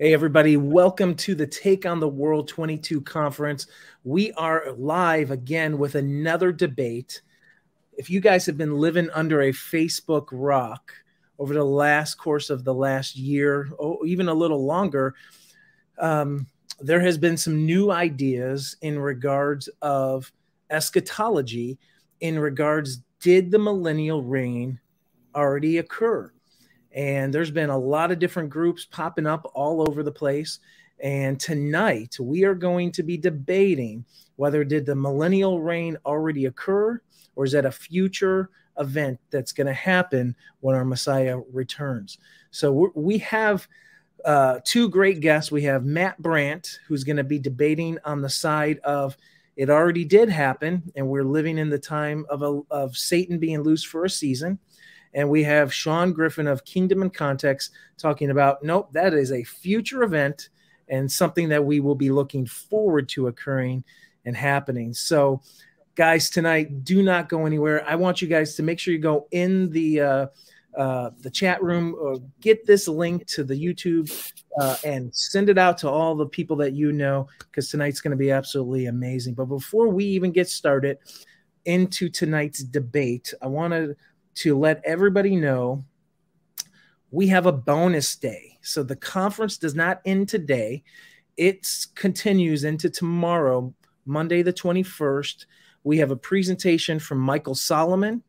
Hey, everybody. Welcome to the Take on the World 22 conference. We are live again with another debate. If you guys have been living under a Facebook rock over the last course of the last year, or even a little longer, there has been some new ideas in regards of eschatology, in regards, did the millennial reign already occur? And there's been a lot of different groups popping up all over the place. And tonight we are going to be debating whether did the millennial reign already occur, or is that a future event that's going to happen when our Messiah returns? So we have two great guests. We have Matt Brandt, who's going to be debating on the side of it already did happen, and we're living in the time of Satan being loose for a season. And we have Sean Griffin of Kingdom and Context talking about, nope, that is a future event and something that we will be looking forward to occurring and happening. So, guys, tonight, do not go anywhere. I want you guys to make sure you go in the chat room or get this link to the YouTube and send it out to all the people that you know, because tonight's going to be absolutely amazing. But before we even get started into tonight's debate, I want to let everybody know we have a bonus day. So the conference does not end today. It continues into tomorrow, Monday the 21st. We have a presentation from Michael Solomon.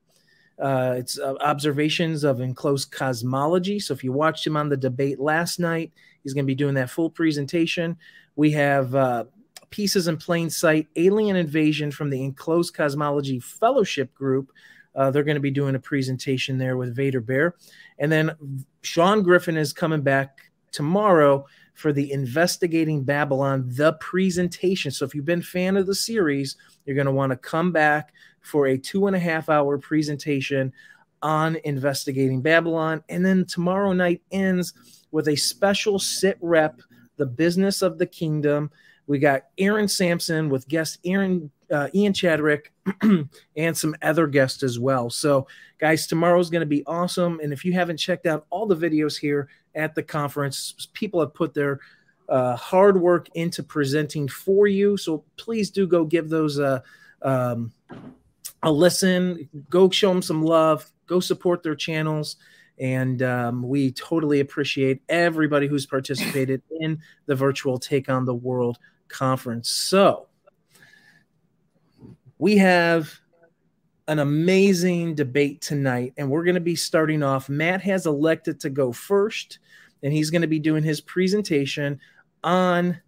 It's observations of enclosed cosmology. So if you watched him on the debate last night, he's going to be doing that full presentation. We have Pieces in Plain Sight, Alien Invasion from the Enclosed Cosmology Fellowship Group. They're going to be doing a presentation there with Vader Bear. And then Sean Griffin is coming back tomorrow for the Investigating Babylon, the presentation. So if you've been a fan of the series, you're going to want to come back for a 2.5-hour presentation on Investigating Babylon. And then tomorrow night ends with a special sit rep, The Business of the Kingdom. We got Aaron Sampson with guest Ian Chadrick and some other guests as well. So, guys, tomorrow's going to be awesome. And if you haven't checked out all the videos here at the conference, people have put their hard work into presenting for you. So please do go give those a listen. Go show them some love. Go support their channels. And we totally appreciate everybody who's participated in the virtual Take on the World conference. So, we have an amazing debate tonight, and we're going to be starting off. Matt has elected to go first, and he's going to be doing his presentation on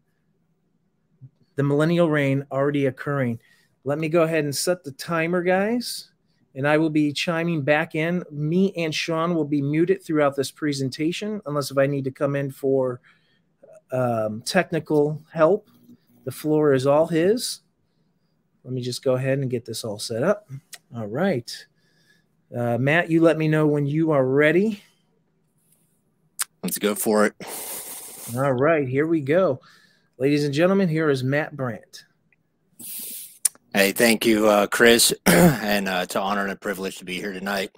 the millennial reign already occurring. Let me go ahead and set the timer, guys, and I will be chiming back in. Me and Sean will be muted throughout this presentation, unless if I need to come in for technical help. The floor is all his. Let me just go ahead and get this all set up. All right. Matt, you let me know when you are ready. Let's go for it. All right. Here we go. Ladies and gentlemen, here is Matt Brandt. Hey, thank you, Chris. And it's an honor and a privilege to be here tonight.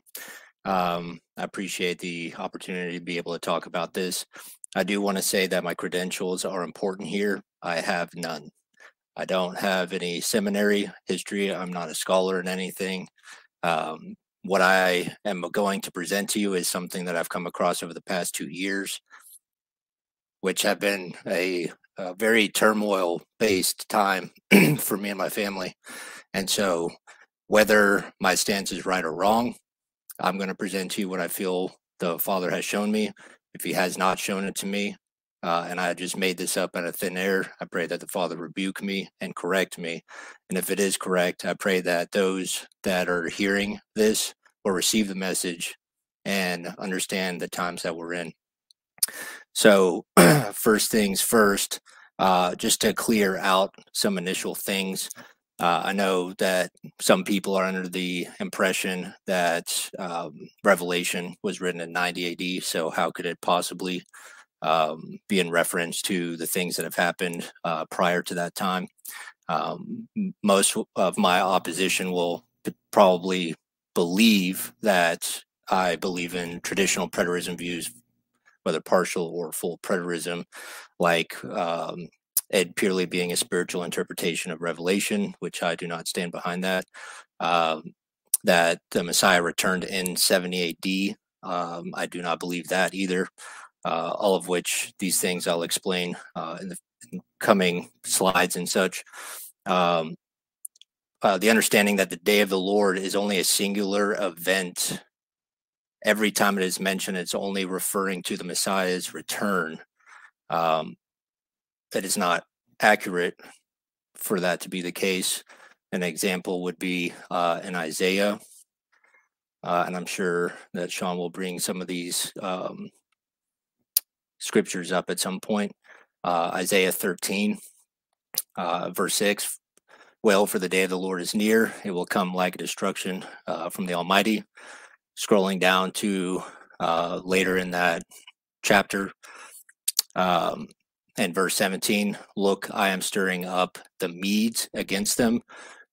I appreciate the opportunity to be able to talk about this. I do want to say that my credentials are important here. I have none. I don't have any seminary history. I'm not a scholar in anything. What I am going to present to you is something that I've come across over the past 2 years, which have been a very turmoil-based time for me and my family. And so whether my stance is right or wrong, I'm going to present to you what I feel the Father has shown me. If he has not shown it to me, and I just made this up out of thin air, I pray that the Father rebuke me and correct me. And if it is correct, I pray that those that are hearing this will receive the message and understand the times that we're in. So first things first, just to clear out some initial things. I know that some people are under the impression that Revelation was written in 90 AD. So how could it possibly be in reference to the things that have happened prior to that time? Most of my opposition will probably believe that I believe in traditional preterism views whether partial or full preterism, like it purely being a spiritual interpretation of Revelation, which I do not stand behind that, that the Messiah returned in 70 AD. I do not believe that either, all of which these things I'll explain in the coming slides and such. The understanding that the day of the Lord is only a singular event. Every time it is mentioned, it's only referring to the Messiah's return. It is not accurate for that to be the case. An example would be in Isaiah. And I'm sure that Sean will bring some of these scriptures up at some point. Isaiah 13, verse 6, "Well, for the day of the Lord is near. It will come like a destruction from the Almighty." Scrolling down to later in that chapter, and verse 17, "Look, I am stirring up the Medes against them,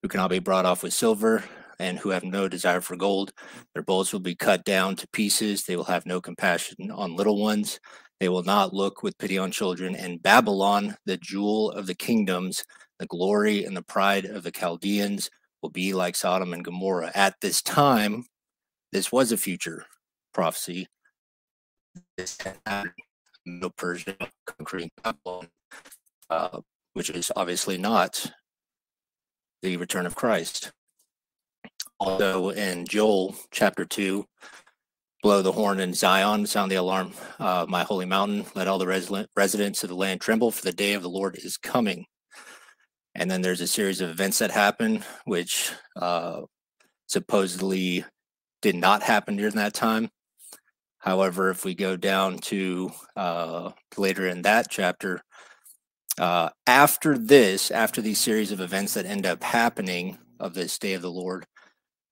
who cannot be brought off with silver, and who have no desire for gold. Their bolts will be cut down to pieces. They will have no compassion on little ones. They will not look with pity on children. And Babylon, the jewel of the kingdoms, the glory and the pride of the Chaldeans, will be like Sodom and Gomorrah." At this time, this was a future prophecy. This happened in Persia conquering Babylon, which is obviously not the return of Christ. Also in Joel chapter 2, "Blow the horn in Zion, sound the alarm, my holy mountain. Let all the residents of the land tremble, for the day of the Lord is coming." And then there's a series of events that happen, which supposedly did not happen during that time. However, if we go down to later in that chapter, after these series of events that end up happening of this day of the Lord,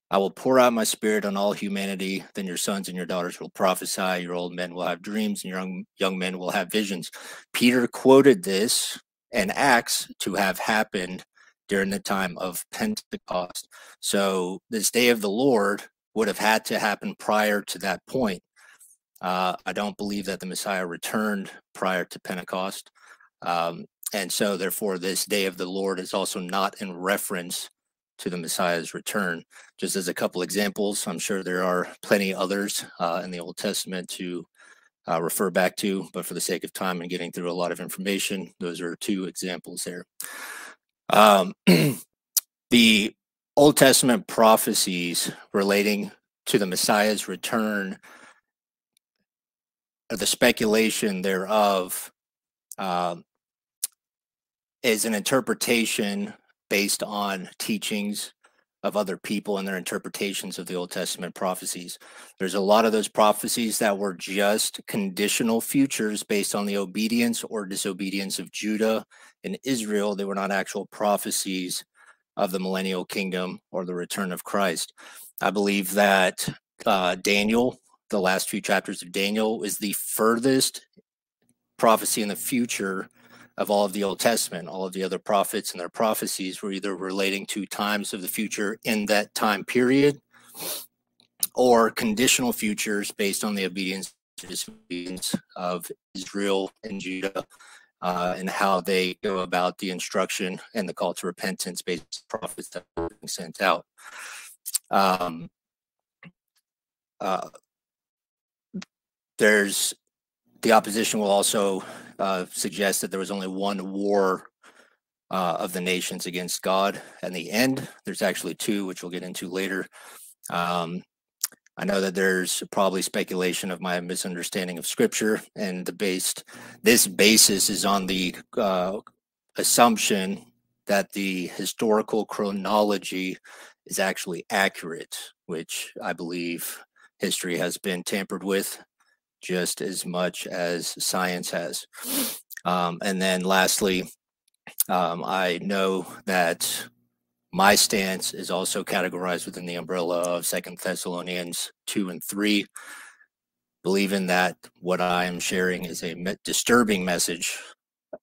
"I will pour out my spirit on all humanity. Then your sons and your daughters will prophesy. Your old men will have dreams, and your young men will have visions." Peter quoted this in Acts to have happened during the time of Pentecost. So this day of the Lord would have had to happen prior to that point. I don't believe that the Messiah returned prior to Pentecost. And so therefore, this day of the Lord is also not in reference to the Messiah's return. Just as a couple examples, I'm sure there are plenty others in the Old Testament to refer back to, but for the sake of time and getting through a lot of information, those are two examples there. The Old Testament prophecies relating to the Messiah's return, the speculation thereof, is an interpretation based on teachings of other people and their interpretations of the Old Testament prophecies. There's a lot of those prophecies that were just conditional futures based on the obedience or disobedience of Judah and Israel. They were not actual prophecies of the millennial kingdom or the return of Christ. I believe that Daniel, the last few chapters of Daniel, is the furthest prophecy in the future of all of the Old Testament. All of the other prophets and their prophecies were either relating to times of the future in that time period or conditional futures based on the obedience of Israel and Judah and how they go about the instruction and the call to repentance based on prophets that were being sent out. There's the opposition will also suggest that there was only one war of the nations against God in the end. There's actually two, which we'll get into later. I know that there's probably speculation of my misunderstanding of Scripture, and this basis is on the assumption that the historical chronology is actually accurate, which I believe history has been tampered with just as much as science has. And then lastly, I know that my stance is also categorized within the umbrella of 2 Thessalonians 2 and 3, believing that what I am sharing is a disturbing message,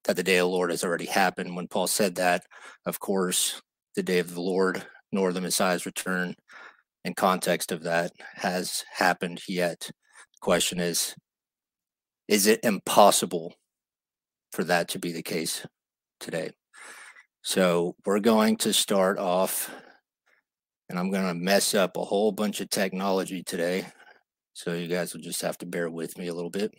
that the day of the Lord has already happened. When Paul said that, of course, the day of the Lord nor the Messiah's return in context of that has happened yet. Question is, Is it impossible for that to be the case today? So we're going to start off, and I'm going to mess up a whole bunch of technology today, so you guys will just have to bear with me a little bit.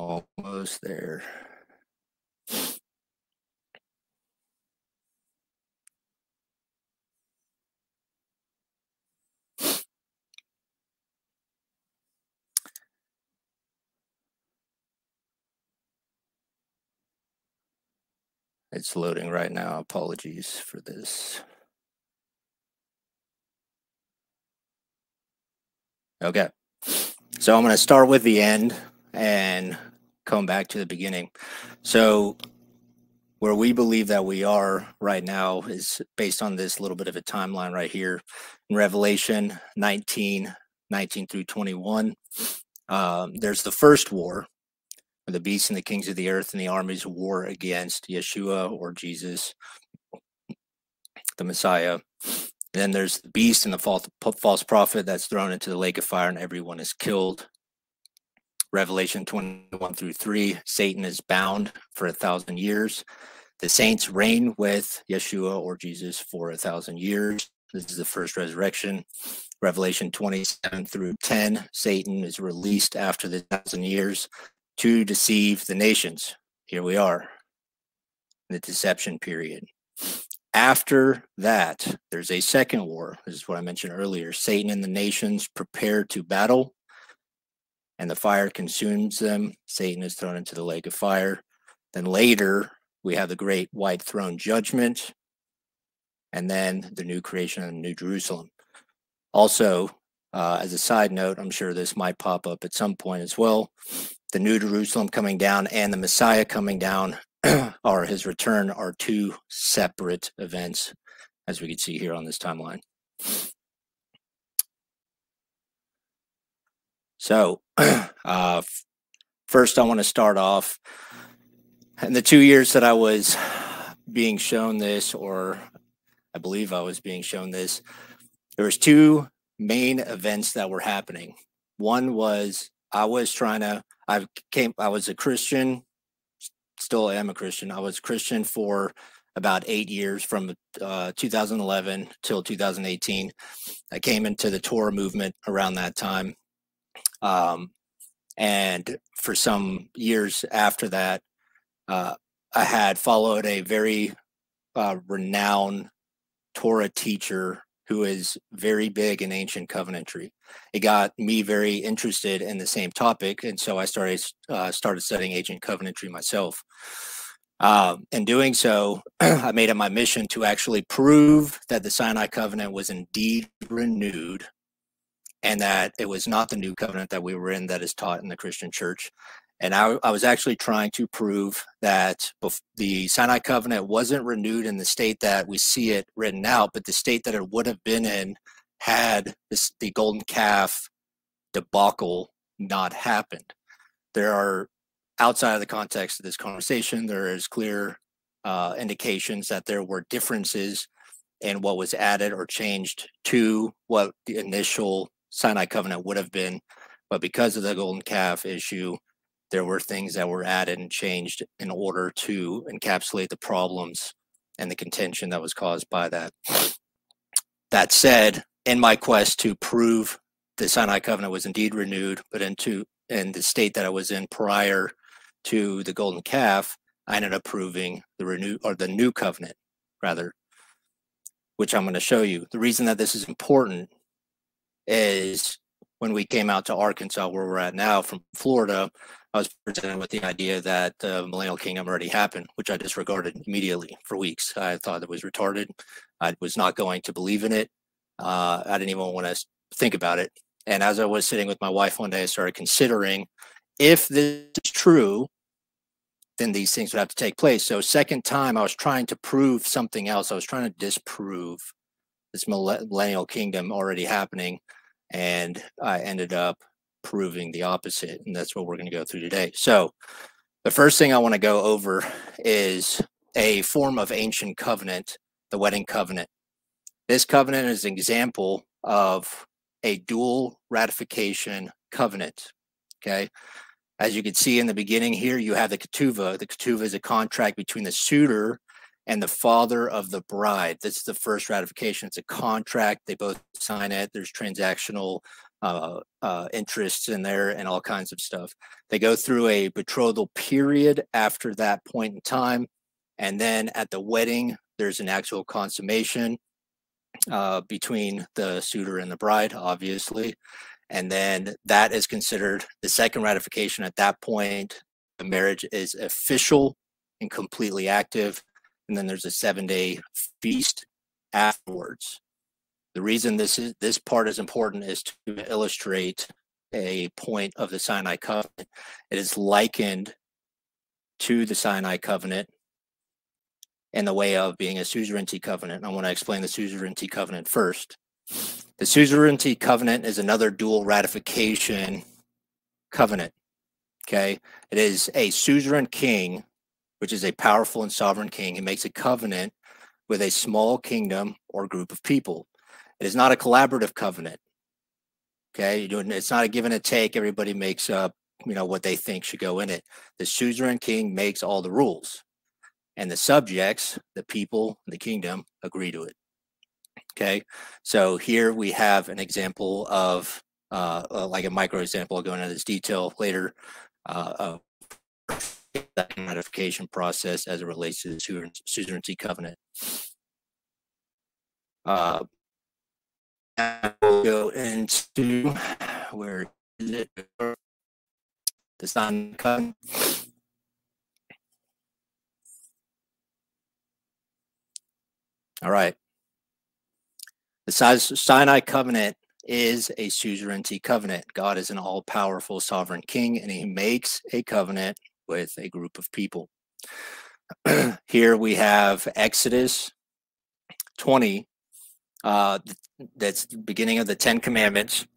Almost there. It's loading right now. Apologies for this. Okay. So I'm going to start with the end and come back to the beginning. So where we believe that we are right now is based on this little bit of a timeline right here in Revelation 19 through 21. There's the first war, where the beasts and the kings of the earth and the armies war against Yeshua, or Jesus, the Messiah. Then there's the beast and the false prophet that's thrown into the lake of fire, and everyone is killed. Revelation 21 through 3, Satan is bound for 1,000 years. The saints reign with Yeshua or Jesus for 1,000 years. This is the first resurrection. Revelation 27 through 10, Satan is released after the 1,000 years to deceive the nations. Here we are, the deception period. After that, there's a second war. This is what I mentioned earlier. Satan and the nations prepare to battle, and the fire consumes them. Satan is thrown into the lake of fire. Then later, we have the great white throne judgment, and then the new creation and New Jerusalem. Also, as a side note, I'm sure this might pop up at some point as well, the New Jerusalem coming down and the Messiah coming down, or his return, are two separate events, as we can see here on this timeline. So first I want to start off, in the 2 years that I was being shown this, or I believe I was being shown this, there was two main events that were happening. One was I was a Christian, still am a Christian. I was Christian for about 8 years, from 2011 till 2018. I came into the Torah movement around that time. And for some years after that, I had followed a very renowned Torah teacher who is very big in ancient covenantry. It got me very interested in the same topic, and so I started studying ancient covenantry myself. In doing so, I made it my mission to actually prove that the Sinai covenant was indeed renewed, and that it was not the new covenant that we were in that is taught in the Christian church. And I was actually trying to prove that the Sinai covenant wasn't renewed in the state that we see it written out, but the state that it would have been in had the golden calf debacle not happened. There are, outside of the context of this conversation, there is clear indications that there were differences in what was added or changed to what the initial Sinai covenant would have been. But because of the golden calf issue, there were things that were added and changed in order to encapsulate the problems and the contention that was caused by that. That said, in my quest to prove the Sinai covenant was indeed renewed, but in the state that I was in prior to the golden calf, I ended up proving the new covenant, rather, which I'm going to show you. The reason that this is important is when we came out to Arkansas, where we're at now, from Florida, I was presented with the idea that the millennial kingdom already happened, which I disregarded immediately for weeks. I thought it was retarded. I was not going to believe in it. I didn't even want to think about it. And as I was sitting with my wife one day, I started considering, if this is true, then these things would have to take place. So second time, I was trying to prove something else. I was trying to disprove this millennial kingdom already happening, and I ended up proving the opposite, and that's what we're going to go through today. So The first thing I want to go over is a form of ancient covenant, the wedding covenant. This covenant is an example of a dual ratification covenant, okay? As you can see in the beginning here, you have the ketuvah. The ketuvah is a contract between the suitor and the father of the bride. This is the first ratification. It's a contract. They both sign it. There's transactional interests in there and all kinds of stuff. They go through a betrothal period after that point in time. And then at the wedding, there's an actual consummation between the suitor and the bride, obviously. And then that is considered the second ratification. At that point, the marriage is official and completely active. And then there's a 7-day feast afterwards. The reason this part is important is to illustrate a point of the Sinai covenant. It is likened to the Sinai covenant in the way of being a suzerainty covenant. I want to explain the suzerainty covenant first. The suzerainty covenant is another dual ratification covenant, okay? It is a suzerain king, which is a powerful and sovereign king. He makes a covenant with a small kingdom or group of people. It is not a collaborative covenant, okay? It's not a give and a take. Everybody makes up, what they think should go in it. The suzerain king makes all the rules, and the subjects, the people, the kingdom, agree to it. Okay, so here we have an example of like a micro example. I'll go into this detail later of that ratification process as it relates to the suzerainty covenant. We'll go into where is it? The Sinai covenant. All right. The Sinai covenant is a suzerainty covenant. God is an all-powerful sovereign king, and he makes a covenant with a group of people. Here we have Exodus 20. That's the beginning of the Ten Commandments.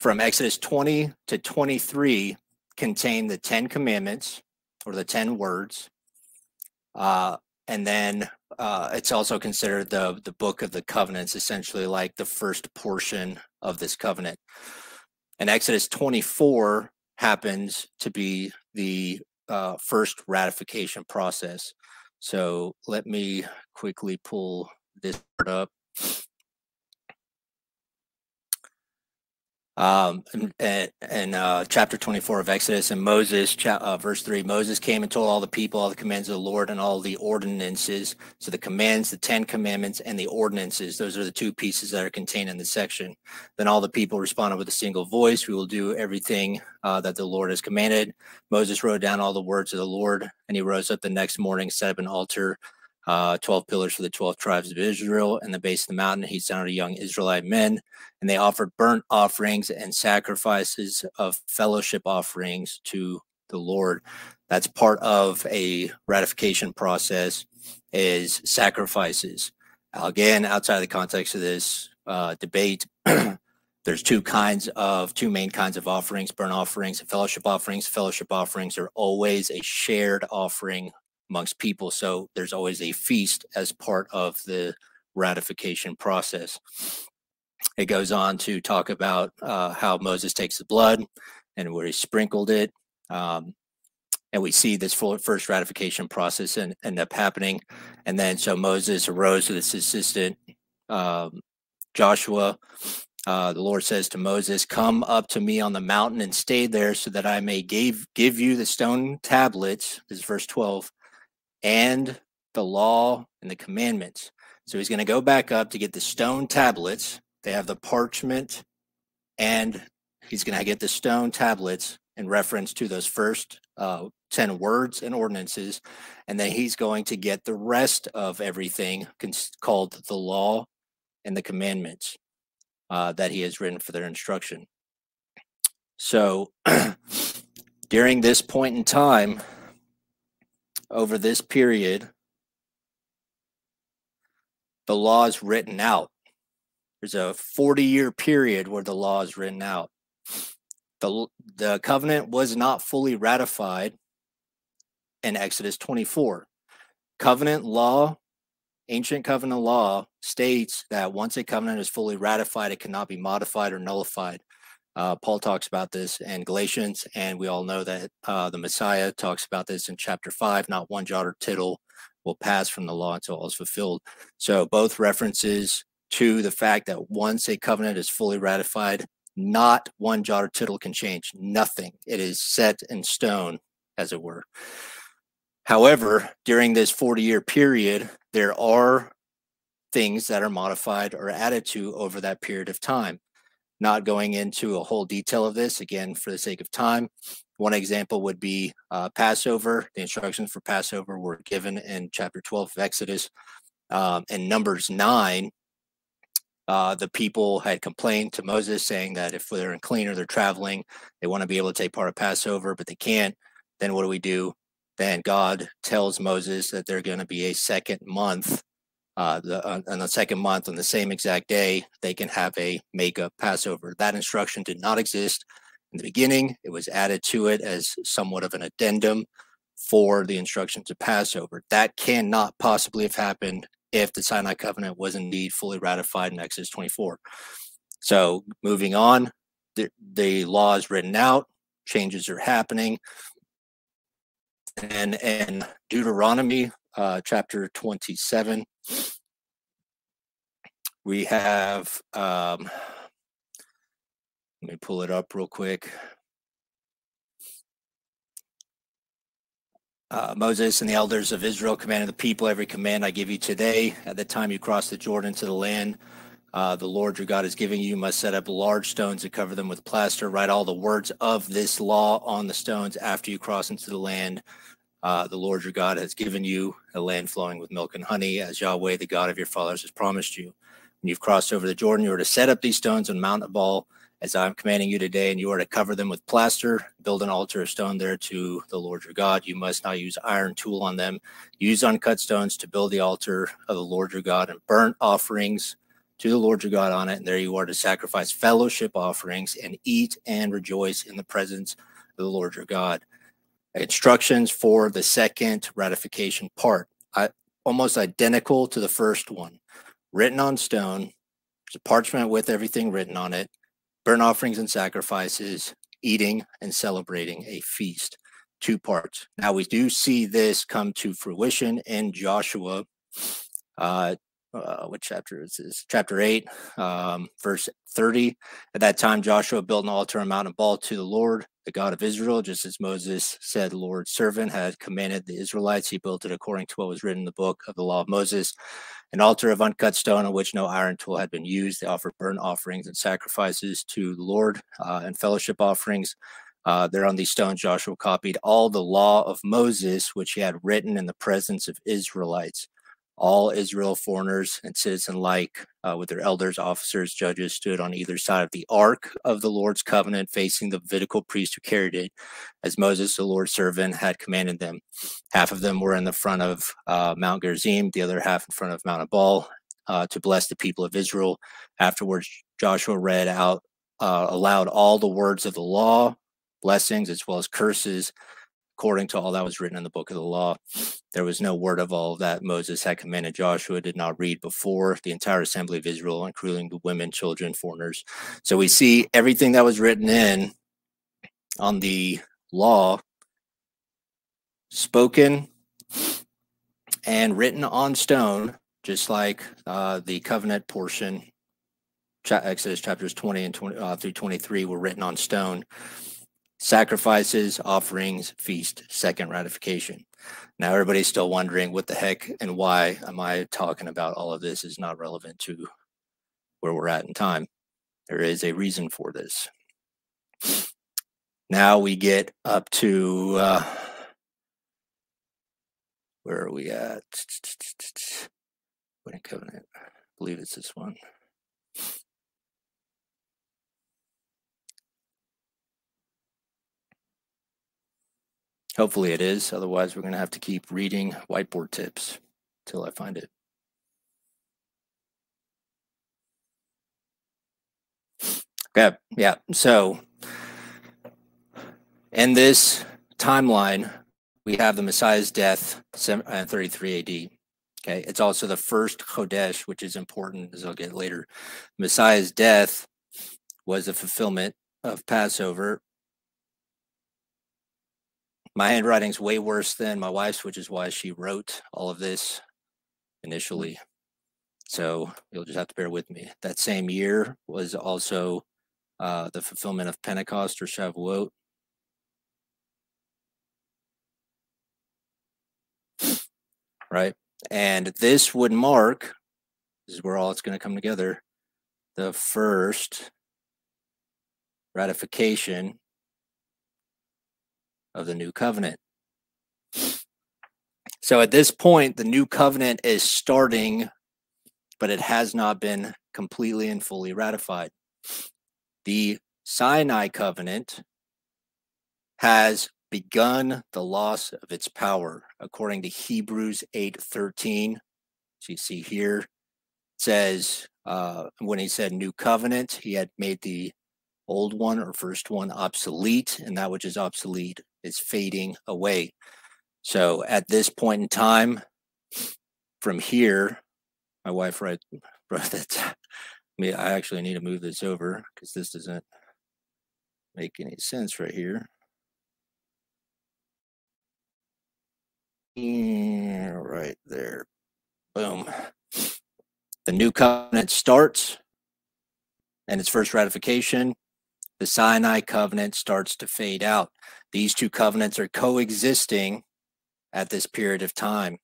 From Exodus 20 to 23 contain the Ten Commandments, or the Ten Words. And then it's also considered the book of the covenants, essentially like the first portion of this covenant. And Exodus 24 happens to be the first ratification process. So let me quickly pull this part up. Chapter 24 of Exodus, and Moses, verse 3, Moses came and told all the people all the commands of the Lord and all the ordinances. So the commands, the 10 commandments, and the ordinances, those are the two pieces that are contained in the section. Then all the people responded with a single voice, we will do everything that the Lord has commanded. Moses wrote down all the words of the Lord, and he rose up the next morning, set up an altar, 12 pillars for the 12 tribes of Israel, and the base of the mountain he sounded young Israelite men, and they offered burnt offerings and sacrifices of fellowship offerings to the Lord. That's part of a ratification process, is sacrifices. Again, outside of the context of this debate, there's two main kinds of offerings: burnt offerings and fellowship offerings. Fellowship offerings are always a shared offering amongst people, so there's always a feast as part of the ratification process. It goes on to talk about how Moses takes the blood and where he sprinkled it, and we see this first ratification process and end up happening. And then so Moses arose with his assistant Joshua. The Lord says to Moses, come up to me on the mountain and stay there so that I may give you the stone tablets, this is verse 12, and the law and the commandments. So he's going to go back up to get the stone tablets. They have the parchment, and he's going to get the stone tablets in reference to those first 10 words and ordinances. And then he's going to get the rest of everything called the law and the commandments that he has written for their instruction. So during this point in time, over this period, the law is written out. There's a 40-year period where the law is written out. The covenant was not fully ratified in Exodus 24. Covenant law, ancient covenant law, states that once a covenant is fully ratified, it cannot be modified or nullified. Paul talks about this in Galatians, and we all know that the Messiah talks about this in chapter 5, not one jot or tittle will pass from the law until all is fulfilled. So both references to the fact that once a covenant is fully ratified, not one jot or tittle can change, nothing. It is set in stone, as it were. However, during this 40-year period, there are things that are modified or added to over that period of time. Not going into a whole detail of this, again, for the sake of time. One example would be Passover. The instructions for Passover were given in chapter 12 of Exodus. In Numbers 9, the people had complained to Moses saying that if they're unclean or they're traveling, they want to be able to take part of Passover, but they can't. Then what do we do? Then God tells Moses that they're going to be a second month. On the second month, on the same exact day, they can have a makeup Passover. That instruction did not exist in the beginning. It was added to it as somewhat of an addendum for the instruction to Passover. That cannot possibly have happened if the Sinai covenant was indeed fully ratified in Exodus 24. So moving on, the law is written out, changes are happening. And in Deuteronomy chapter 27, we have, let me pull it up real quick. Moses and the elders of Israel commanded the people, every command I give you today, at the time you cross the Jordan to the land the Lord your God is giving you, must set up large stones and cover them with plaster. Write all the words of this law on the stones after you cross into the land the Lord your God has given you, a land flowing with milk and honey, as Yahweh, the God of your fathers, has promised you. When you've crossed over the Jordan, you are to set up these stones on Mount Ebal, as I am commanding you today, and you are to cover them with plaster. Build an altar of stone there to the Lord your God. You must not use iron tool on them. Use uncut stones to build the altar of the Lord your God and burnt offerings to the Lord your God on it. And there you are to sacrifice fellowship offerings and eat and rejoice in the presence of the Lord your God. Instructions for the second ratification part, almost identical to the first one. Written on stone, there's a parchment with everything written on it. Burnt offerings and sacrifices, eating and celebrating a feast. Two parts. Now we do see this come to fruition in Joshua. What chapter is this? Chapter 8, verse 30. At that time, Joshua built an altar on Mount Ebal to the Lord, the God of Israel, just as Moses said, Lord's servant had commanded the Israelites. He built it according to what was written in the book of the law of Moses, an altar of uncut stone on which no iron tool had been used. They offered burnt offerings and sacrifices to the Lord and fellowship offerings. There on these stones, Joshua copied all the law of Moses, which he had written in the presence of Israelites. All Israel, foreigners and citizen alike, with their elders, officers, judges, stood on either side of the ark of the Lord's covenant, facing the Levitical priest who carried it, as Moses, the Lord's servant, had commanded them. Half of them were in the front of Mount Gerizim, the other half in front of Mount Ebal, to bless the people of Israel. Afterwards, Joshua read out aloud all the words of the law, blessings as well as curses, according to all that was written in the book of the law. There was no word of all that Moses had commanded Joshua did not read before the entire assembly of Israel, including the women, children, foreigners. So we see everything that was written in on the law, spoken and written on stone, just like the covenant portion, Exodus chapters 20 and 20, through 23 were written on stone. Sacrifices, offerings, feast, second ratification. Now everybody's still wondering what the heck and why am I talking about all of this is not relevant to where we're at in time. There is a reason for this. Now we get up to, where are we at? Wedding covenant. I believe it's this one. Hopefully it is. Otherwise, we're going to have to keep reading whiteboard tips till I find it. Okay. Yeah. So in this timeline, we have the Messiah's death, 33 AD. Okay, it's also the first Chodesh, which is important, as I'll get later. Messiah's death was the fulfillment of Passover. My handwriting's way worse than my wife's, which is why she wrote all of this initially. So you'll just have to bear with me. That same year was also the fulfillment of Pentecost or Shavuot. Right? And this would mark, this is where all it's going to come together, the first ratification of the new covenant. So at this point, the new covenant is starting, but it has not been completely and fully ratified. The Sinai covenant has begun the loss of its power, according to Hebrews 8:13. So you see here, it says, when he said new covenant, he had made the old one or first one obsolete, and that which is obsolete is fading away. So at this point in time, from here, my wife wrote that. I actually need to move this over because this doesn't make any sense right here. Right there. Boom. The new covenant starts and its first ratification. The Sinai covenant starts to fade out. These two covenants are coexisting at this period of time.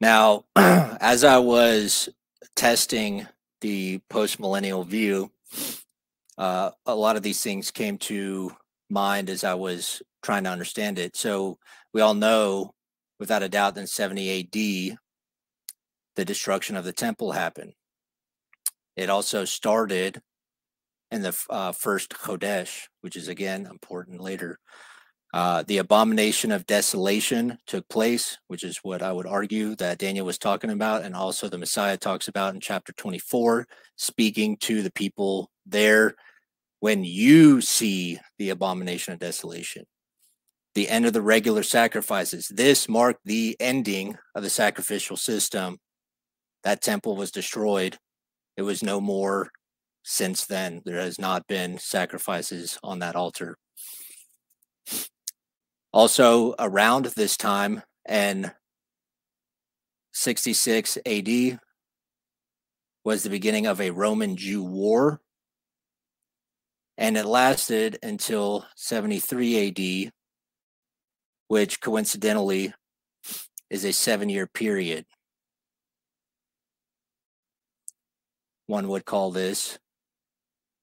Now, as I was testing the post-millennial view, a lot of these things came to mind as I was trying to understand it. So we all know, without a doubt, in 70 AD, the destruction of the temple happened. It also started in the first Chodesh, which is, again, important later. The abomination of desolation took place, which is what I would argue that Daniel was talking about, and also the Messiah talks about in chapter 24, speaking to the people there. When you see the abomination of desolation, the end of the regular sacrifices, this marked the ending of the sacrificial system. That temple was destroyed. It was no more since then. There has not been sacrifices on that altar. Also, around this time in 66 AD was the beginning of a Roman-Jew war, and it lasted until 73 AD, which coincidentally is a 7-year period. One would call this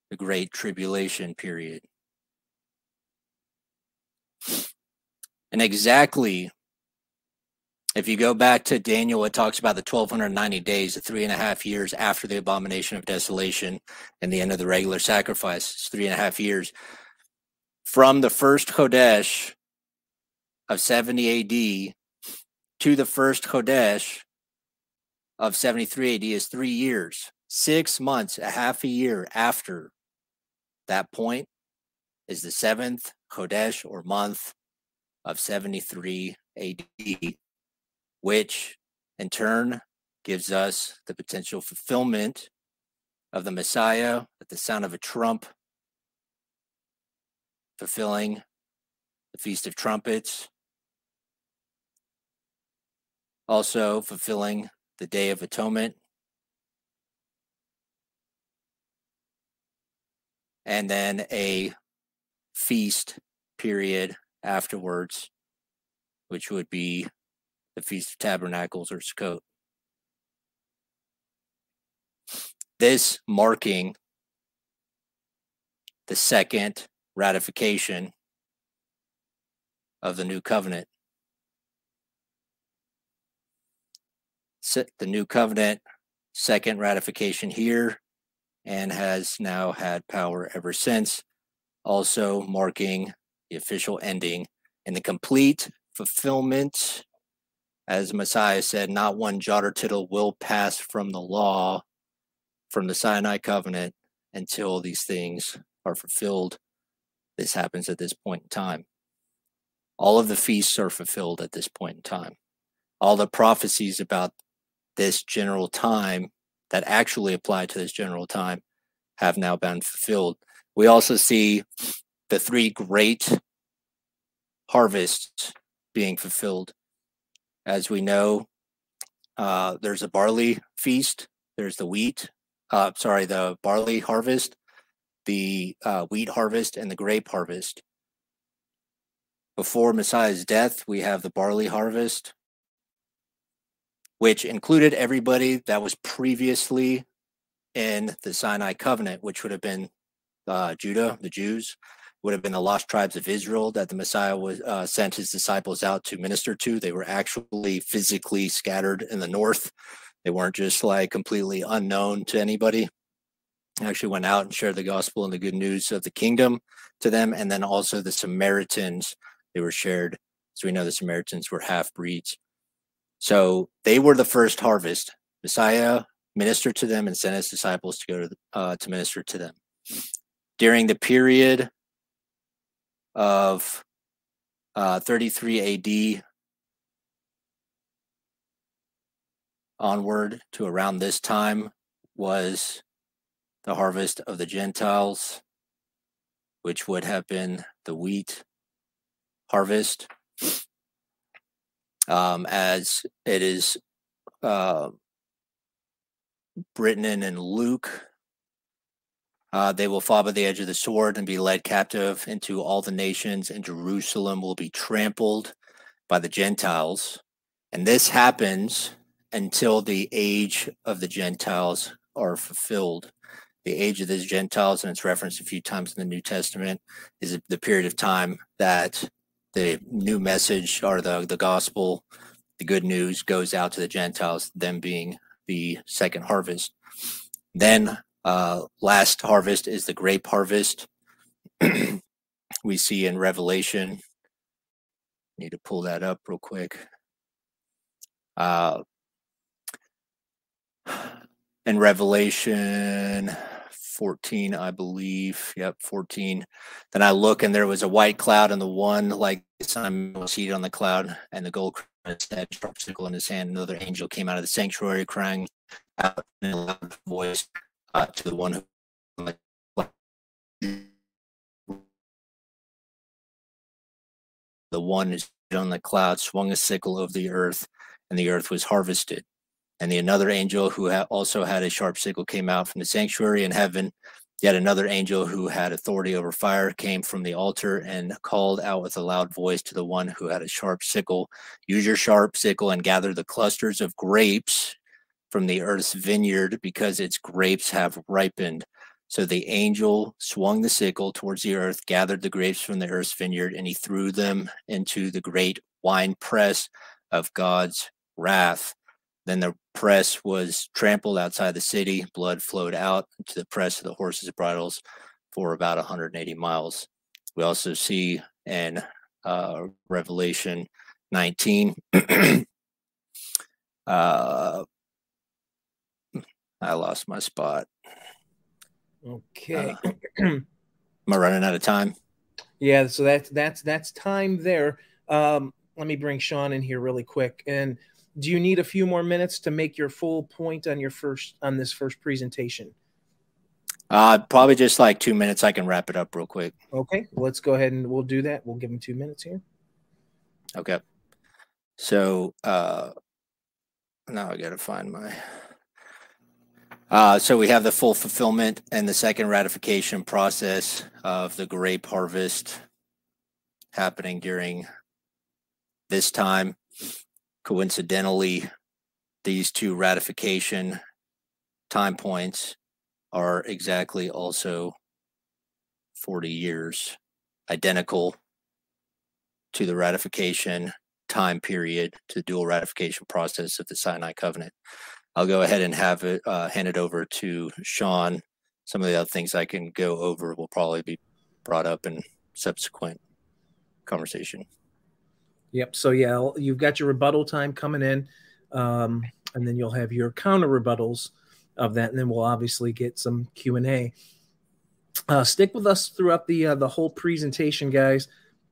the Great Tribulation period. And exactly, if you go back to Daniel, it talks about the 1290 days, the 3.5 years after the abomination of desolation and the end of the regular sacrifice. It's 3.5 years. From the first Chodesh of 70 AD to the first Chodesh of 73 AD is 3 years. 6 months, a half a year after that point is the seventh Chodesh or month of 73 AD, which in turn gives us the potential fulfillment of the Messiah at the sound of a trump, fulfilling the Feast of Trumpets, also fulfilling the Day of Atonement, and then a feast period afterwards, which would be the Feast of Tabernacles or Sukkot. This marking the second ratification of the new covenant. The new covenant, second ratification here, and has now had power ever since, also marking the official ending and the complete fulfillment. As Messiah said, not one jot or tittle will pass from the law, from the Sinai covenant, until these things are fulfilled. This happens at this point in time. All of the feasts are fulfilled at this point in time. All the prophecies about this general time that actually apply to this general time have now been fulfilled. We also see the three great harvests being fulfilled. As we know, there's a barley feast, there's the barley harvest, the wheat harvest, and the grape harvest. Before Messiah's death, we have the barley harvest, which included everybody that was previously in the Sinai covenant, which would have been Judah, the Jews, would have been the lost tribes of Israel that the Messiah was sent his disciples out to minister to. They were actually physically scattered in the north. They weren't just like completely unknown to anybody. They actually went out and shared the gospel and the good news of the kingdom to them. And then also the Samaritans, they were shared. So we know the Samaritans were half-breeds. So they were the first harvest. Messiah ministered to them and sent his disciples to go to minister to them. During the period of 33 AD onward to around this time was the harvest of the Gentiles, which would have been the wheat harvest, as it is written in Luke. They will fall by the edge of the sword and be led captive into all the nations, and Jerusalem will be trampled by the Gentiles. And this happens until the age of the Gentiles are fulfilled. The age of the Gentiles, and it's referenced a few times in the New Testament, is the period of time that the new message or the gospel, the good news, goes out to the Gentiles, them being the second harvest. Then last harvest is the grape harvest. We see in Revelation. Need to pull that up real quick. In Revelation 14, I believe. Yep, 14. Then I look, and there was a white cloud, and the one like the sun was seated on the cloud, and the gold crown on his head, sharp sickle in his hand. Another angel came out of the sanctuary, crying out in a loud voice. To the one who is on the cloud swung a sickle over the earth, and the earth was harvested. And the another angel who also had a sharp sickle came out from the sanctuary in heaven. Yet another angel who had authority over fire came from the altar and called out with a loud voice to the one who had a sharp sickle, "Use your sharp sickle and gather the clusters of grapes from the earth's vineyard, because its grapes have ripened." So the angel swung the sickle towards the earth, gathered the grapes from the earth's vineyard, and he threw them into the great wine press of God's wrath. Then the press was trampled outside the city. Blood flowed out into the press of the horses' bridles for about 180 miles. We also see in Revelation 19, I lost my spot. Okay. Am I running out of time? Yeah, so that's time there. Let me bring Sean in here really quick. And do you need a few more minutes to make your full point on this first presentation? Probably just like 2 minutes. I can wrap it up real quick. Okay, let's go ahead and we'll do that. We'll give him 2 minutes here. Okay. So now I got to find my... So we have the full fulfillment and the second ratification process of the grape harvest happening during this time. Coincidentally, these two ratification time points are exactly also 40 years, identical to the ratification time period, to the dual ratification process of the Sinai covenant. I'll go ahead and have it hand it over to Sean. Some of the other things I can go over will probably be brought up in subsequent conversation. Yep. So yeah, you've got your rebuttal time coming in, and then you'll have your counter rebuttals of that, and then we'll obviously get some Q&A. Stick with us throughout the whole presentation, guys,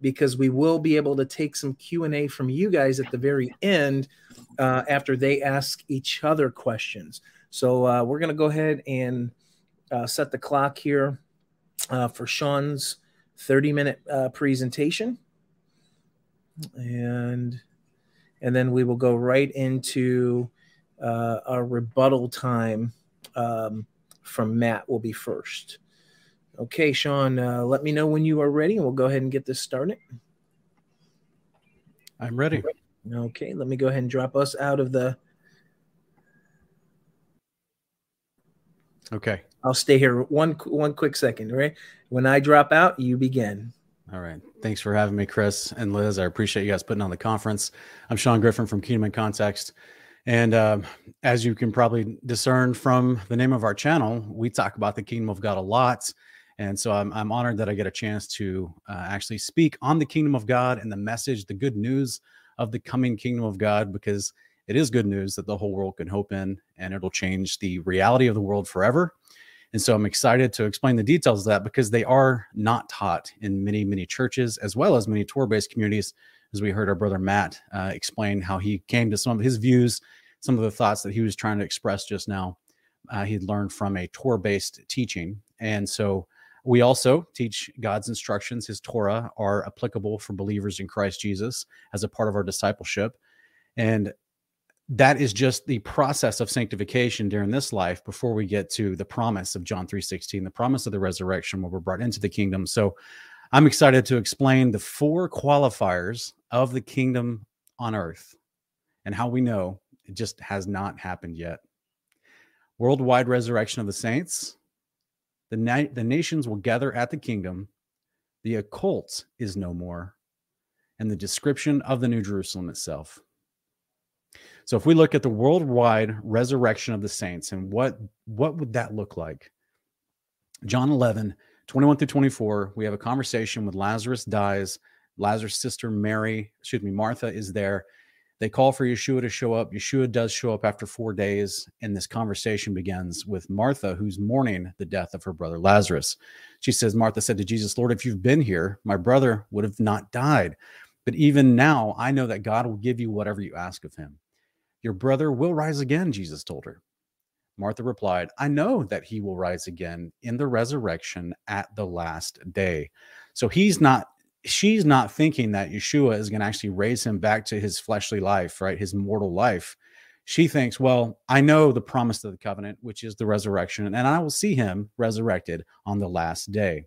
because we will be able to take some Q&A from you guys at the very end after they ask each other questions. So we're going to go ahead and set the clock here for Sean's 30-minute presentation. And then we will go right into our rebuttal time from Matt will be first. Okay, Sean, let me know when you are ready, and we'll go ahead and get this started. I'm ready. Okay, let me go ahead and drop us out of the... Okay. I'll stay here one quick second, all right? When I drop out, you begin. All right. Thanks for having me, Chris and Liz. I appreciate you guys putting on the conference. I'm Sean Griffin from Kingdom in Context. And as you can probably discern from the name of our channel, we talk about the kingdom of God a lot. And so I'm honored that I get a chance to actually speak on the kingdom of God and the message, the good news of the coming kingdom of God, because it is good news that the whole world can hope in, and it'll change the reality of the world forever. And so I'm excited to explain the details of that, because they are not taught in many, many churches, as well as many Torah-based communities, as we heard our brother Matt explain how he came to some of his views, some of the thoughts that he was trying to express just now. He'd learned from a Torah-based teaching. And so we also teach God's instructions, his Torah, are applicable for believers in Christ Jesus as a part of our discipleship. And that is just the process of sanctification during this life before we get to the promise of John 3:16, the promise of the resurrection where we're brought into the kingdom. So I'm excited to explain the four qualifiers of the kingdom on earth and how we know it just has not happened yet. Worldwide resurrection of the saints. The nations will gather at the kingdom. The occult is no more. And the description of the New Jerusalem itself. So if we look at the worldwide resurrection of the saints, and what would that look like? John 11, 21 through 24, we have a conversation with Lazarus dies. Lazarus' sister Martha is there. They call for Yeshua to show up. Yeshua does show up after 4 days, and this conversation begins with Martha, who's mourning the death of her brother Lazarus. She says, Martha said to Jesus, Lord, if you've been here, my brother would have not died. But even now, I know that God will give you whatever you ask of him. Your brother will rise again, Jesus told her. Martha replied, I know that he will rise again in the resurrection at the last day. So she's not thinking that Yeshua is going to actually raise him back to his fleshly life, right? His mortal life. She thinks, well, I know the promise of the covenant, which is the resurrection, and I will see him resurrected on the last day.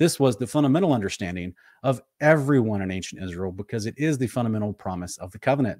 This was the fundamental understanding of everyone in ancient Israel, because it is the fundamental promise of the covenant.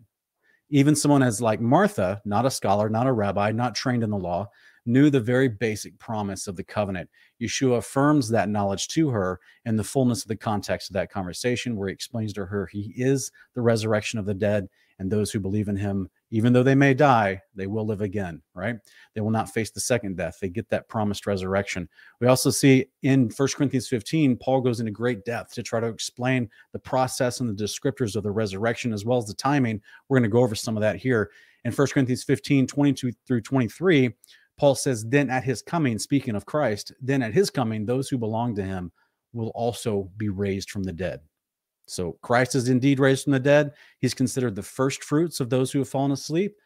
Even someone as like Martha, not a scholar, not a rabbi, not trained in the law, knew the very basic promise of the covenant. Yeshua affirms that knowledge to her in the fullness of the context of that conversation, where he explains to her he is the resurrection of the dead, and those who believe in him, even though they may die, they will live again, right? They will not face the second death. They get that promised resurrection. We also see in 1 Corinthians 15, Paul goes into great depth to try to explain the process and the descriptors of the resurrection, as well as the timing. We're going to go over some of that here. In 1 Corinthians 15, 22 through 23, Paul says, then at his coming, speaking of Christ, then at his coming, those who belong to him will also be raised from the dead. So Christ is indeed raised from the dead. He's considered the first fruits of those who have fallen asleep.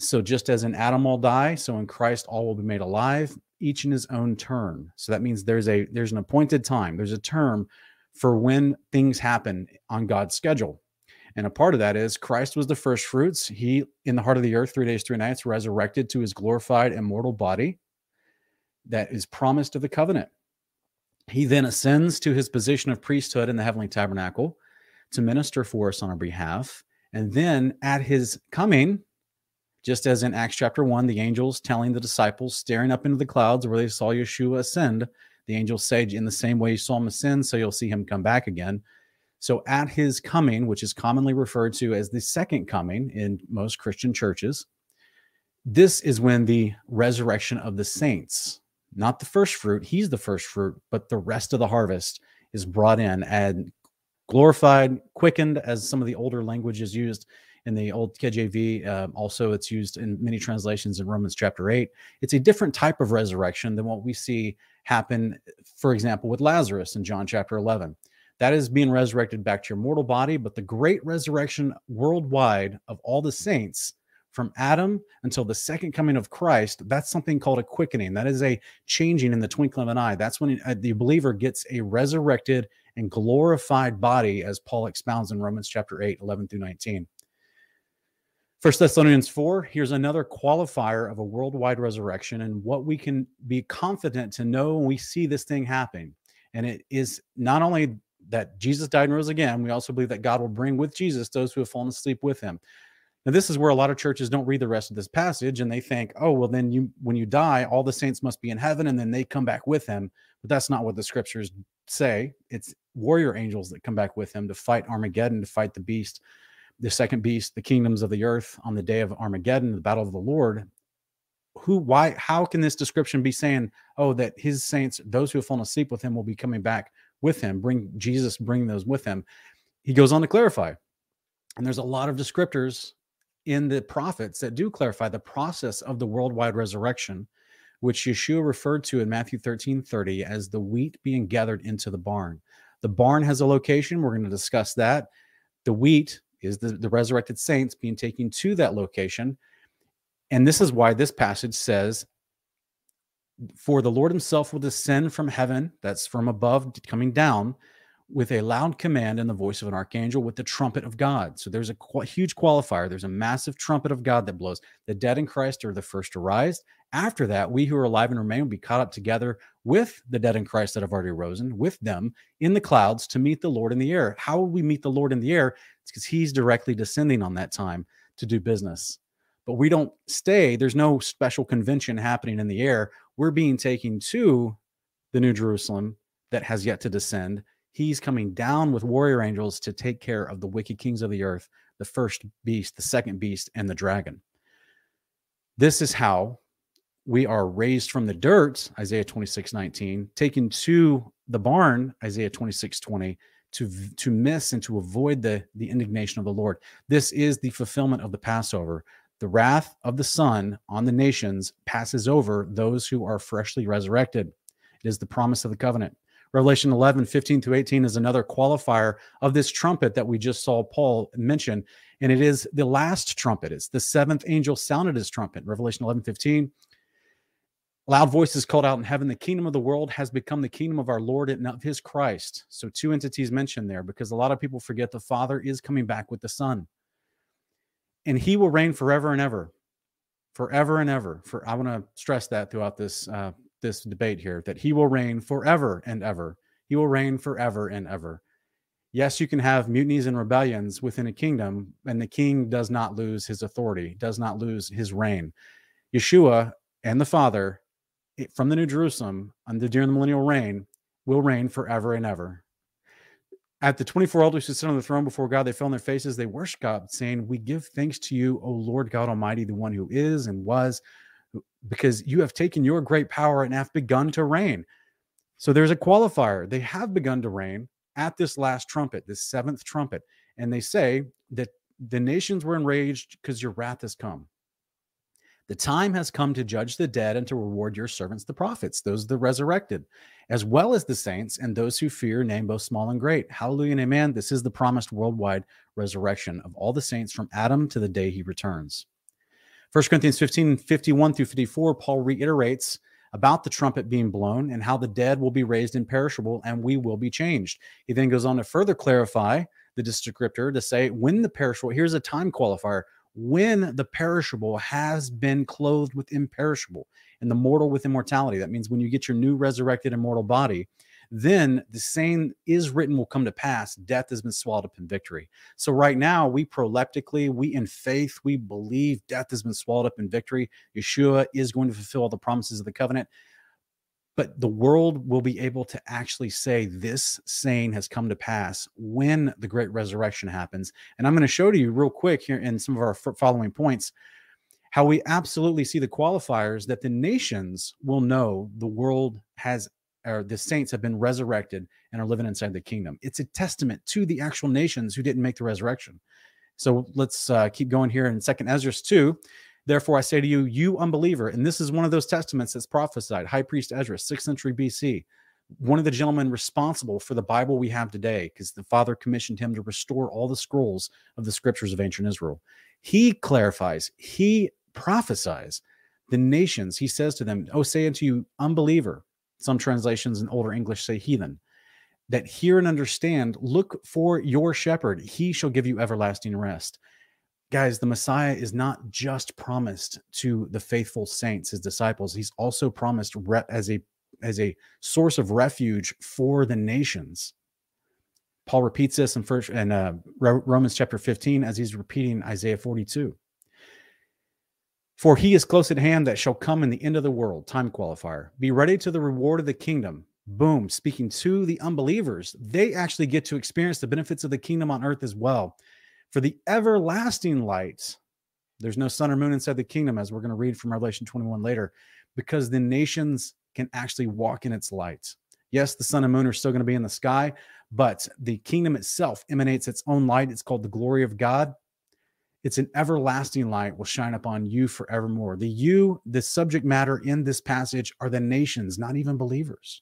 So just as in Adam all die, so in Christ all will be made alive, each in his own turn. So that means there's an appointed time. There's a term for when things happen on God's schedule. And a part of that is Christ was the first fruits. He, in the heart of the earth, 3 days, 3 nights, resurrected to his glorified immortal body that is promised of the covenant. He then ascends to his position of priesthood in the heavenly tabernacle to minister for us on our behalf. And then at his coming, just as in Acts chapter 1, the angels telling the disciples, staring up into the clouds where they saw Yeshua ascend, the angels say, in the same way you saw him ascend, so you'll see him come back again. So at his coming, which is commonly referred to as the second coming in most Christian churches, this is when the resurrection of the saints, not the first fruit, he's the first fruit, but the rest of the harvest is brought in and glorified, quickened, as some of the older languages used in the old KJV. Also, it's used in many translations in Romans chapter 8. It's a different type of resurrection than what we see happen, for example, with Lazarus in John chapter 11. That is being resurrected back to your mortal body, but the great resurrection worldwide of all the saints from Adam until the second coming of Christ, that's something called a quickening. That is a changing in the twinkling of an eye. That's when the believer gets a resurrected and glorified body, as Paul expounds in Romans chapter 8, 11 through 19. 1 Thessalonians 4, here's another qualifier of a worldwide resurrection and what we can be confident to know when we see this thing happening. And it is not only that Jesus died and rose again, we also believe that God will bring with Jesus those who have fallen asleep with him. Now, this is where a lot of churches don't read the rest of this passage, and they think, oh, well, then when you die, all the saints must be in heaven, and then they come back with him. But that's not what the scriptures say. It's warrior angels that come back with him to fight Armageddon, to fight the beast, the second beast, the kingdoms of the earth on the day of Armageddon, the battle of the Lord. How can this description be saying, oh, that his saints, those who have fallen asleep with him, will be coming back with him? Bring those with him. He goes on to clarify. And there's a lot of descriptors in the prophets that do clarify the process of the worldwide resurrection, which Yeshua referred to in Matthew 13:30 as the wheat being gathered into the barn. The barn has a location. We're going to discuss that. The wheat is the resurrected saints being taken to that location. And this is why this passage says, for the Lord himself will descend from heaven, that's from above coming down, with a loud command and the voice of an archangel, with the trumpet of God. So there's a huge qualifier. There's a massive trumpet of God that blows. The dead in Christ are the first to rise. After that, we who are alive and remain will be caught up together with the dead in Christ that have already risen, with them in the clouds to meet the Lord in the air. How will we meet the Lord in the air? It's because he's directly descending on that time to do business. But we don't stay. There's no special convention happening in the air. We're being taken to the New Jerusalem that has yet to descend. He's coming down with warrior angels to take care of the wicked kings of the earth, the first beast, the second beast, and the dragon. This is how we are raised from the dirt, Isaiah 26:19, taken to the barn, Isaiah 26:20, to miss and to avoid the indignation of the Lord. This is the fulfillment of the Passover. The wrath of the Son on the nations passes over those who are freshly resurrected. It is the promise of the covenant. Revelation 11:15 through 18 is another qualifier of this trumpet that we just saw Paul mention, and it is the last trumpet. It's the seventh angel sounded his trumpet. Revelation 11:15. Loud voices called out in heaven, the kingdom of the world has become the kingdom of our Lord and of his Christ. So two entities mentioned there, because a lot of people forget the Father is coming back with the Son. And he will reign forever and ever, forever and ever. I want to stress that throughout this debate here, that he will reign forever and ever. He will reign forever and ever. Yes, you can have mutinies and rebellions within a kingdom, and the king does not lose his authority, does not lose his reign. Yeshua and the Father, from the New Jerusalem during the millennial reign, will reign forever and ever. At the 24 elders who sit on the throne before God, they fell on their faces. They worshiped God, saying, we give thanks to you, O Lord God Almighty, the one who is and was, because you have taken your great power and have begun to reign. So there's a qualifier. They have begun to reign at this last trumpet, this seventh trumpet. And they say that the nations were enraged because your wrath has come. The time has come to judge the dead and to reward your servants, the prophets, those the resurrected, as well as the saints and those who fear your name, both small and great. Hallelujah and amen. This is the promised worldwide resurrection of all the saints from Adam to the day he returns. 1 Corinthians 15:51 through 54, Paul reiterates about the trumpet being blown and how the dead will be raised imperishable and we will be changed. He then goes on to further clarify the descriptor to say when the perishable, here's a time qualifier, when the perishable has been clothed with imperishable and the mortal with immortality. That means when you get your new resurrected immortal body, then the saying is written will come to pass. Death has been swallowed up in victory. So right now we proleptically, we in faith, we believe death has been swallowed up in victory. Yeshua is going to fulfill all the promises of the covenant. But the world will be able to actually say this saying has come to pass when the great resurrection happens. And I'm going to show to you real quick here in some of our following points how we absolutely see the qualifiers that the nations will know the world has, or the saints have been resurrected and are living inside the kingdom. It's a testament to the actual nations who didn't make the resurrection. So let's keep going here in 2nd Ezra 2. Therefore, I say to you, you unbeliever, and this is one of those testaments that's prophesied, High Priest Ezra, 6th century BC. one of the gentlemen responsible for the Bible we have today, because the Father commissioned him to restore all the scrolls of the scriptures of ancient Israel. He clarifies, he prophesies the nations. He says to them, "Oh, say unto you, unbeliever," some translations in older English say heathen, "that hear and understand, look for your shepherd. He shall give you everlasting rest." Guys, the Messiah is not just promised to the faithful saints, his disciples. He's also promised as a source of refuge for the nations. Paul repeats this in Romans chapter 15 as he's repeating Isaiah 42. "For he is close at hand that shall come in the end of the world," time qualifier. "Be ready to the reward of the kingdom." Boom, speaking to the unbelievers. They actually get to experience the benefits of the kingdom on earth as well. "For the everlasting light, there's no sun or moon inside the kingdom," as we're going to read from Revelation 21 later, because the nations can actually walk in its light. Yes, the sun and moon are still going to be in the sky, but the kingdom itself emanates its own light. It's called the glory of God. It's an everlasting light will shine upon you forevermore. The subject matter in this passage are the nations, not even believers.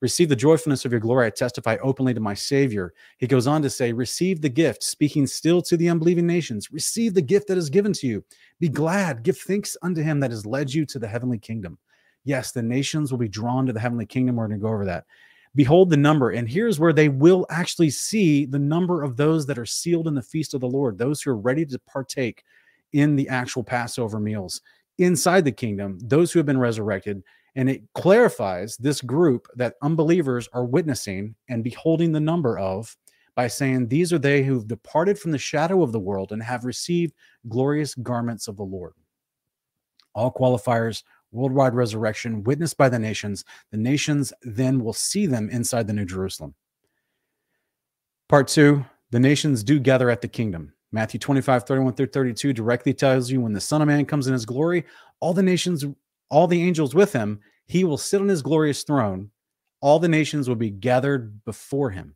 "Receive the joyfulness of your glory. I testify openly to my Savior." He goes on to say, "Receive the gift," speaking still to the unbelieving nations. "Receive the gift that is given to you. Be glad. Give thanks unto him that has led you to the heavenly kingdom." Yes, the nations will be drawn to the heavenly kingdom. We're going to go over that. "Behold the number." And here's where they will actually see the number of those that are sealed in the feast of the Lord, those who are ready to partake in the actual Passover meals inside the kingdom, those who have been resurrected. And it clarifies this group that unbelievers are witnessing and beholding the number of by saying, "These are they who've departed from the shadow of the world and have received glorious garments of the Lord." All qualifiers, worldwide resurrection, witnessed by the nations. The nations then will see them inside the New Jerusalem. Part two, the nations do gather at the kingdom. Matthew 25, 31 through 32 directly tells you when the Son of Man comes in his glory, all the nations, all the angels with him, he will sit on his glorious throne. All the nations will be gathered before him.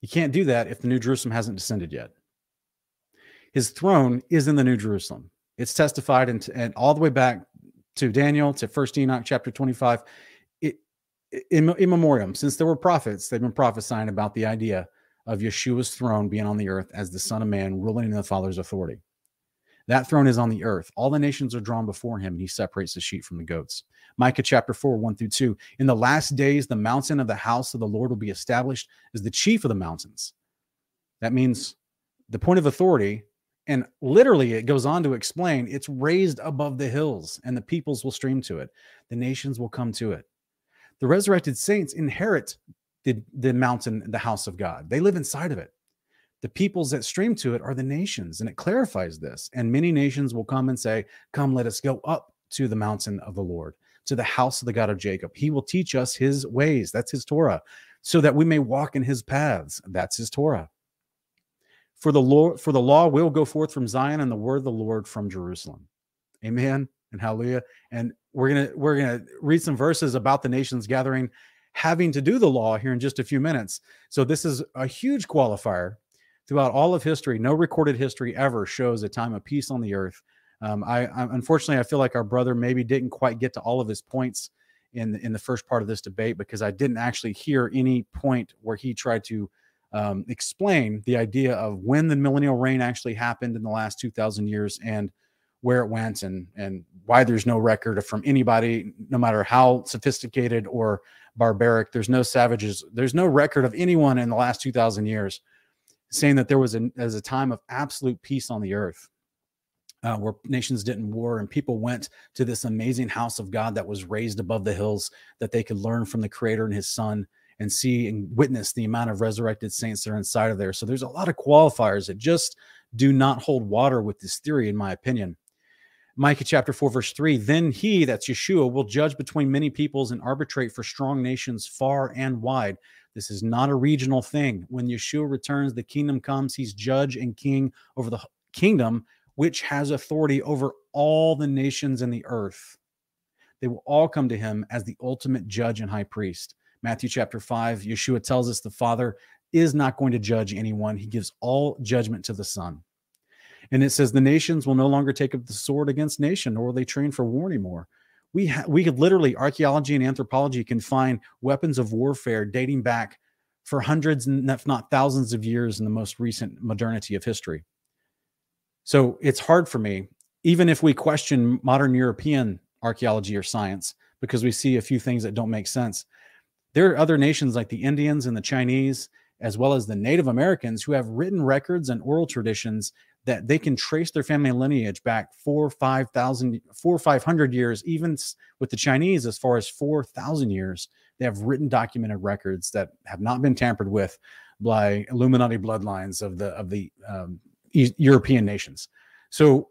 You can't do that if the New Jerusalem hasn't descended yet. His throne is in the New Jerusalem. It's testified and all the way back to Daniel, to 1 Enoch chapter 25. In memoriam, since there were prophets, they've been prophesying about the idea of Yeshua's throne being on the earth as the Son of Man ruling in the Father's authority. That throne is on the earth. All the nations are drawn before him, and he separates the sheep from the goats. Micah chapter 4, 1 through 2. "In the last days, the mountain of the house of the Lord will be established as the chief of the mountains." That means the point of authority, and literally it goes on to explain, it's raised above the hills, and the peoples will stream to it. The nations will come to it. The resurrected saints inherit the mountain, the house of God. They live inside of it. The peoples that stream to it are the nations, and it clarifies this. "And many nations will come and say, come, let us go up to the mountain of the Lord, to the house of the God of Jacob. He will teach us his ways," that's his Torah, "so that we may walk in his paths," that's his Torah. For the law will go forth from Zion, and the word of the Lord from Jerusalem." Amen and hallelujah. And we're gonna read some verses about the nations gathering, having to do the law here in just a few minutes. So this is a huge qualifier. Throughout all of history, no recorded history ever shows a time of peace on the earth. Unfortunately, I feel like our brother maybe didn't quite get to all of his points in the first part of this debate, because I didn't actually hear any point where he tried to explain the idea of when the millennial reign actually happened in the last 2,000 years and where it went, and why there's no record from anybody, no matter how sophisticated or barbaric. There's no savages. There's no record of anyone in the last 2,000 years saying that there was a time of absolute peace on the earth, where nations didn't war and people went to this amazing house of God that was raised above the hills, that they could learn from the Creator and his Son and see and witness the amount of resurrected saints that are inside of there. So there's a lot of qualifiers that just do not hold water with this theory, in my opinion. Micah chapter 4, verse 3, "Then he," that's Yeshua, "will judge between many peoples and arbitrate for strong nations far and wide." This is not a regional thing. When Yeshua returns, the kingdom comes. He's judge and king over the kingdom, which has authority over all the nations in the earth. They will all come to him as the ultimate judge and high priest. Matthew chapter 5, Yeshua tells us the Father is not going to judge anyone. He gives all judgment to the Son. And it says the nations will no longer take up the sword against nation, nor will they train for war anymore. we could literally, archaeology and anthropology can find weapons of warfare dating back for hundreds, if not thousands of years in the most recent modernity of history. So it's hard for me, even if we question modern European archaeology or science, because we see a few things that don't make sense. There are other nations like the Indians and the Chinese, as well as the Native Americans, who have written records and oral traditions that they can trace their family lineage back 400 or 500 years, even with the Chinese as far as 4,000 years. They have written documented records that have not been tampered with by Illuminati bloodlines of the European nations. So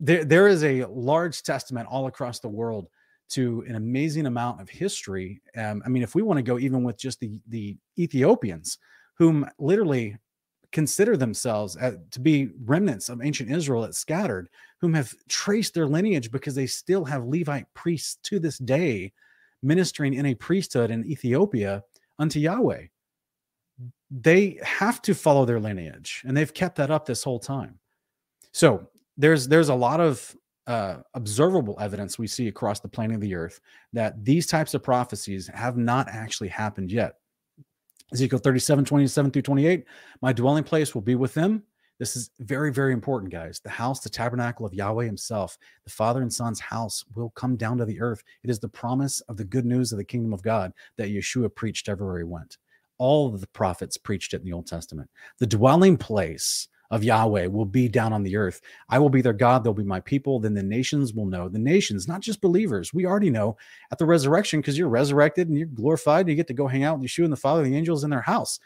there is a large testament all across the world to an amazing amount of history. I mean, if we want to go even with just the Ethiopians, whom literally consider themselves to be remnants of ancient Israel that's scattered, whom have traced their lineage because they still have Levite priests to this day ministering in a priesthood in Ethiopia unto Yahweh. They have to follow their lineage, and they've kept that up this whole time. So there's a lot of observable evidence we see across the plane of the earth that these types of prophecies have not actually happened yet. Ezekiel 37:27-28, my dwelling place will be with them. This is very, very important, guys. The house, the tabernacle of Yahweh himself, the Father and Son's house will come down to the earth. It is the promise of the good news of the kingdom of God that Yeshua preached everywhere he went. All of the prophets preached it in the Old Testament. The dwelling place of Yahweh will be down on the earth. I will be their God. They'll be my people. Then the nations will know. The nations, not just believers. We already know at the resurrection, because you're resurrected and you're glorified and you get to go hang out with Yeshua and the Father and the angels in their house.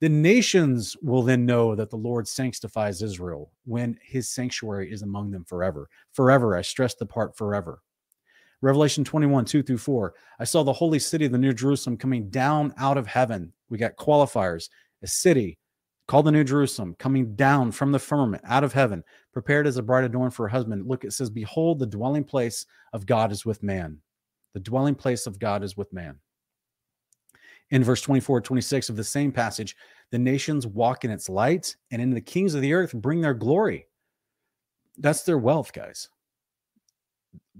The nations will then know that the Lord sanctifies Israel when his sanctuary is among them forever. Forever, I stress the part forever. Revelation 21:2-4, I saw the holy city of the New Jerusalem coming down out of heaven. We got qualifiers, a city called the New Jerusalem, coming down from the firmament out of heaven, prepared as a bride adorned for her husband. Look, it says, behold, the dwelling place of God is with man. The dwelling place of God is with man. In verse 24-26 of the same passage, the nations walk in its light, and in the kings of the earth bring their glory. That's their wealth, guys.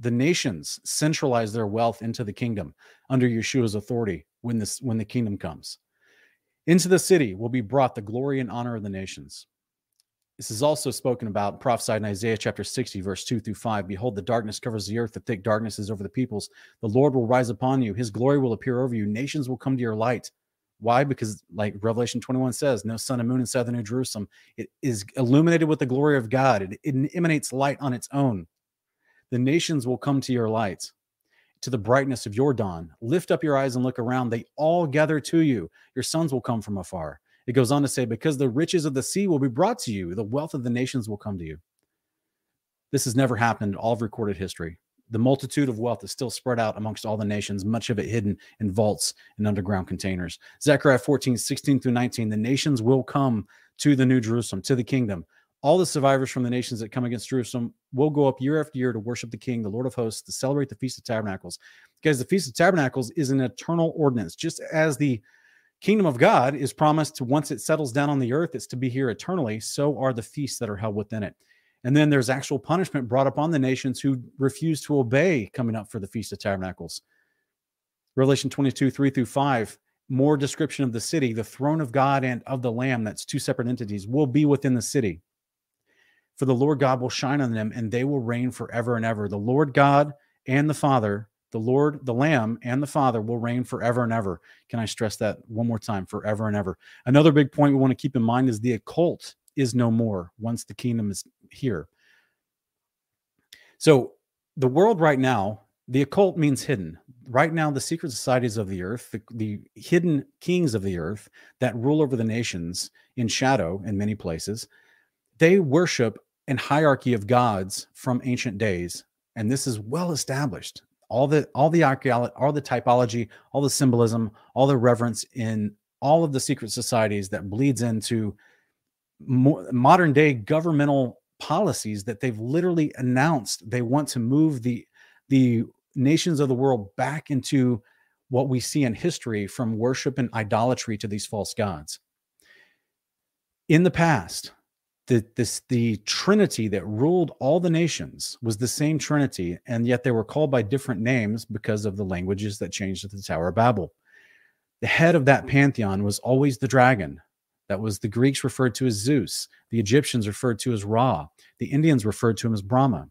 The nations centralize their wealth into the kingdom under Yeshua's authority when the kingdom comes. Into the city will be brought the glory and honor of the nations. This is also spoken about, prophesied in Isaiah chapter 60:2-5. Behold, the darkness covers the earth, the thick darkness is over the peoples. The Lord will rise upon you. His glory will appear over you. Nations will come to your light. Why? Because like Revelation 21 says, no sun and moon inside the New Jerusalem. It is illuminated with the glory of God. It emanates light on its own. The nations will come to your light, to the brightness of your dawn. Lift up your eyes and look around. They all gather to you. Your sons will come from afar. It goes on to say, because the riches of the sea will be brought to you. The wealth of the nations will come to you. This has never happened in all of recorded history. The multitude of wealth is still spread out amongst all the nations, much of it hidden in vaults and underground containers. Zechariah 14:16-19, the nations will come to the New Jerusalem, to the kingdom. All the survivors from the nations that come against Jerusalem will go up year after year to worship the King, the Lord of hosts, to celebrate the Feast of Tabernacles. Because the Feast of Tabernacles is an eternal ordinance. Just as the kingdom of God is promised to, once it settles down on the earth, it's to be here eternally, so are the feasts that are held within it. And then there's actual punishment brought upon the nations who refuse to obey coming up for the Feast of Tabernacles. Revelation 22:3-5, more description of the city, the throne of God and of the Lamb, that's two separate entities, will be within the city. For the Lord God will shine on them, and they will reign forever and ever. The Lord God and the Father, the Lord, the Lamb, and the Father will reign forever and ever. Can I stress that one more time? Forever and ever. Another big point we want to keep in mind is the occult is no more once the kingdom is here. So the world right now, the occult means hidden. Right now, the secret societies of the earth, the hidden kings of the earth that rule over the nations in shadow in many places, they worship an hierarchy of gods from ancient days, and this is well established. All the archaeology, all the typology, all the symbolism, all the reverence in all of the secret societies that bleeds into modern day governmental policies that they've literally announced they want to move the nations of the world back into what we see in history from worship and idolatry to these false gods. In the past, the Trinity that ruled all the nations was the same Trinity, and yet they were called by different names because of the languages that changed at the Tower of Babel. The head of that pantheon was always the dragon. That was the Greeks referred to as Zeus. The Egyptians referred to as Ra. The Indians referred to him as Brahma.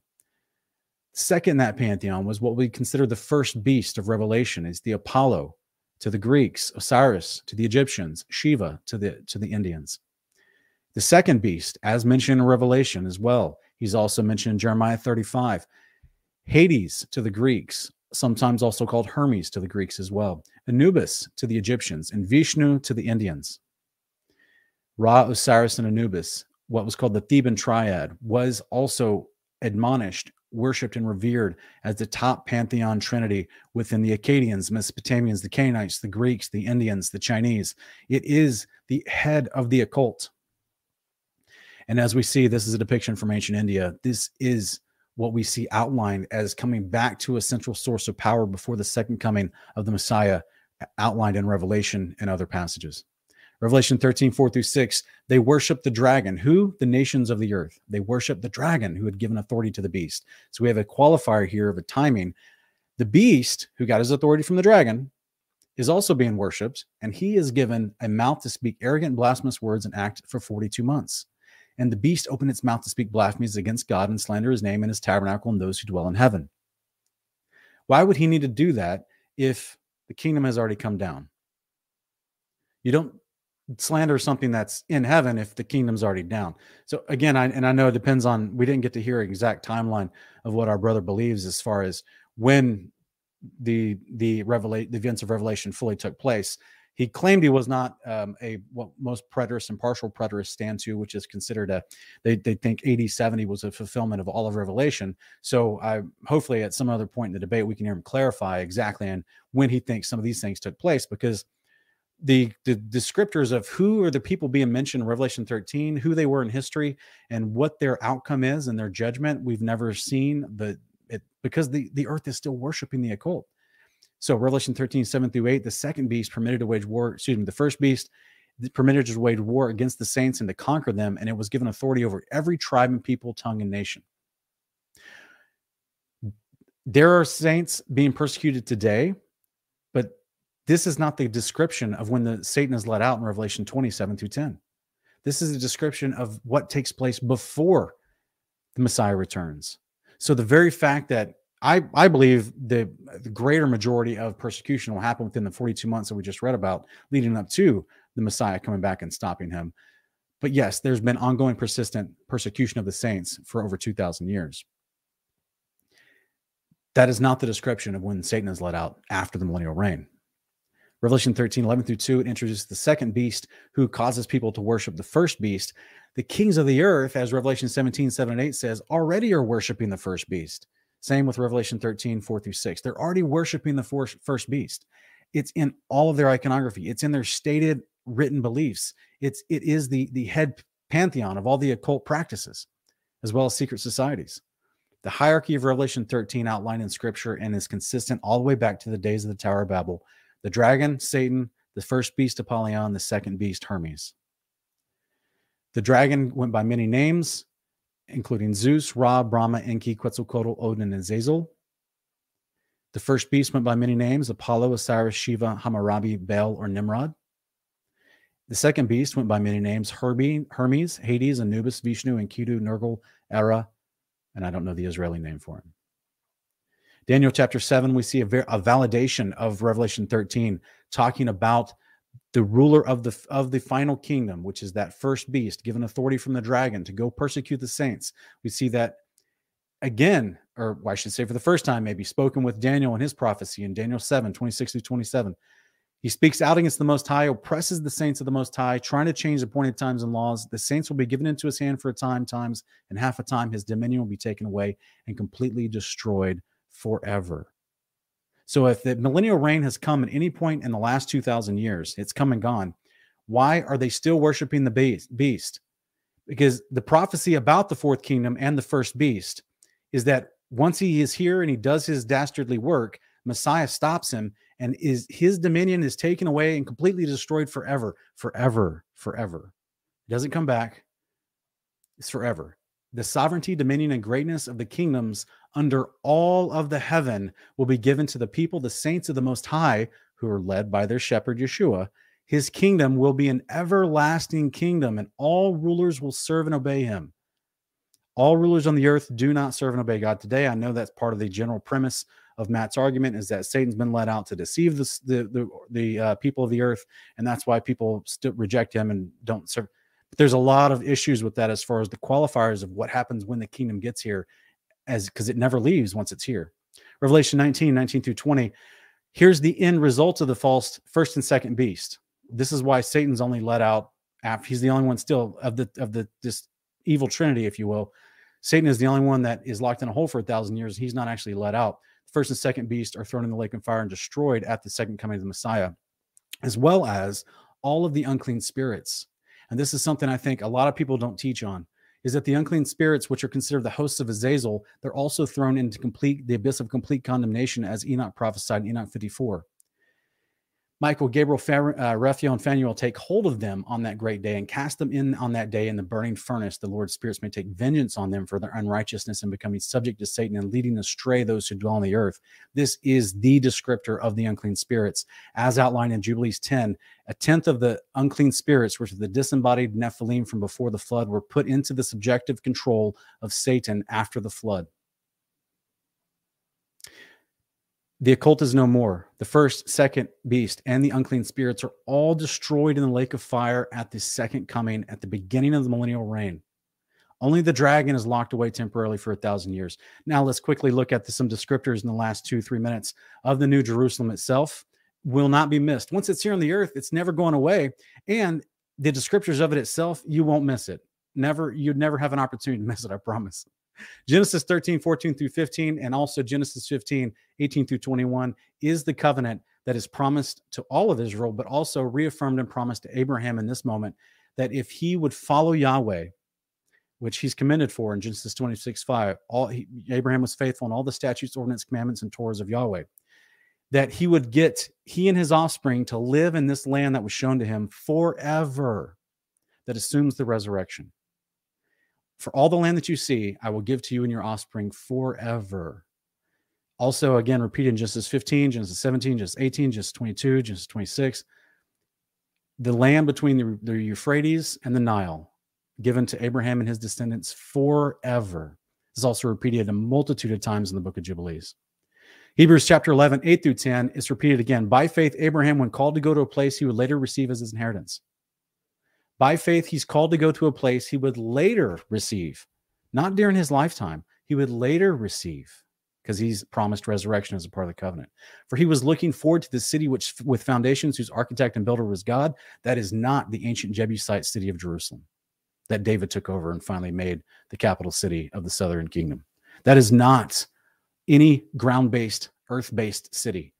Second in that pantheon was what we consider the first beast of Revelation, is the Apollo to the Greeks, Osiris to the Egyptians, Shiva to the Indians. The second beast, as mentioned in Revelation as well, he's also mentioned in Jeremiah 35. Hades to the Greeks, sometimes also called Hermes to the Greeks as well. Anubis to the Egyptians, and Vishnu to the Indians. Ra, Osiris, and Anubis, what was called the Theban Triad, was also admonished, worshipped, and revered as the top pantheon trinity within the Akkadians, Mesopotamians, the Canaanites, the Greeks, the Indians, the Chinese. It is the head of the occult. And as we see, this is a depiction from ancient India. This is what we see outlined as coming back to a central source of power before the second coming of the Messiah, outlined in Revelation and other passages. Revelation 13, 4 through 6, they worship the dragon, who? The nations of the earth. They worship the dragon who had given authority to the beast. So we have a qualifier here of a timing. The beast, who got his authority from the dragon, is also being worshipped, and he is given a mouth to speak arrogant, blasphemous words and act for 42 months. And the beast opened its mouth to speak blasphemies against God and slander his name and his tabernacle and those who dwell in heaven. Why would he need to do that if the kingdom has already come down? You don't slander something that's in heaven if the kingdom's already down. So again, I know it depends on, we didn't get to hear an exact timeline of what our brother believes as far as when the events of Revelation fully took place. He claimed he was not what most preterists and partial preterists stand to, which is considered they think AD 70 was a fulfillment of all of Revelation. So hopefully at some other point in the debate, we can hear him clarify exactly and when he thinks some of these things took place, because the descriptors of who are the people being mentioned in Revelation 13, who they were in history, and what their outcome is and their judgment, we've never seen, because the earth is still worshiping the occult. So Revelation 13, 7 through 8, the second beast permitted to wage war, the first beast permitted to wage war against the saints and to conquer them, and it was given authority over every tribe and people, tongue, and nation. There are saints being persecuted today, but this is not the description of when Satan is let out in Revelation 27 through 10. This is a description of what takes place before the Messiah returns. So the very fact that I believe the greater majority of persecution will happen within the 42 months that we just read about, leading up to the Messiah coming back and stopping him. But yes, there's been ongoing persistent persecution of the saints for over 2,000 years. That is not the description of when Satan is let out after the millennial reign. Revelation 13, 11 through 2, it introduces the second beast who causes people to worship the first beast. The kings of the earth, as Revelation 17, 7 and 8 says, already are worshiping the first beast. Same with Revelation 13, 4 through 6. They're already worshiping the first beast. It's in all of their iconography. It's in their stated written beliefs. It is the head pantheon of all the occult practices, as well as secret societies. The hierarchy of Revelation 13 outlined in Scripture and is consistent all the way back to the days of the Tower of Babel. The dragon, Satan, the first beast, Apollyon, the second beast, Hermes. The dragon went by many names, including Zeus, Ra, Brahma, Enki, Quetzalcoatl, Odin, and Zazel. The first beast went by many names, Apollo, Osiris, Shiva, Hammurabi, Baal, or Nimrod. The second beast went by many names, Hermes, Hades, Anubis, Vishnu, Enkidu, Nergal, Era, and I don't know the Israeli name for him. Daniel chapter 7, we see a validation of Revelation 13, talking about the ruler of the final kingdom, which is that first beast, given authority from the dragon to go persecute the saints. We see that again, or I should say for the first time, maybe spoken with Daniel in his prophecy in Daniel 7, 26 through 27. He speaks out against the Most High, oppresses the saints of the Most High, trying to change appointed times and laws. The saints will be given into his hand for a time, times, and half a time. His dominion will be taken away and completely destroyed forever. So if the millennial reign has come at any point in the last 2,000 years, it's come and gone. Why are they still worshiping the beast? Because the prophecy about the fourth kingdom and the first beast is that once he is here and he does his dastardly work, Messiah stops him and his dominion is taken away and completely destroyed forever. It doesn't come back. is forever. The sovereignty, dominion, and greatness of the kingdoms under all of the heaven will be given to the people, the saints of the Most High, who are led by their shepherd, Yeshua. His kingdom will be an everlasting kingdom, and all rulers will serve and obey him. All rulers on the earth do not serve and obey God today. I know that's part of the general premise of Matt's argument, is that Satan's been let out to deceive the people of the earth, and that's why people still reject him and don't serve. But there's a lot of issues with that as far as the qualifiers of what happens when the kingdom gets here, as because it never leaves once it's here. Revelation 19:19 through 20. Here's the end result of the false first and second beast. This is why Satan's only let out after he's the only one still of this evil trinity, if you will. Satan is the only one that is locked in a hole for 1,000 years. He's not actually let out. The first and second beast are thrown in the lake of fire and destroyed at the second coming of the Messiah, as well as all of the unclean spirits. And this is something I think a lot of people don't teach on, is that the unclean spirits, which are considered the hosts of Azazel, they're also thrown into the abyss of complete condemnation, as Enoch prophesied in Enoch 54. Michael, Gabriel, Raphael, and Phanuel take hold of them on that great day and cast them in on that day in the burning furnace. The Lord's spirits may take vengeance on them for their unrighteousness and becoming subject to Satan and leading astray those who dwell on the earth. This is the descriptor of the unclean spirits. As outlined in Jubilees 10, a tenth of the unclean spirits, which are the disembodied Nephilim from before the flood, were put into the subjective control of Satan after the flood. The occult is no more. The first, second beast, and the unclean spirits are all destroyed in the lake of fire at the second coming, at the beginning of the millennial reign. Only the dragon is locked away temporarily for 1,000 years. Now let's quickly look at some descriptors in the last 2-3 minutes of the New Jerusalem itself. Will not be missed. Once it's here on the earth, it's never going away. And the descriptors of it itself, you won't miss it. Never, you'd never have an opportunity to miss it, I promise. Genesis 13:14 through 15, and also Genesis 15:18 through 21 is the covenant that is promised to all of Israel, but also reaffirmed and promised to Abraham in this moment, that if he would follow Yahweh, which he's commended for in Genesis 26:5, Abraham was faithful in all the statutes, ordinances, commandments, and Torahs of Yahweh, that he would get he and his offspring to live in this land that was shown to him forever, that assumes the resurrection. For all the land that you see, I will give to you and your offspring forever. Also, again, repeated in Genesis 15, Genesis 17, Genesis 18, Genesis 22, Genesis 26. The land between the Euphrates and the Nile, given to Abraham and his descendants forever. This is also repeated a multitude of times in the book of Jubilees. Hebrews chapter 11, 8 through 10, it's repeated again. By faith, Abraham, when called to go to a place he would later receive as his inheritance. By faith, he's called to go to a place he would later receive. Not during his lifetime. He would later receive, because he's promised resurrection as a part of the covenant. For he was looking forward to the city which, with foundations, whose architect and builder was God. That is not the ancient Jebusite city of Jerusalem that David took over and finally made the capital city of the southern kingdom. That is not any ground-based, earth-based city.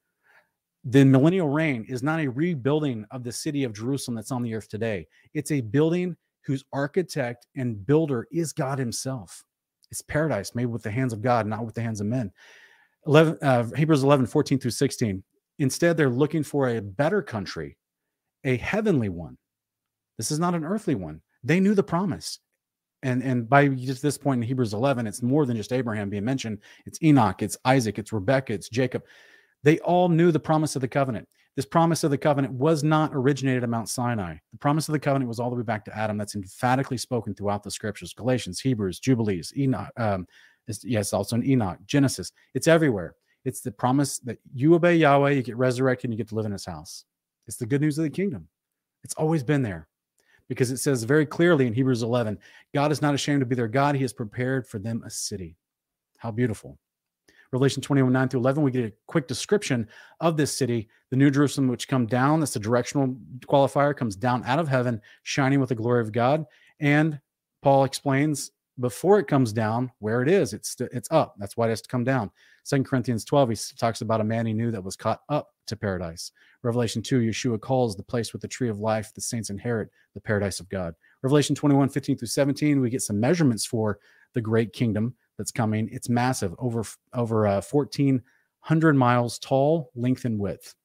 The millennial reign is not a rebuilding of the city of Jerusalem that's on the earth today. It's a building whose architect and builder is God himself. It's paradise made with the hands of God, not with the hands of men. Hebrews 11, 14 through 16. Instead, they're looking for a better country, a heavenly one. This is not an earthly one. They knew the promise. And by just this point in Hebrews 11, it's more than just Abraham being mentioned. It's Enoch, it's Isaac, it's Rebekah, it's Jacob. They all knew the promise of the covenant. This promise of the covenant was not originated at Mount Sinai. The promise of the covenant was all the way back to Adam. That's emphatically spoken throughout the scriptures. Galatians, Hebrews, Jubilees, Enoch. Yes, also in Enoch, Genesis. It's everywhere. It's the promise that you obey Yahweh, you get resurrected, and you get to live in his house. It's the good news of the kingdom. It's always been there, because it says very clearly in Hebrews 11, God is not ashamed to be their God. He has prepared for them a city. How beautiful. Revelation 21, 9 through 11, we get a quick description of this city, the New Jerusalem, which come down. That's the directional qualifier, comes down out of heaven, shining with the glory of God. And Paul explains before it comes down where it is. It's up. That's why it has to come down. 2 Corinthians 12, he talks about a man he knew that was caught up to paradise. Revelation 2, Yeshua calls the place with the tree of life, the saints inherit the paradise of God. Revelation 21, 15 through 17, we get some measurements for the great kingdom that's coming. It's massive, over 1,400 miles tall, length and width.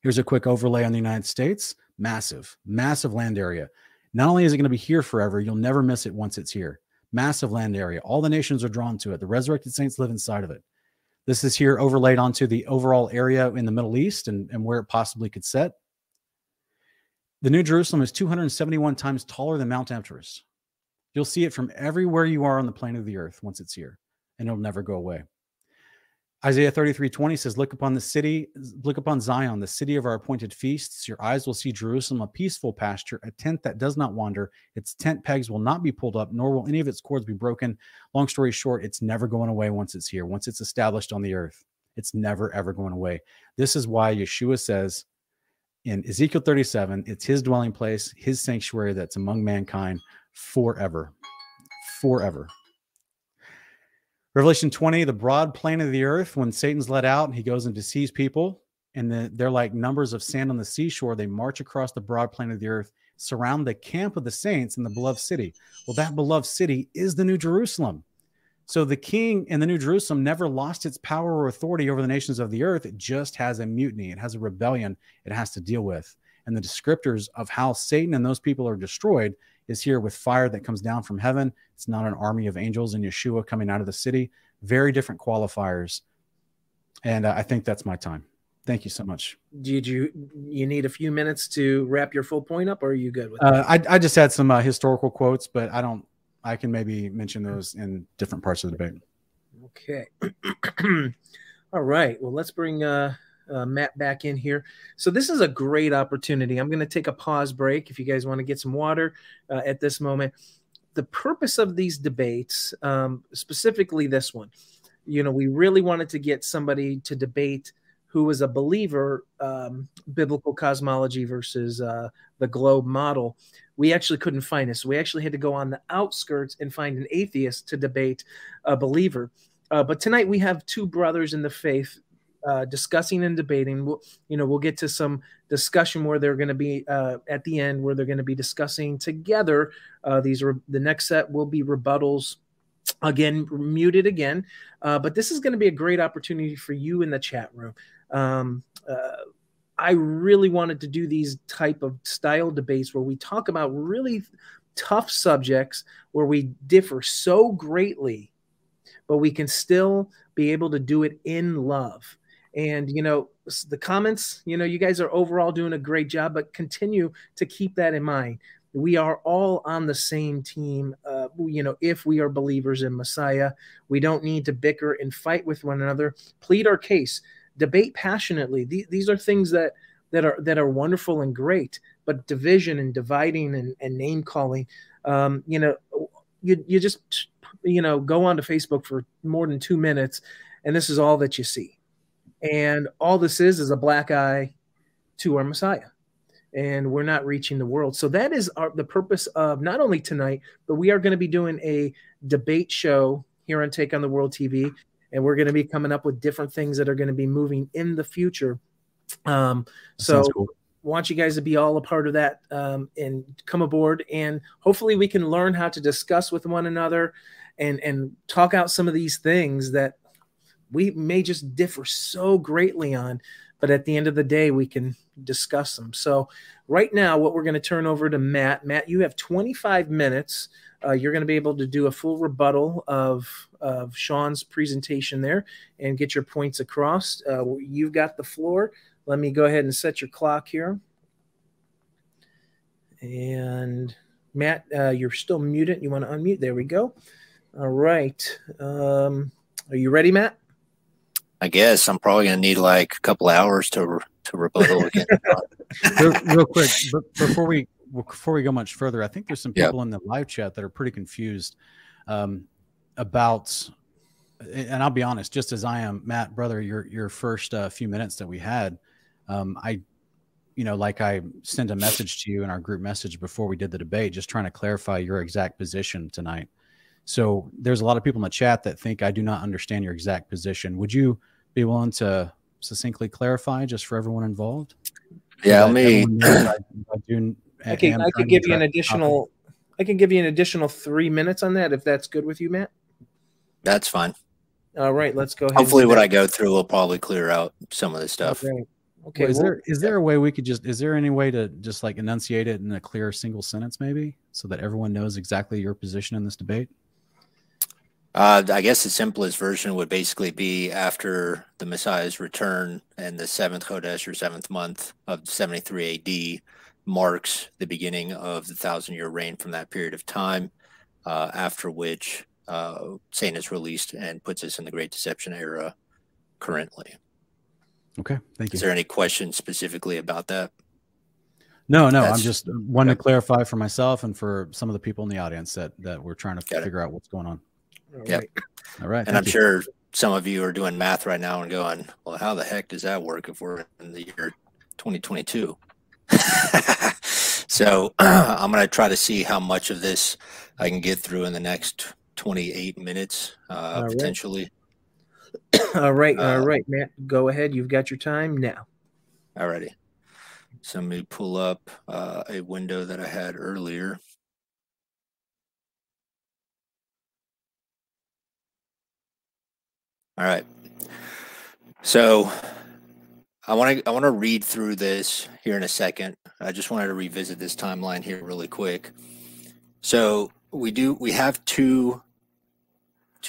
Here's a quick overlay on the United States. Massive land area. Not only is it going to be here forever, you'll never miss it once it's here. Massive land area. All the nations are drawn to it. The resurrected saints live inside of it. This is here overlaid onto the overall area in the Middle East and where it possibly could set. The New Jerusalem is 271 times taller than Mount Everest. You'll see it from everywhere you are on the plane of the earth once it's here, and it'll never go away. Isaiah 33:20 says, look upon the city, look upon Zion, the city of our appointed feasts. Your eyes will see Jerusalem, a peaceful pasture, a tent that does not wander. Its tent pegs will not be pulled up, nor will any of its cords be broken. Long story short, it's never going away once it's here. Once it's established on the earth, it's never, ever going away. This is why Yeshua says in Ezekiel 37, it's his dwelling place, his sanctuary that's among mankind forever, forever. Revelation 20, the broad plain of the earth, when Satan's let out, he goes and deceives people, and they're like numbers of sand on the seashore. They march across the broad plain of the earth, surround the camp of the saints in the beloved city. Well, that beloved city is the New Jerusalem. So the king in the New Jerusalem never lost its power or authority over the nations of the earth. It just has a mutiny. It has a rebellion it has to deal with. And the descriptors of how Satan and those people are destroyed is here with fire that comes down from heaven. It's not an army of angels and Yeshua coming out of the city. Very different qualifiers. And I think that's my time. Thank you so much. Did you need a few minutes to wrap your full point up, or are you good with that? I just had some historical quotes, but I can maybe mention those in different parts of the debate. Okay. All right. Well, let's bring Matt back in here. So this is a great opportunity. I'm going to take a pause break if you guys want to get some water at this moment. The purpose of these debates, specifically this one, you know, we really wanted to get somebody to debate who was a believer, biblical cosmology versus the globe model. We actually couldn't find this. We actually had to go on the outskirts and find an atheist to debate a believer. But tonight we have two brothers in the faith discussing and debating. We'll get to some discussion where they're going to be at the end, where they're going to be discussing together. The next set will be rebuttals, again muted again. But this is going to be a great opportunity for you in the chat room. I really wanted to do these type of style debates where we talk about really tough subjects where we differ so greatly, but we can still be able to do it in love. And, you know, the comments, you know, you guys are overall doing a great job, but continue to keep that in mind. We are all on the same team, you know, if we are believers in Messiah. We don't need to bicker and fight with one another. Plead our case. Debate passionately. These are things that are wonderful and great, but division and dividing and name-calling, you know, you just, you know, go onto Facebook for more than 2 minutes, and this is all that you see. And all this is a black eye to our Messiah. And we're not reaching the world. So that is the purpose of not only tonight, but we are going to be doing a debate show here on Take on the World TV. And we're going to be coming up with different things that are going to be moving in the future. So cool. Want you guys to be all a part of that and come aboard. And hopefully we can learn how to discuss with one another and talk out some of these things that we may just differ so greatly on. But at the end of the day, we can discuss them. So right now, what we're going to turn over to Matt. Matt, you have 25 minutes. You're going to be able to do a full rebuttal of Sean's presentation there and get your points across. You've got the floor. Let me go ahead and set your clock here. And Matt, you're still muted. You want to unmute? There we go. All right. Are you ready, Matt? I guess I'm probably going to need like a couple hours to rebuttal again. real quick, before we go much further, I think there's some people in the live chat that are pretty confused about, and I'll be honest, just as I am, Matt, brother, your first few minutes that we had, I sent a message to you in our group message before we did the debate, just trying to clarify your exact position tonight. So there's a lot of people in the chat that think I do not understand your exact position. Would you be willing to succinctly clarify just for everyone involved? Yeah, I can give you an additional 3 minutes on that if that's good with you, Matt. That's fine. All right, let's go ahead. Hopefully what I go through will probably clear out some of the stuff. Okay. Okay. Well, is there any way to just like enunciate it in a clear single sentence, maybe, so that everyone knows exactly your position in this debate? I guess the simplest version would basically be after the Messiah's return and the 7th Chodesh or 7th month of 73 AD marks the beginning of the 1,000-year reign from that period of time, after which Satan is released and puts us in the Great Deception era currently. Okay, thank you. Is there any questions specifically about that? No, no, I'm just wanting to clarify for myself and for some of the people in the audience that, we're trying to figure out what's going on. Yeah. All right. And I'm sure some of you are doing math right now and going, well, how the heck does that work if we're in the year 2022? So I'm going to try to see how much of this I can get through in the next 28 minutes, potentially. All right. All right, Matt, go ahead. You've got your time now. All righty. So let me pull up a window that I had earlier. All right. So I want to read through this here in a second. I just wanted to revisit this timeline here really quick. So we have two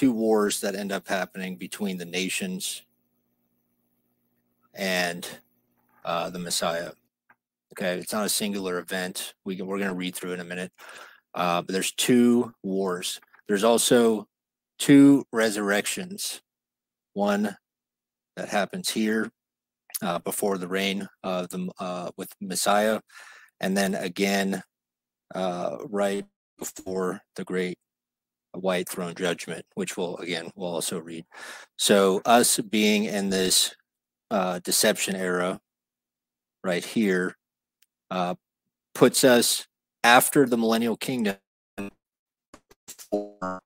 wars that end up happening between the nations and the Messiah. Okay, it's not a singular event. We're going to read through in a minute. But there's two wars. There's also two resurrections. One that happens here before the reign of with Messiah, and then again right before the great white throne judgment, which we'll also read. So us being in this deception era right here puts us after the millennial kingdom for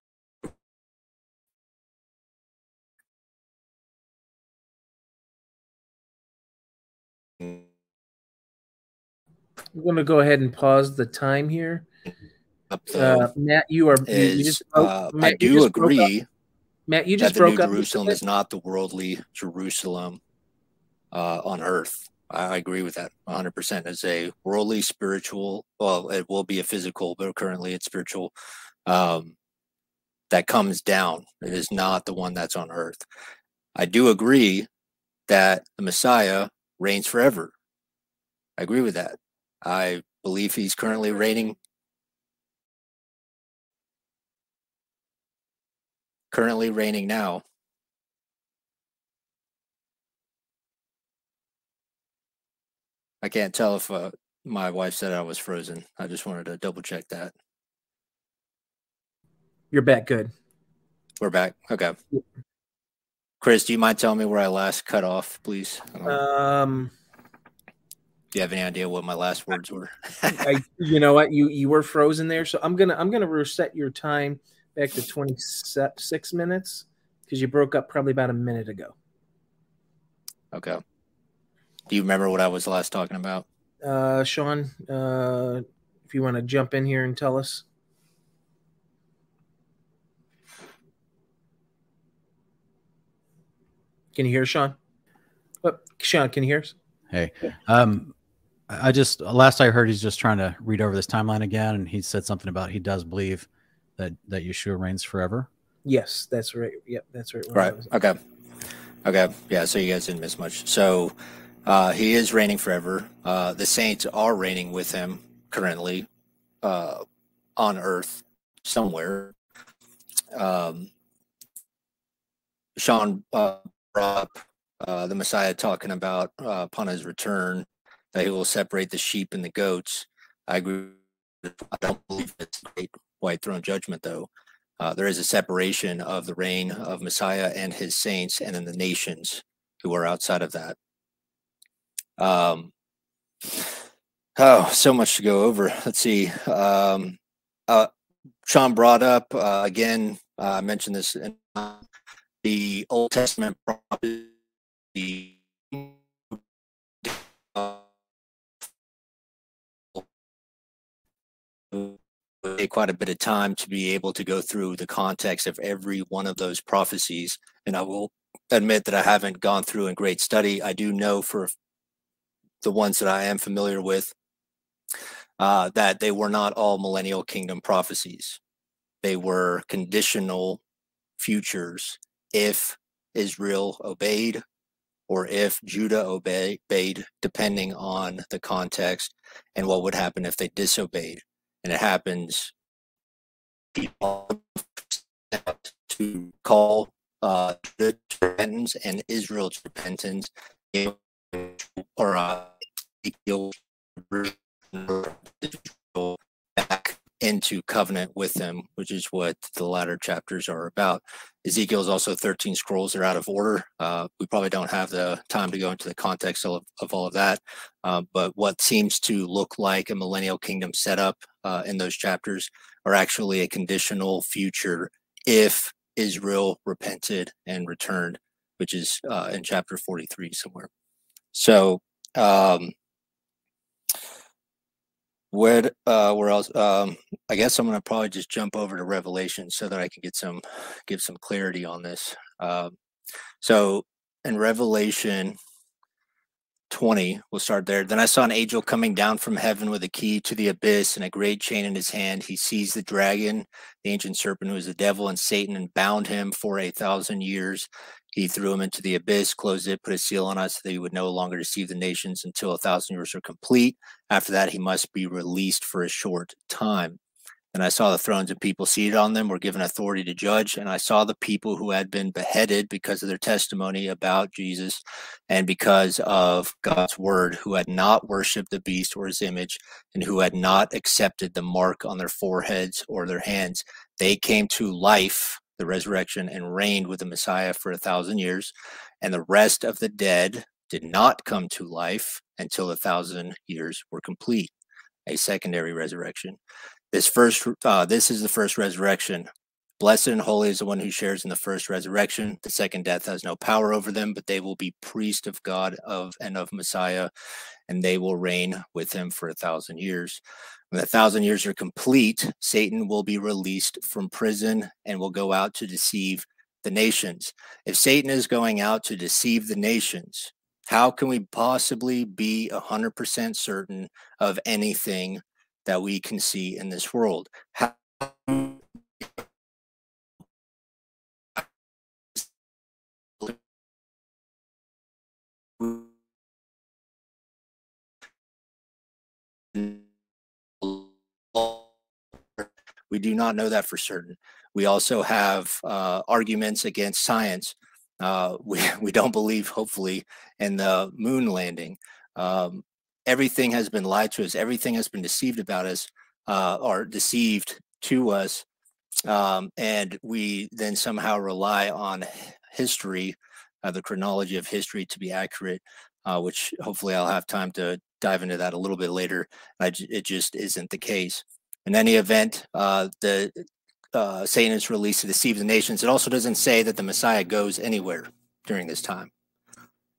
I'm going to go ahead and pause the time here. Matt, you are. Matt, I do agree. Matt, you just broke up. Jerusalem is not the worldly Jerusalem on earth. I agree with that 100%. It's a worldly, spiritual. Well, it will be a physical, but currently it's spiritual. That comes down. It is not the one that's on earth. I do agree that the Messiah reigns forever. I agree with that. I believe he's currently reigning. Currently reigning now. I can't tell if my wife said I was frozen. I just wanted to double check that. You're back. Good. We're back. Okay. Chris, do you mind telling me where I last cut off, please? Do you have any idea what my last words were? You know what? You were frozen there, so I'm gonna reset your time back to 26 minutes because you broke up probably about a minute ago. Okay. Do you remember what I was last talking about? Sean, if you want to jump in here and tell us. Can you hear Sean? Oh, Sean, can you hear us? Hey. I just last I heard, he's just trying to read over this timeline again, and he said something about he does believe that Yeshua reigns forever. Yes, that's right. Yep, that's right. Right. Okay. Okay. Yeah. So you guys didn't miss much. So he is reigning forever. The saints are reigning with him currently on earth somewhere. Sean brought up the Messiah talking about upon his return that he will separate the sheep and the goats. I agree. I don't believe it's a great white throne judgment, though. There is a separation of the reign of Messiah and his saints, and then the nations who are outside of that. So much to go over. Let's see. Sean brought up again. I mentioned this in the Old Testament prophecy. Take quite a bit of time to be able to go through the context of every one of those prophecies, and I will admit that I haven't gone through in great study. I do know for the ones that I am familiar with, that they were not all millennial kingdom prophecies. They were conditional futures. If Israel obeyed, or if Judah obeyed, depending on the context and what would happen if they disobeyed. And it happens to call Judah to repentance and Israel to repentance, or Ezekiel back into covenant with them, which is what the latter chapters are about. Ezekiel is also 13 scrolls. They're out of order. We probably don't have the time to go into the context of all of that. But what seems to look like a millennial kingdom setup in those chapters are actually a conditional future if Israel repented and returned, which is in chapter 43 somewhere. So where else? I guess I'm going to probably just jump over to Revelation so that I can give some clarity on this. So in Revelation 20, we'll start there. Then I saw an angel coming down from heaven with a key to the abyss and a great chain in his hand. He seized the dragon, the ancient serpent, who is the devil and Satan, and bound him for 1,000 years. He threw him into the abyss, closed it, put a seal on us so that he would no longer deceive the nations until 1,000 years are complete. After that, he must be released for a short time. And I saw the thrones and people seated on them were given authority to judge. And I saw the people who had been beheaded because of their testimony about Jesus and because of God's word, who had not worshiped the beast or his image, and who had not accepted the mark on their foreheads or their hands. They came to life, the resurrection, and reigned with the Messiah for 1,000 years. And the rest of the dead did not come to life until 1,000 years were complete, a secondary resurrection. This is the first resurrection. Blessed and holy is the one who shares in the first resurrection. The second death has no power over them, but they will be priests of God and of Messiah, and they will reign with him for 1,000 years. When 1,000 years are complete, Satan will be released from prison and will go out to deceive the nations. If Satan is going out to deceive the nations, how can we possibly be 100% certain of anything that we can see in this world? How we do not know that for certain. We also have arguments against science. We don't believe, hopefully, in the moon landing. Everything has been lied to us. Everything has been deceived about us, or deceived to us. And we then somehow rely on history, the chronology of history, to be accurate, which hopefully I'll have time to dive into that a little bit later. It just isn't the case. In any event, Satan is released to deceive the nations. It also doesn't say that the Messiah goes anywhere during this time.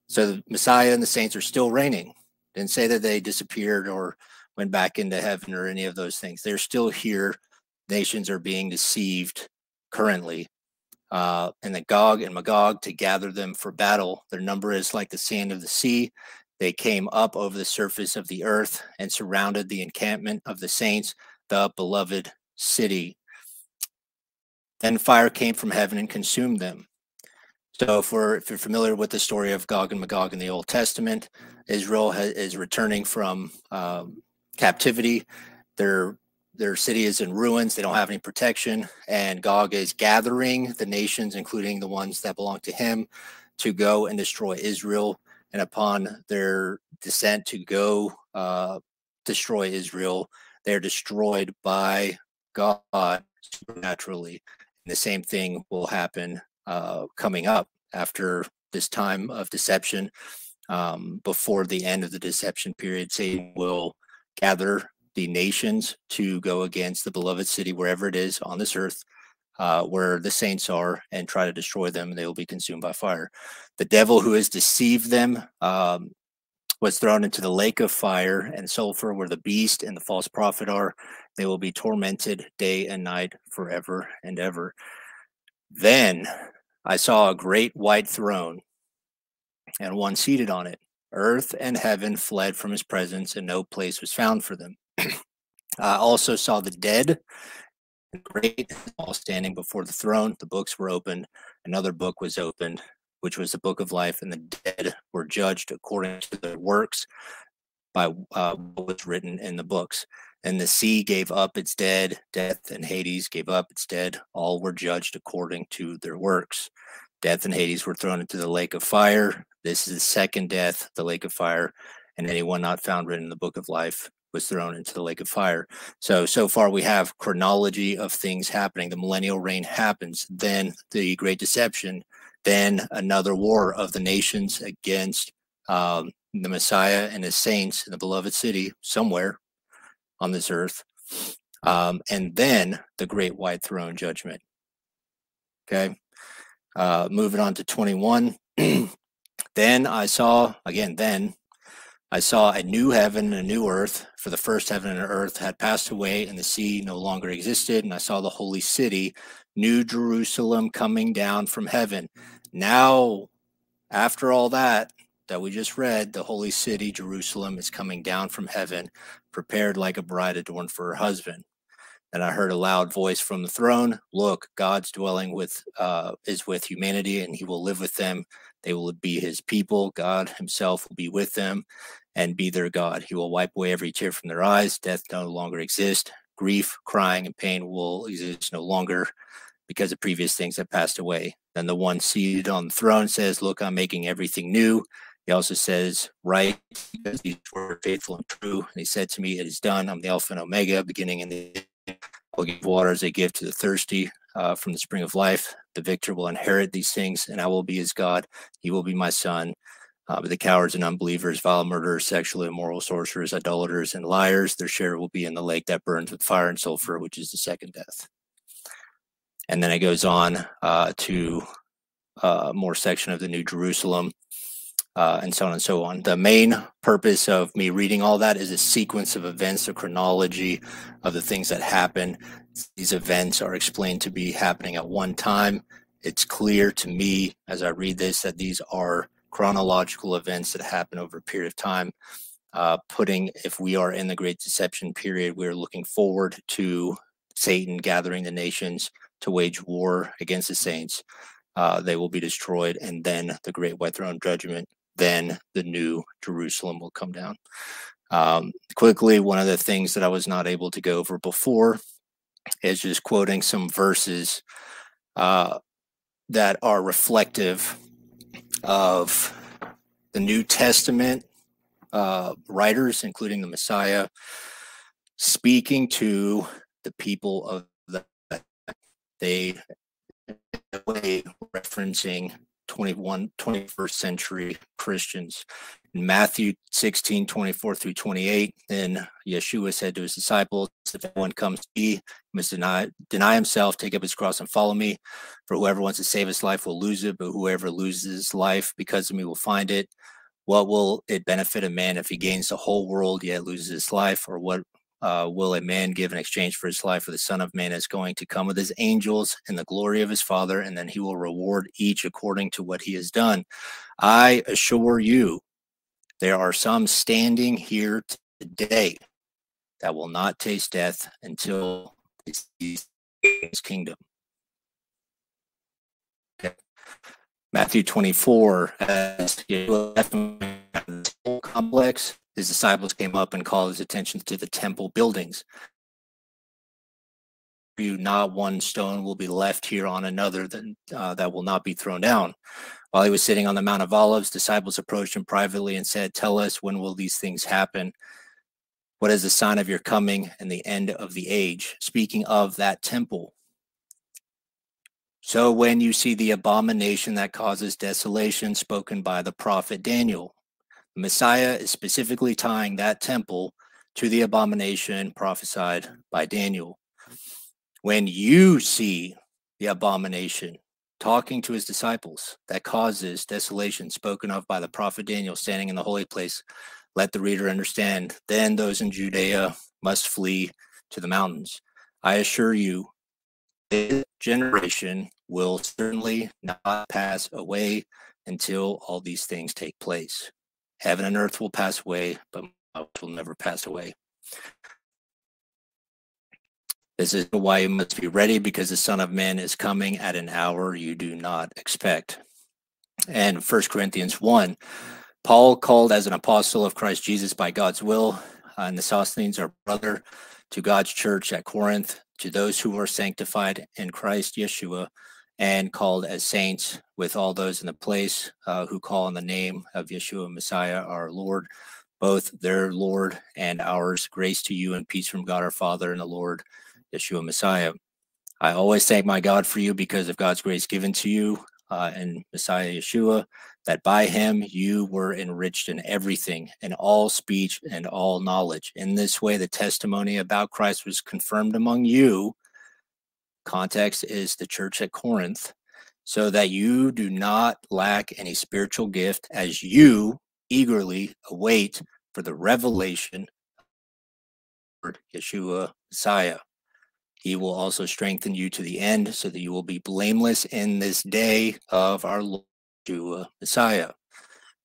So the Messiah and the saints are still reigning. Didn't say that they disappeared or went back into heaven or any of those things. They're still here. Nations are being deceived currently. And the Gog and Magog, to gather them for battle. Their number is like the sand of the sea. They came up over the surface of the earth and surrounded the encampment of the saints, the beloved city. Then fire came from heaven and consumed them. So if you're familiar with the story of Gog and Magog in the Old Testament, Israel is returning from captivity. Their city is in ruins. They don't have any protection. And Gog is gathering the nations, including the ones that belong to him, to go and destroy Israel. And upon their descent to go destroy Israel, they're destroyed by God supernaturally. And the same thing will happen coming up after this time of deception. Before the end of the deception period, Satan will gather the nations to go against the beloved city, wherever it is on this earth, where the saints are, and try to destroy them, and they will be consumed by fire. The devil who has deceived them was thrown into the lake of fire and sulfur, where the beast and the false prophet are. They will be tormented day and night forever and ever. Then I saw a great white throne and one seated on it. Earth and heaven fled from his presence, and no place was found for them. I also saw the dead, the great, all standing before the throne. The books were opened. Another book was opened, which was the book of life, and the dead were judged according to their works by what was written in the books. And the sea gave up its dead. Death and Hades gave up its dead. All were judged according to their works. Death and Hades were thrown into the lake of fire. This is the second death, the lake of fire. And anyone not found written in the book of life was thrown into the lake of fire. So far we have chronology of things happening. The millennial reign happens, then the great deception, then another war of the nations against the Messiah and his saints in the beloved city somewhere on this earth. And then the great white throne judgment. Okay. Moving on to 21. Then I saw a new heaven and a new earth, for the first heaven and earth had passed away, and the sea no longer existed. And I saw the holy city, New Jerusalem, coming down from heaven. Now, after all that we just read, the holy city, Jerusalem, is coming down from heaven, prepared like a bride adorned for her husband. And I heard a loud voice from the throne, "Look, God's dwelling is with humanity, and he will live with them. They will be his people. God himself will be with them and be their God. He will wipe away every tear from their eyes. Death no longer exists. Grief, crying, and pain will exist no longer, because the previous things have passed away." Then the one seated on the throne says, "Look, I'm making everything new." He also says, "Right, because these were faithful and true." And he said to me, "It is done. I'm the Alpha and Omega, beginning and the end. I'll give water as a gift to the thirsty from the spring of life. The victor will inherit these things, and I will be his God. He will be my son. But the cowards and unbelievers, vile murderers, sexually immoral, sorcerers, idolaters, and liars, their share will be in the lake that burns with fire and sulfur, which is the second death." And then it goes on to more section of the New Jerusalem, and so on and so on. The main purpose of me reading all that is a sequence of events, a chronology of the things that happen. These events are explained to be happening at one time. It's clear to me as I read this that these are chronological events that happen over a period of time. If we are in the Great Deception period, we're looking forward to Satan gathering the nations to wage war against the saints. They will be destroyed, and then the Great White Throne Judgment. Then the New Jerusalem will come down. Quickly, one of the things that I was not able to go over before is just quoting some verses that are reflective of the New Testament writers, including the Messiah, speaking to the people of they way referencing 21st century Christians. In Matthew 16:24-28, then Yeshua said to his disciples, "If anyone comes to me, he must deny himself, take up his cross, and follow me. For whoever wants to save his life will lose it, but whoever loses his life because of me will find it. What will it benefit a man if he gains the whole world yet loses his life? Or what will a man give in exchange for his life? For the Son of Man is going to come with his angels in the glory of his Father, and then he will reward each according to what he has done. I assure you, there are some standing here today that will not taste death until they see his kingdom." Okay. Matthew 24, as he left the whole complex, his disciples came up and called his attention to the temple buildings. "Not one stone will be left here on another that will not be thrown down." While he was sitting on the Mount of Olives, disciples approached him privately and said, "Tell us, when will these things happen? What is the sign of your coming and the end of the age?" Speaking of that temple. "So when you see the abomination that causes desolation spoken by the prophet Daniel." Messiah is specifically tying that temple to the abomination prophesied by Daniel. "When you see the abomination," talking to his disciples, "that causes desolation spoken of by the prophet Daniel standing in the holy place, let the reader understand. Then those in Judea must flee to the mountains. I assure you, this generation will certainly not pass away until all these things take place." Heaven and earth will pass away, but my words will never pass away. This is why you must be ready, because the Son of Man is coming at an hour you do not expect. And 1 Corinthians 1, Paul, called as an apostle of Christ Jesus by God's will, and Sosthenes, our brother, to God's church at Corinth, to those who are sanctified in Christ Yeshua and called as saints, with all those in the place who call on the name of Yeshua Messiah, our Lord, both their Lord and ours. Grace to you and peace from God our Father and the Lord Yeshua Messiah. I always thank my God for you because of God's grace given to you in Messiah Yeshua, that by him you were enriched in everything, in all speech and all knowledge. In this way, the testimony about Christ was confirmed among you. Context is the church at Corinth, so that you do not lack any spiritual gift as you eagerly await for the revelation of Yeshua Messiah. He will also strengthen you to the end, so that you will be blameless in this day of our Lord Yeshua Messiah.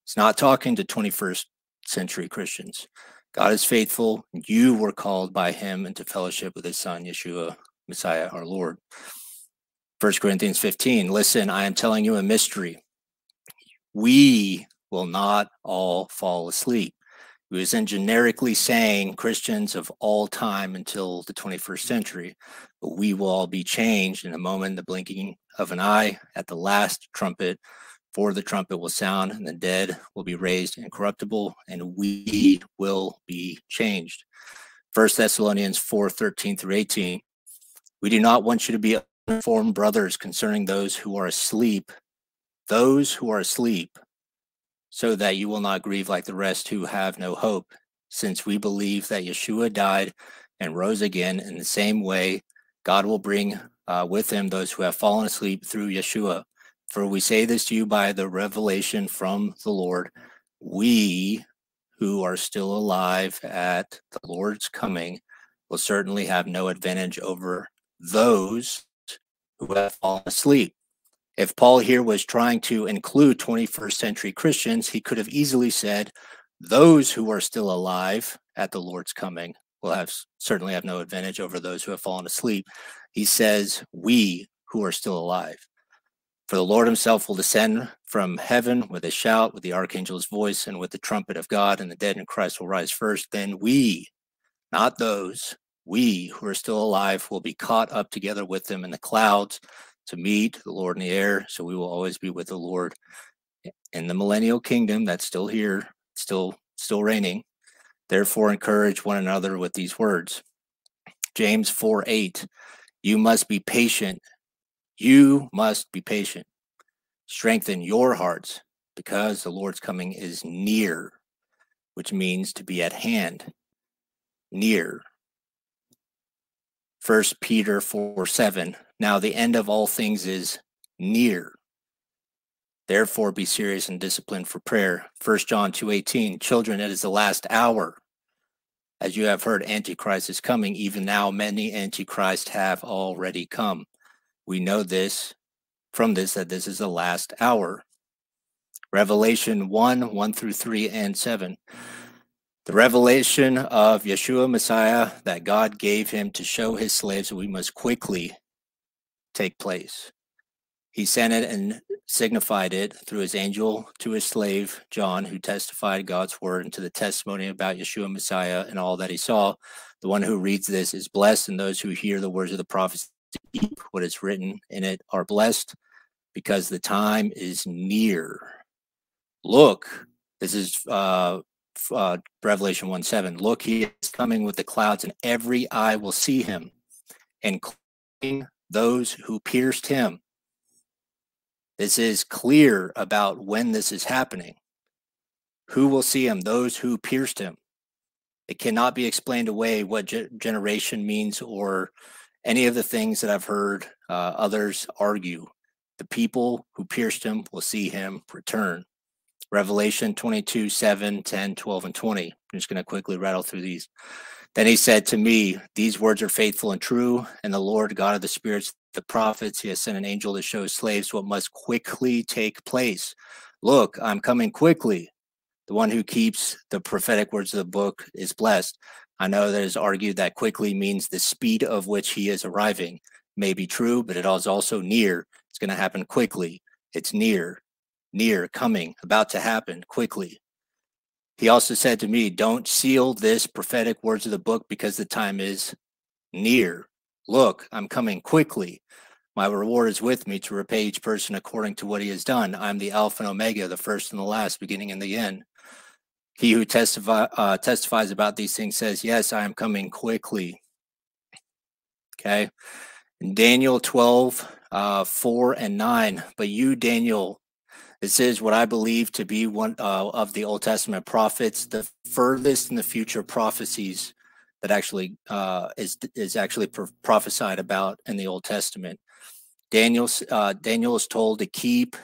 It's not talking to 21st century Christians. God is faithful. You were called by him into fellowship with his Son, Yeshua Messiah, our Lord. 1 Corinthians 15, listen, I am telling you a mystery. We will not all fall asleep. He isn't generically saying Christians of all time until the 21st century, but we will all be changed in a moment, the blinking of an eye, at the last trumpet. For the trumpet will sound, and the dead will be raised incorruptible, and we will be changed. 1 Thessalonians 4:13 through 18. We do not want you to be uninformed, brothers, concerning those who are asleep, so that you will not grieve like the rest who have no hope, since we believe that Yeshua died and rose again. In the same way, God will bring with him those who have fallen asleep through Yeshua. For we say this to you by the revelation from the Lord, we who are still alive at the Lord's coming will certainly have no advantage over those who have fallen asleep. If Paul here was trying to include 21st century Christians, he could have easily said, those who are still alive at the Lord's coming will certainly have no advantage over those who have fallen asleep. He says, we who are still alive. For the Lord himself will descend from heaven with a shout, with the archangel's voice, and with the trumpet of God, and the dead in Christ will rise first. Then we, not those, we who are still alive will be caught up together with them in the clouds to meet the Lord in the air, so we will always be with the Lord in the millennial kingdom that's still here, still reigning. Therefore, encourage one another with these words. James 4:8, you must be patient. Strengthen your hearts, because the Lord's coming is near, which means to be at hand, near. 1 Peter 4:7. Now the end of all things is near. Therefore be serious and disciplined for prayer. 1 John 2:18. Children, it is the last hour. As you have heard, Antichrist is coming. Even now many antichrists have already come. We know this from this, that this is the last hour. Revelation 1:1 through 3 and 7. The revelation of Yeshua Messiah that God gave him to show his slaves that we must quickly take place. He sent it and signified it through his angel to his slave, John, who testified God's word and to the testimony about Yeshua Messiah and all that he saw. The one who reads this is blessed, and those who hear the words of the prophecy, what is written in it, are blessed, because the time is near. Look, this is Revelation 1:7. Look, he is coming with the clouds, and every eye will see him, including those who pierced him. This is clear about when this is happening. Who will see him? Those who pierced him. It cannot be explained away what generation means, or any of the things that I've heard others argue. The people who pierced him will see him return. Revelation 22:7, 10, 12, and 20. I'm just going to quickly rattle through these. Then he said to me, these words are faithful and true, and the Lord God of the spirits, the prophets, he has sent an angel to show slaves what must quickly take place. Look, I'm coming quickly. The one who keeps the prophetic words of the book is blessed. I know that is argued that quickly means the speed of which he is arriving may be true, but it is also near. It's going to happen quickly. It's near, coming, about to happen quickly. He also said to me, don't seal this prophetic words of the book because the time is near. Look, I'm coming quickly. My reward is with me to repay each person according to what he has done. I'm the Alpha and Omega, the first and the last, beginning and the end. He who testifies about these things says, yes, I am coming quickly. Okay. Daniel 12, 4 and 9. But you, Daniel, this is what I believe to be one of the Old Testament prophets, the furthest in the future prophecies that actually is actually prophesied about in the Old Testament. Daniel is told to keep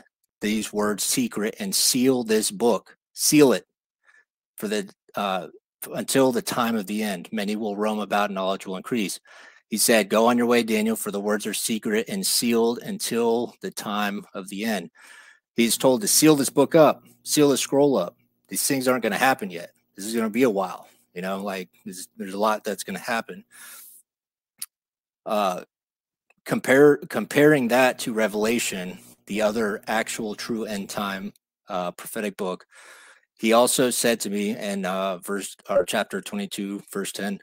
these words secret and seal this book, seal it for the until the time of the end. Many will roam about, and knowledge will increase. He said, "Go on your way, Daniel, for the words are secret and sealed until the time of the end." He's told to seal this book up, seal the scroll up. These things aren't going to happen yet. This is going to be a while. You know, like there's a lot that's going to happen. Comparing that to Revelation, the other actual true end time prophetic book, he also said to me in chapter 22, verse 10,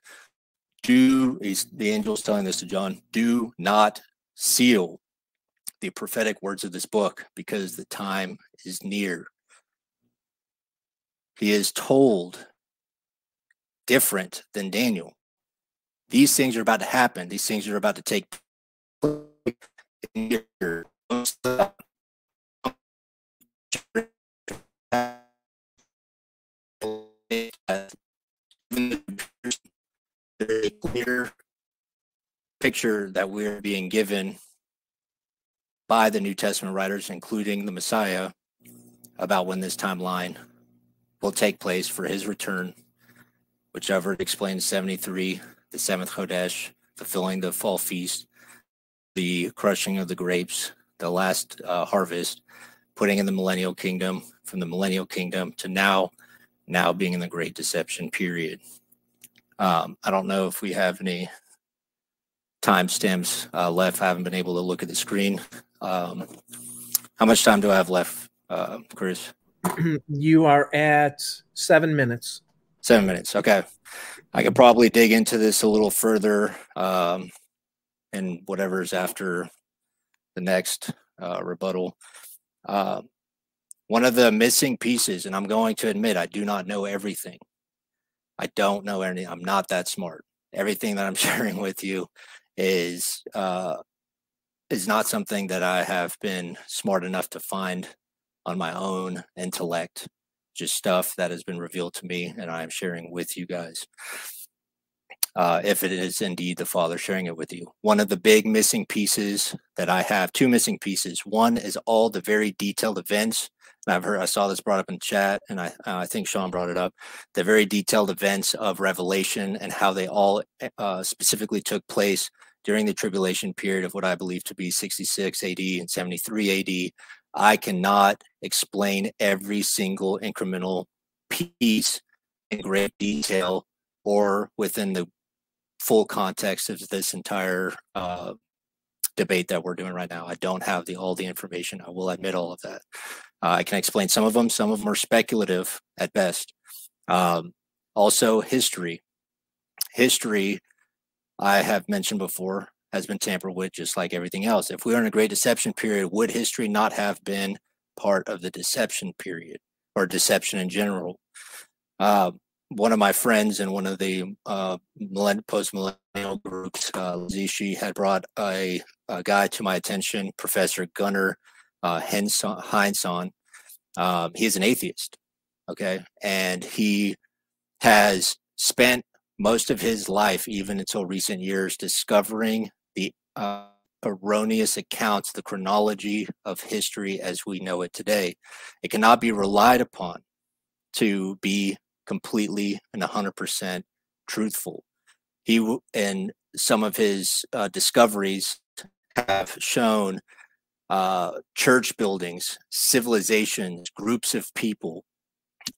the angel's telling this to John, do not seal the prophetic words of this book because the time is near. He is told different than Daniel. These things are about to happen. These things are about to take place. There's a clear picture that we're being given by the New Testament writers, including the Messiah, about when this timeline will take place for his return, whichever it explains 73, the seventh Chodesh, fulfilling the fall feast, the crushing of the grapes, the last harvest, putting in the millennial kingdom, from the millennial kingdom to now being in the great deception period. I don't know if we have any timestamps left. I haven't been able to look at the screen. How much time do I have left, Chris? You are at 7 minutes. 7 minutes. Okay. I could probably dig into this a little further and whatever's after the next rebuttal. One of the missing pieces, and I'm going to admit, I do not know everything. I don't know anything. I'm not that smart. Everything that I'm sharing with you is not something that I have been smart enough to find on my own intellect. Just stuff that has been revealed to me, and I am sharing with you guys. If it is indeed the Father sharing it with you. One of the big missing pieces that I have, two missing pieces. One is all the very detailed events. And I saw this brought up in chat, and I think Sean brought it up. The very detailed events of Revelation and how they all specifically took place during the tribulation period of what I believe to be 66 AD and 73 AD. I cannot explain every single incremental piece in great detail or within the full context of this entire debate that we're doing right now. I don't have all the information. I will admit all of that. I can explain some of them. Some of them are speculative at best. Also, history. History, I have mentioned before, has been tampered with just like everything else. If we are in a great deception period, would history not have been part of the deception period or deception in general? One of my friends in one of the post-millennial groups, Zishi, had brought a guy to my attention, Professor Gunnar Heinsohn. He's an atheist, okay? And he has spent most of his life, even until recent years, discovering the erroneous accounts, the chronology of history as we know it today. It cannot be relied upon to be completely and 100% truthful. He and some of his discoveries have shown church buildings, civilizations, groups of people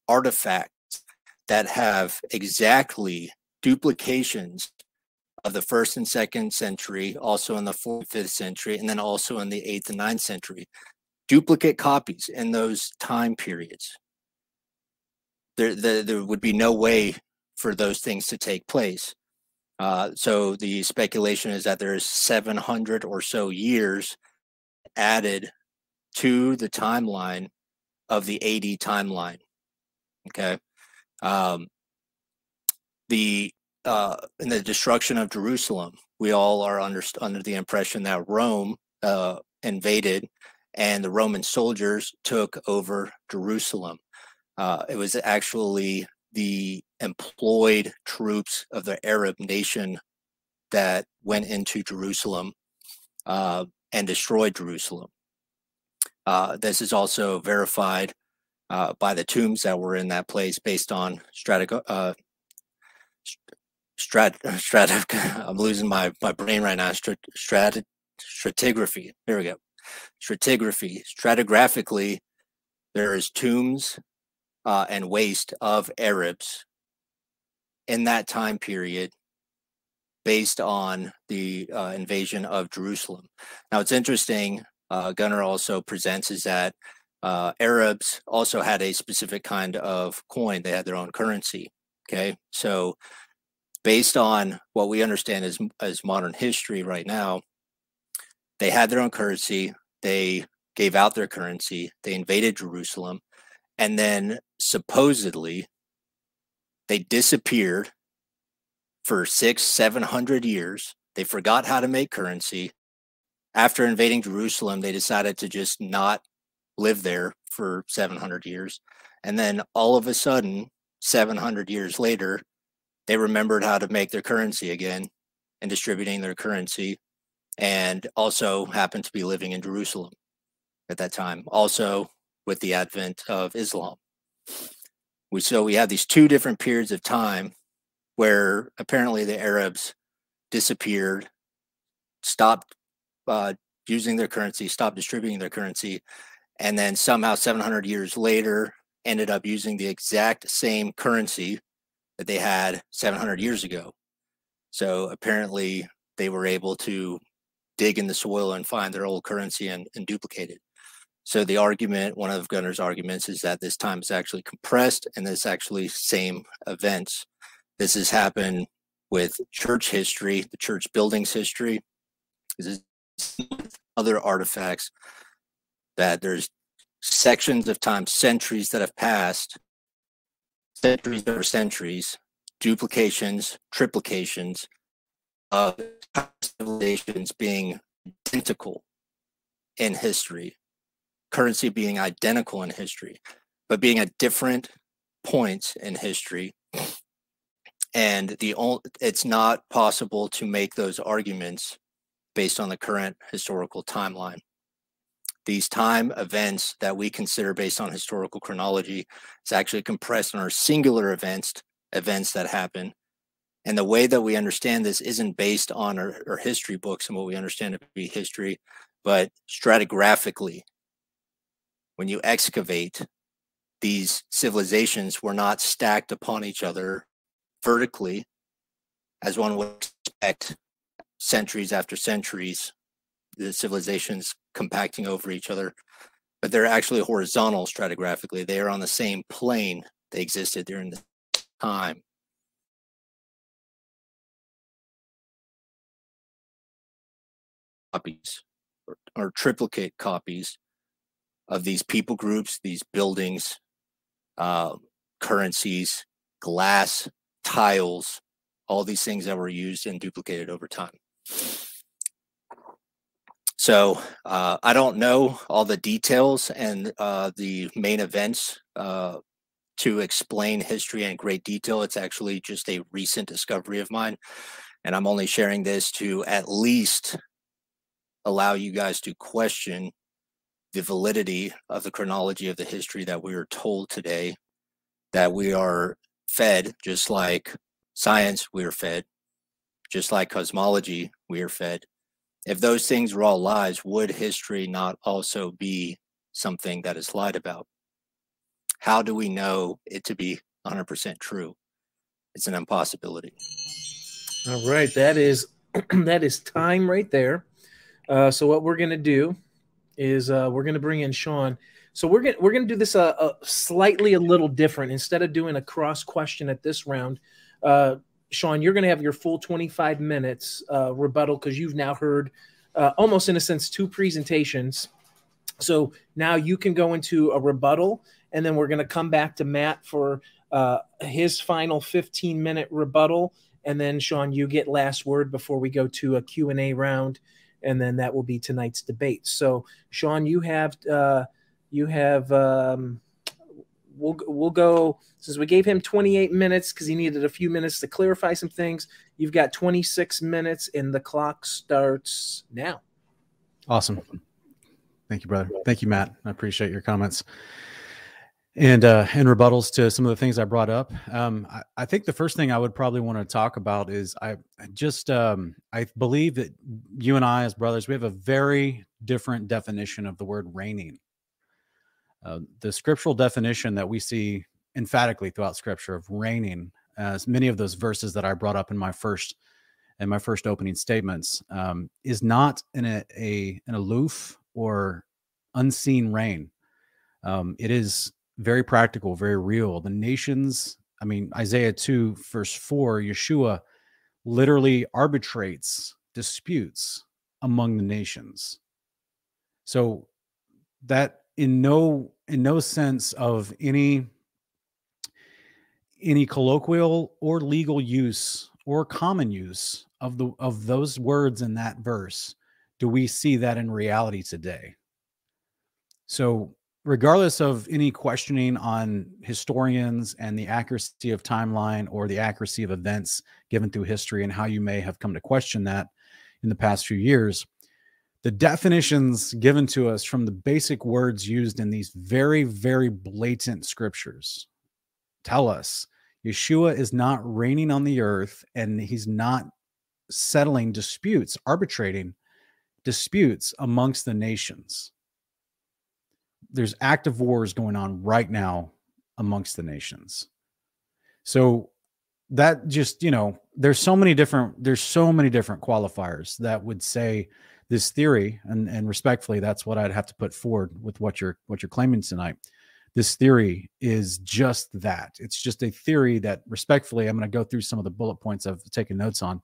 artifacts that have exactly duplications of the 1st and 2nd century, also in the 4th and 5th century, and then also in the 8th and 9th century. Duplicate copies in those time periods. There would be no way for those things to take place. So the speculation is that there's 700 or so years added to the timeline of the AD timeline. Okay. In the destruction of Jerusalem, we all are under the impression that Rome invaded and the Roman soldiers took over Jerusalem. It was actually the employed troops of the Arab nation that went into Jerusalem and destroyed Jerusalem. This is also verified by the tombs that were in that place based on stratigraphy. Here we go. Stratigraphy. Stratigraphically, there is tombs and waste of Arabs in that time period based on the invasion of Jerusalem. Now, it's interesting, Gunnar also presents is that Arabs also had a specific kind of coin. They had their own currency. Okay, so based on what we understand as modern history right now, they had their own currency, they gave out their currency, they invaded Jerusalem, and then supposedly they disappeared for 600-700 years. They forgot how to make currency. After invading Jerusalem, they decided to just not live there for 700 years. And then all of a sudden, 700 years later, they remembered how to make their currency again and distributing their currency, and also happened to be living in Jerusalem at that time, also with the advent of Islam. So we have these two different periods of time where apparently the Arabs disappeared, stopped using their currency, stopped distributing their currency, and then somehow 700 years later ended up using the exact same currency that they had 700 years ago. So apparently they were able to dig in the soil and find their old currency and duplicate it. So the argument, one of Gunnar's arguments, is that this time is actually compressed and it's actually same events. This has happened with church history, the church building's history. This is other artifacts that there's sections of time, centuries that have passed, centuries over centuries, duplications, triplications of civilizations being identical in history, currency being identical in history, but being at different points in history. And it's not possible to make those arguments based on the current historical timeline. These time events that we consider based on historical chronology is actually compressed in our singular events that happen. And the way that we understand this isn't based on our history books and what we understand to be history, but stratigraphically. When you excavate, these civilizations were not stacked upon each other vertically, as one would expect, centuries after centuries, the civilizations compacting over each other, but they're actually horizontal stratigraphically. They are on the same plane they existed during the time. Copies or triplicate copies of these people groups, these buildings, currencies, glass, tiles, all these things that were used and duplicated over time. So I don't know all the details and the main events to explain history in great detail. It's actually just a recent discovery of mine, and I'm only sharing this to at least allow you guys to question the validity of the chronology of the history that we are told today, that we are fed, just like science we are fed, just like cosmology we are fed. If those things were all lies, would history not also be something that is lied about? How do we know it to be 100% true? It's an impossibility. All right, that is that is time right there. So what we're going to do is we're going to bring in Sean. So we're going to do this slightly a little different. Instead of doing a cross question at this round, Sean, you're going to have your full 25 minutes rebuttal, because you've now heard almost in a sense two presentations. So now you can go into a rebuttal, and then we're going to come back to Matt for his final 15-minute rebuttal. And then, Sean, you get last word before we go to a Q&A round, and then that will be tonight's debate. So, Sean, we'll go, since we gave him 28 minutes because he needed a few minutes to clarify some things, you've got 26 minutes, and the clock starts now. Awesome. Thank you, brother. Thank you, Matt. I appreciate your comments and rebuttals to some of the things I brought up. I think the first thing I would probably want to talk about is I believe that you and I as brothers, we have a very different definition of the word reigning. The scriptural definition that we see emphatically throughout Scripture of reigning, as many of those verses that I brought up in my first opening statements, is not in an aloof or unseen reign. It is very practical, very real. The nations, I mean, Isaiah 2, verse 4, Yeshua literally arbitrates disputes among the nations. So that in no sense of any colloquial or legal use or common use of those words in that verse do we see that in reality today. So regardless of any questioning on historians and the accuracy of timeline or the accuracy of events given through history and how you may have come to question that in the past few years, the definitions given to us from the basic words used in these very, very blatant scriptures tell us Yeshua is not reigning on the earth, and he's not settling disputes, arbitrating disputes amongst the nations. There's active wars going on right now amongst the nations. So that just, you know, there's so many different qualifiers that would say this theory, and respectfully, that's what I'd have to put forward with what you're claiming tonight. This theory is just that. It's just a theory that, respectfully, I'm going to go through some of the bullet points I've taken notes on.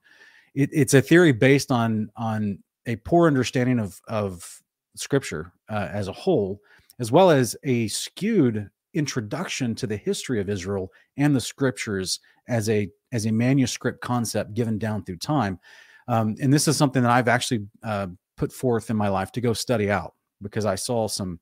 It's a theory based on a poor understanding of Scripture as a whole, as well as a skewed introduction to the history of Israel and the Scriptures as a manuscript concept given down through time. And this is something that I've actually put forth in my life to go study out, because I saw some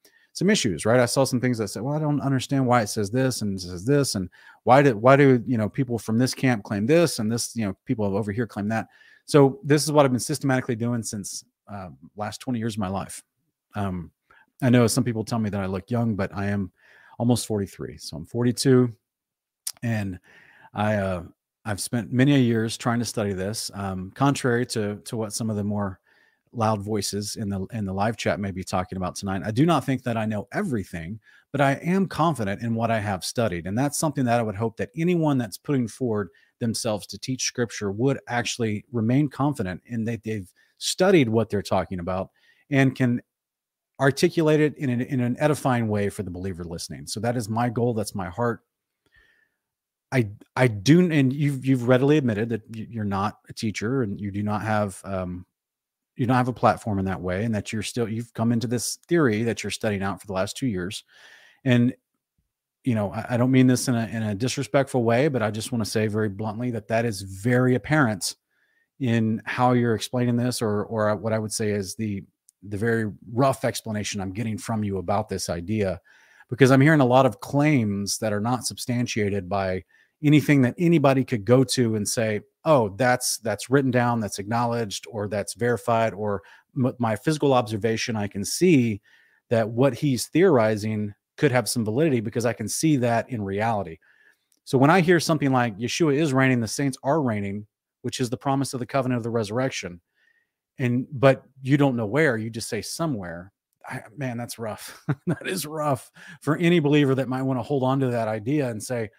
issues, right? I saw some things that said, well, I don't understand why it says this and says this, and why do you know, people from this camp claim this, and this, you know, people over here claim that. So this is what I've been systematically doing since last 20 years of my life. I know some people tell me that I look young, but I am almost 43. So I'm 42, and I've spent many years trying to study this. Contrary to what some of the more loud voices in the live chat may be talking about tonight, I do not think that I know everything, but I am confident in what I have studied. And that's something that I would hope that anyone that's putting forward themselves to teach Scripture would actually remain confident in that they've studied what they're talking about and can articulate it in an edifying way for the believer listening. So that is my goal. That's my heart. I do, and you've readily admitted that you're not a teacher, and you don't have a platform in that way, and that you've come into this theory that you're studying out for the last 2 years. And you know, I don't mean this in a disrespectful way, but I just want to say very bluntly that is very apparent in how you're explaining this, or what I would say is the very rough explanation I'm getting from you about this idea, because I'm hearing a lot of claims that are not substantiated by anything that anybody could go to and say, oh, that's written down, that's acknowledged, or that's verified, or my physical observation, I can see that what he's theorizing could have some validity because I can see that in reality. So when I hear something like Yeshua is reigning, the saints are reigning, which is the promise of the covenant of the resurrection, but you don't know where, you just say somewhere, man, that's rough. That is rough for any believer that might want to hold on to that idea and say,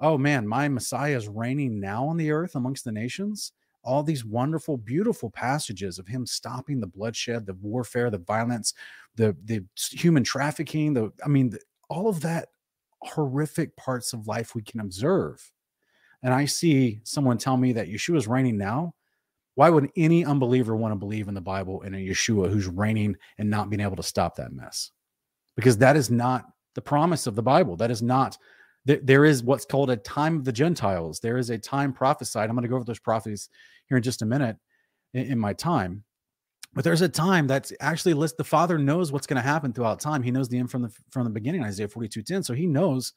oh man, my Messiah is reigning now on the earth amongst the nations. All these wonderful, beautiful passages of him stopping the bloodshed, the warfare, the violence, the human trafficking, all of that horrific parts of life we can observe. And I see someone tell me that Yeshua is reigning now. Why would any unbeliever want to believe in the Bible and a Yeshua who's reigning and not being able to stop that mess? Because that is not the promise of the Bible. That is not, there is what's called a time of the Gentiles. There is a time prophesied. I'm going to go over those prophecies here in just a minute in my time. But there's a time that's actually listed. The Father knows what's going to happen throughout time. He knows the end from the beginning, Isaiah 42:10. So he knows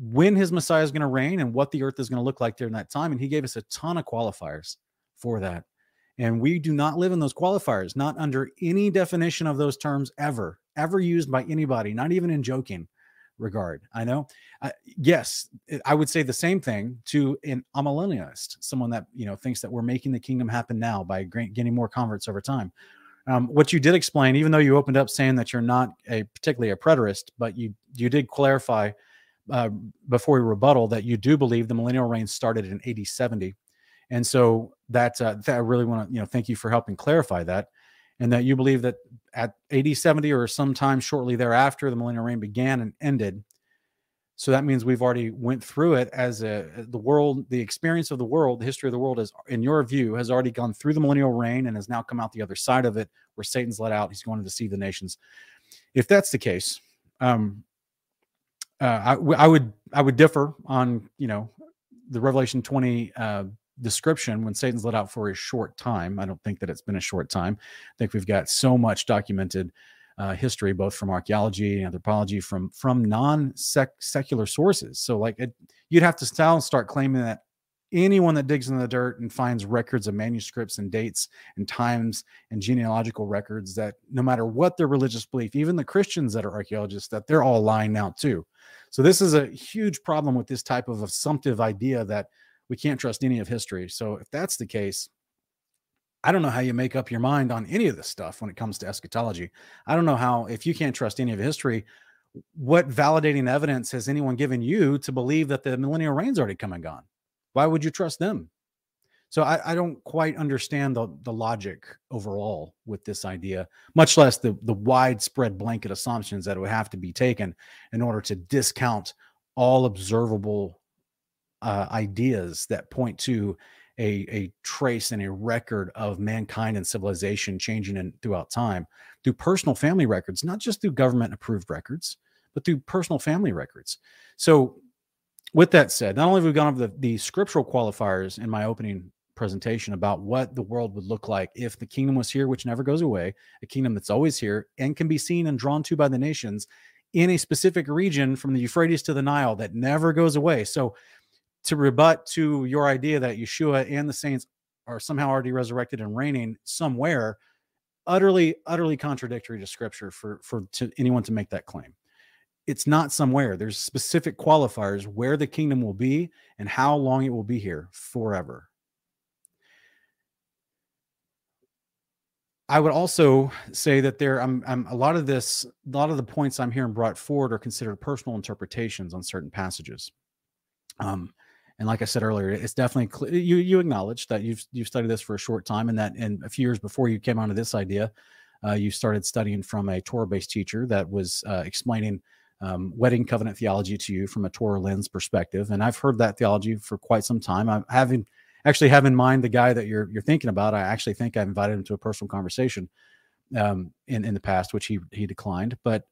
when his Messiah is going to reign and what the earth is going to look like during that time. And he gave us a ton of qualifiers for that. And we do not live in those qualifiers, not under any definition of those terms ever used by anybody, not even in joking regard. I know. Yes, I would say the same thing to an amillennialist, someone that, thinks that we're making the kingdom happen now by getting more converts over time. What you did explain, even though you opened up saying that you're not particularly a preterist, but you did clarify before we rebuttal that you do believe the millennial reign started in AD 70. And so that I really want to, thank you for helping clarify that, and that you believe that at AD 70 or sometime shortly thereafter, the millennial reign began and ended. So that means we've already went through it as the world, the experience of the world, the history of the world is, in your view, has already gone through the millennial reign and has now come out the other side of it where Satan's let out. He's going to deceive the nations. If that's the case, I would differ on, the Revelation 20, description when Satan's let out for a short time. I don't think that it's been a short time. I think we've got so much documented history, both from archaeology and anthropology, from non-secular sources. So you'd have to now start claiming that anyone that digs in the dirt and finds records of manuscripts and dates and times and genealogical records, that no matter what their religious belief, even the Christians that are archaeologists, that they're all lying now too. So this is a huge problem with this type of assumptive idea that we can't trust any of history. So if that's the case, I don't know how you make up your mind on any of this stuff when it comes to eschatology. I don't know how, if you can't trust any of history, what validating evidence has anyone given you to believe that the millennial reign's already come and gone? Why would you trust them? So I don't quite understand the logic overall with this idea, much less the widespread blanket assumptions that would have to be taken in order to discount all observable ideas that point to a trace and a record of mankind and civilization changing throughout time through personal family records, not just through government approved records, but through personal family records. So with that said, not only have we gone over the scriptural qualifiers in my opening presentation about what the world would look like if the kingdom was here, which never goes away, a kingdom that's always here and can be seen and drawn to by the nations in a specific region from the Euphrates to the Nile that never goes away. So to rebut to your idea that Yeshua and the saints are somehow already resurrected and reigning somewhere, utterly contradictory to scripture for anyone to make that claim. It's not somewhere. There's specific qualifiers where the kingdom will be and how long it will be here forever. I would also say that a lot of the points I'm hearing brought forward are considered personal interpretations on certain passages. And like I said earlier, it's definitely clear, you acknowledge that you've studied this for a short time, and that in a few years before you came onto this idea, you started studying from a Torah-based teacher that was explaining wedding covenant theology to you from a Torah lens perspective. And I've heard that theology for quite some time. I have in mind the guy that you're thinking about. I actually think I invited him to a personal conversation in the past, which he declined, but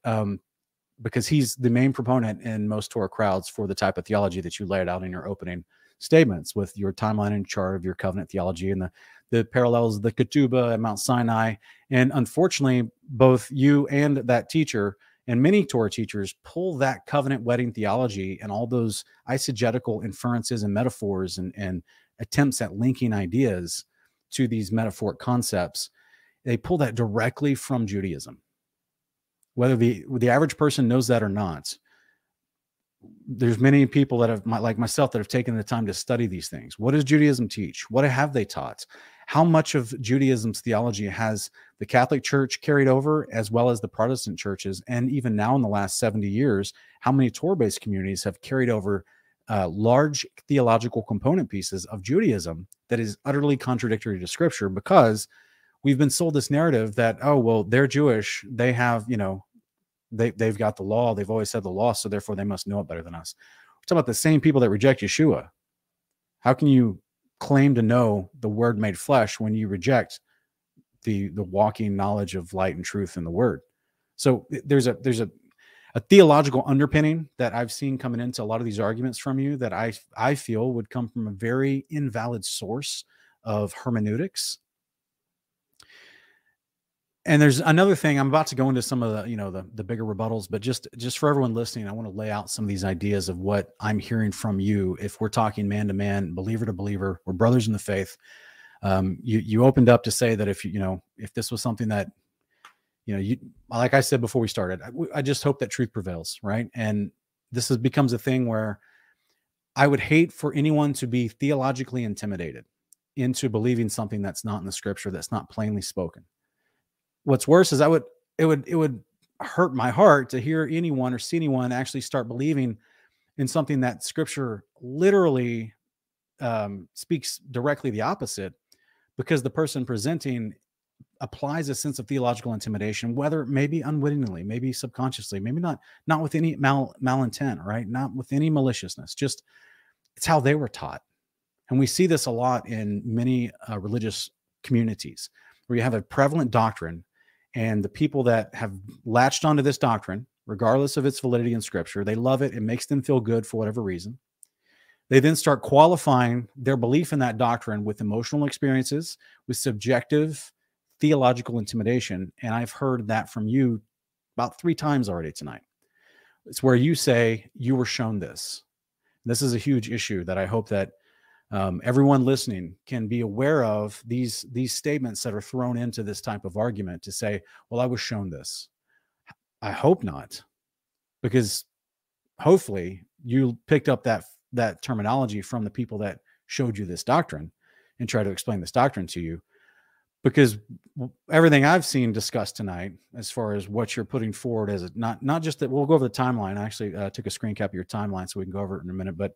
because he's the main proponent in most Torah crowds for the type of theology that you laid out in your opening statements with your timeline and chart of your covenant theology and the parallels of the Ketubah and Mount Sinai. And unfortunately, both you and that teacher and many Torah teachers pull that covenant wedding theology and all those eisegetical inferences and metaphors and attempts at linking ideas to these metaphoric concepts. They pull that directly from Judaism. Whether the average person knows that or not, there's many people that have, like myself, that have taken the time to study these things. What does Judaism teach? What have they taught? How much of Judaism's theology has the Catholic Church carried over, as well as the Protestant churches? And even now in the last 70 years, how many Torah-based communities have carried over large theological component pieces of Judaism that is utterly contradictory to Scripture, because we've been sold this narrative that, oh, well, they're Jewish. They have, you know, they've got the law. They've always said the law, so therefore they must know it better than us. We're talking about the same people that reject Yeshua. How can you claim to know the Word made flesh when you reject the walking knowledge of light and truth in the Word? So there's a theological underpinning that I've seen coming into a lot of these arguments from you that I feel would come from a very invalid source of hermeneutics. And there's another thing. I'm about to go into some of the, you know, the bigger rebuttals, but just for everyone listening, I want to lay out some of these ideas of what I'm hearing from you. If we're talking man to man, believer to believer, we're brothers in the faith. You opened up to say that if you, if this was something that, like I said before we started, I just hope that truth prevails, right? And this becomes a thing where I would hate for anyone to be theologically intimidated into believing something that's not in the Scripture, that's not plainly spoken. What's worse is it would hurt my heart to hear anyone or see anyone actually start believing in something that Scripture literally speaks directly the opposite, because the person presenting applies a sense of theological intimidation, whether maybe unwittingly, maybe subconsciously, maybe not with any malintent, right? Not with any maliciousness, just it's how they were taught. And we see this a lot in many religious communities where you have a prevalent doctrine, and the people that have latched onto this doctrine, regardless of its validity in Scripture, they love it. It makes them feel good for whatever reason. They then start qualifying their belief in that doctrine with emotional experiences, with subjective theological intimidation. And I've heard that from you about 3 times already tonight. It's where you say you were shown this. This is a huge issue that I hope that everyone listening can be aware of, these statements that are thrown into this type of argument to say, well, I was shown this. I hope not, because hopefully you picked up that terminology from the people that showed you this doctrine and try to explain this doctrine to you, because everything I've seen discussed tonight, as far as what you're putting forward as not just that, we'll go over the timeline. I actually took a screen cap of your timeline so we can go over it in a minute, but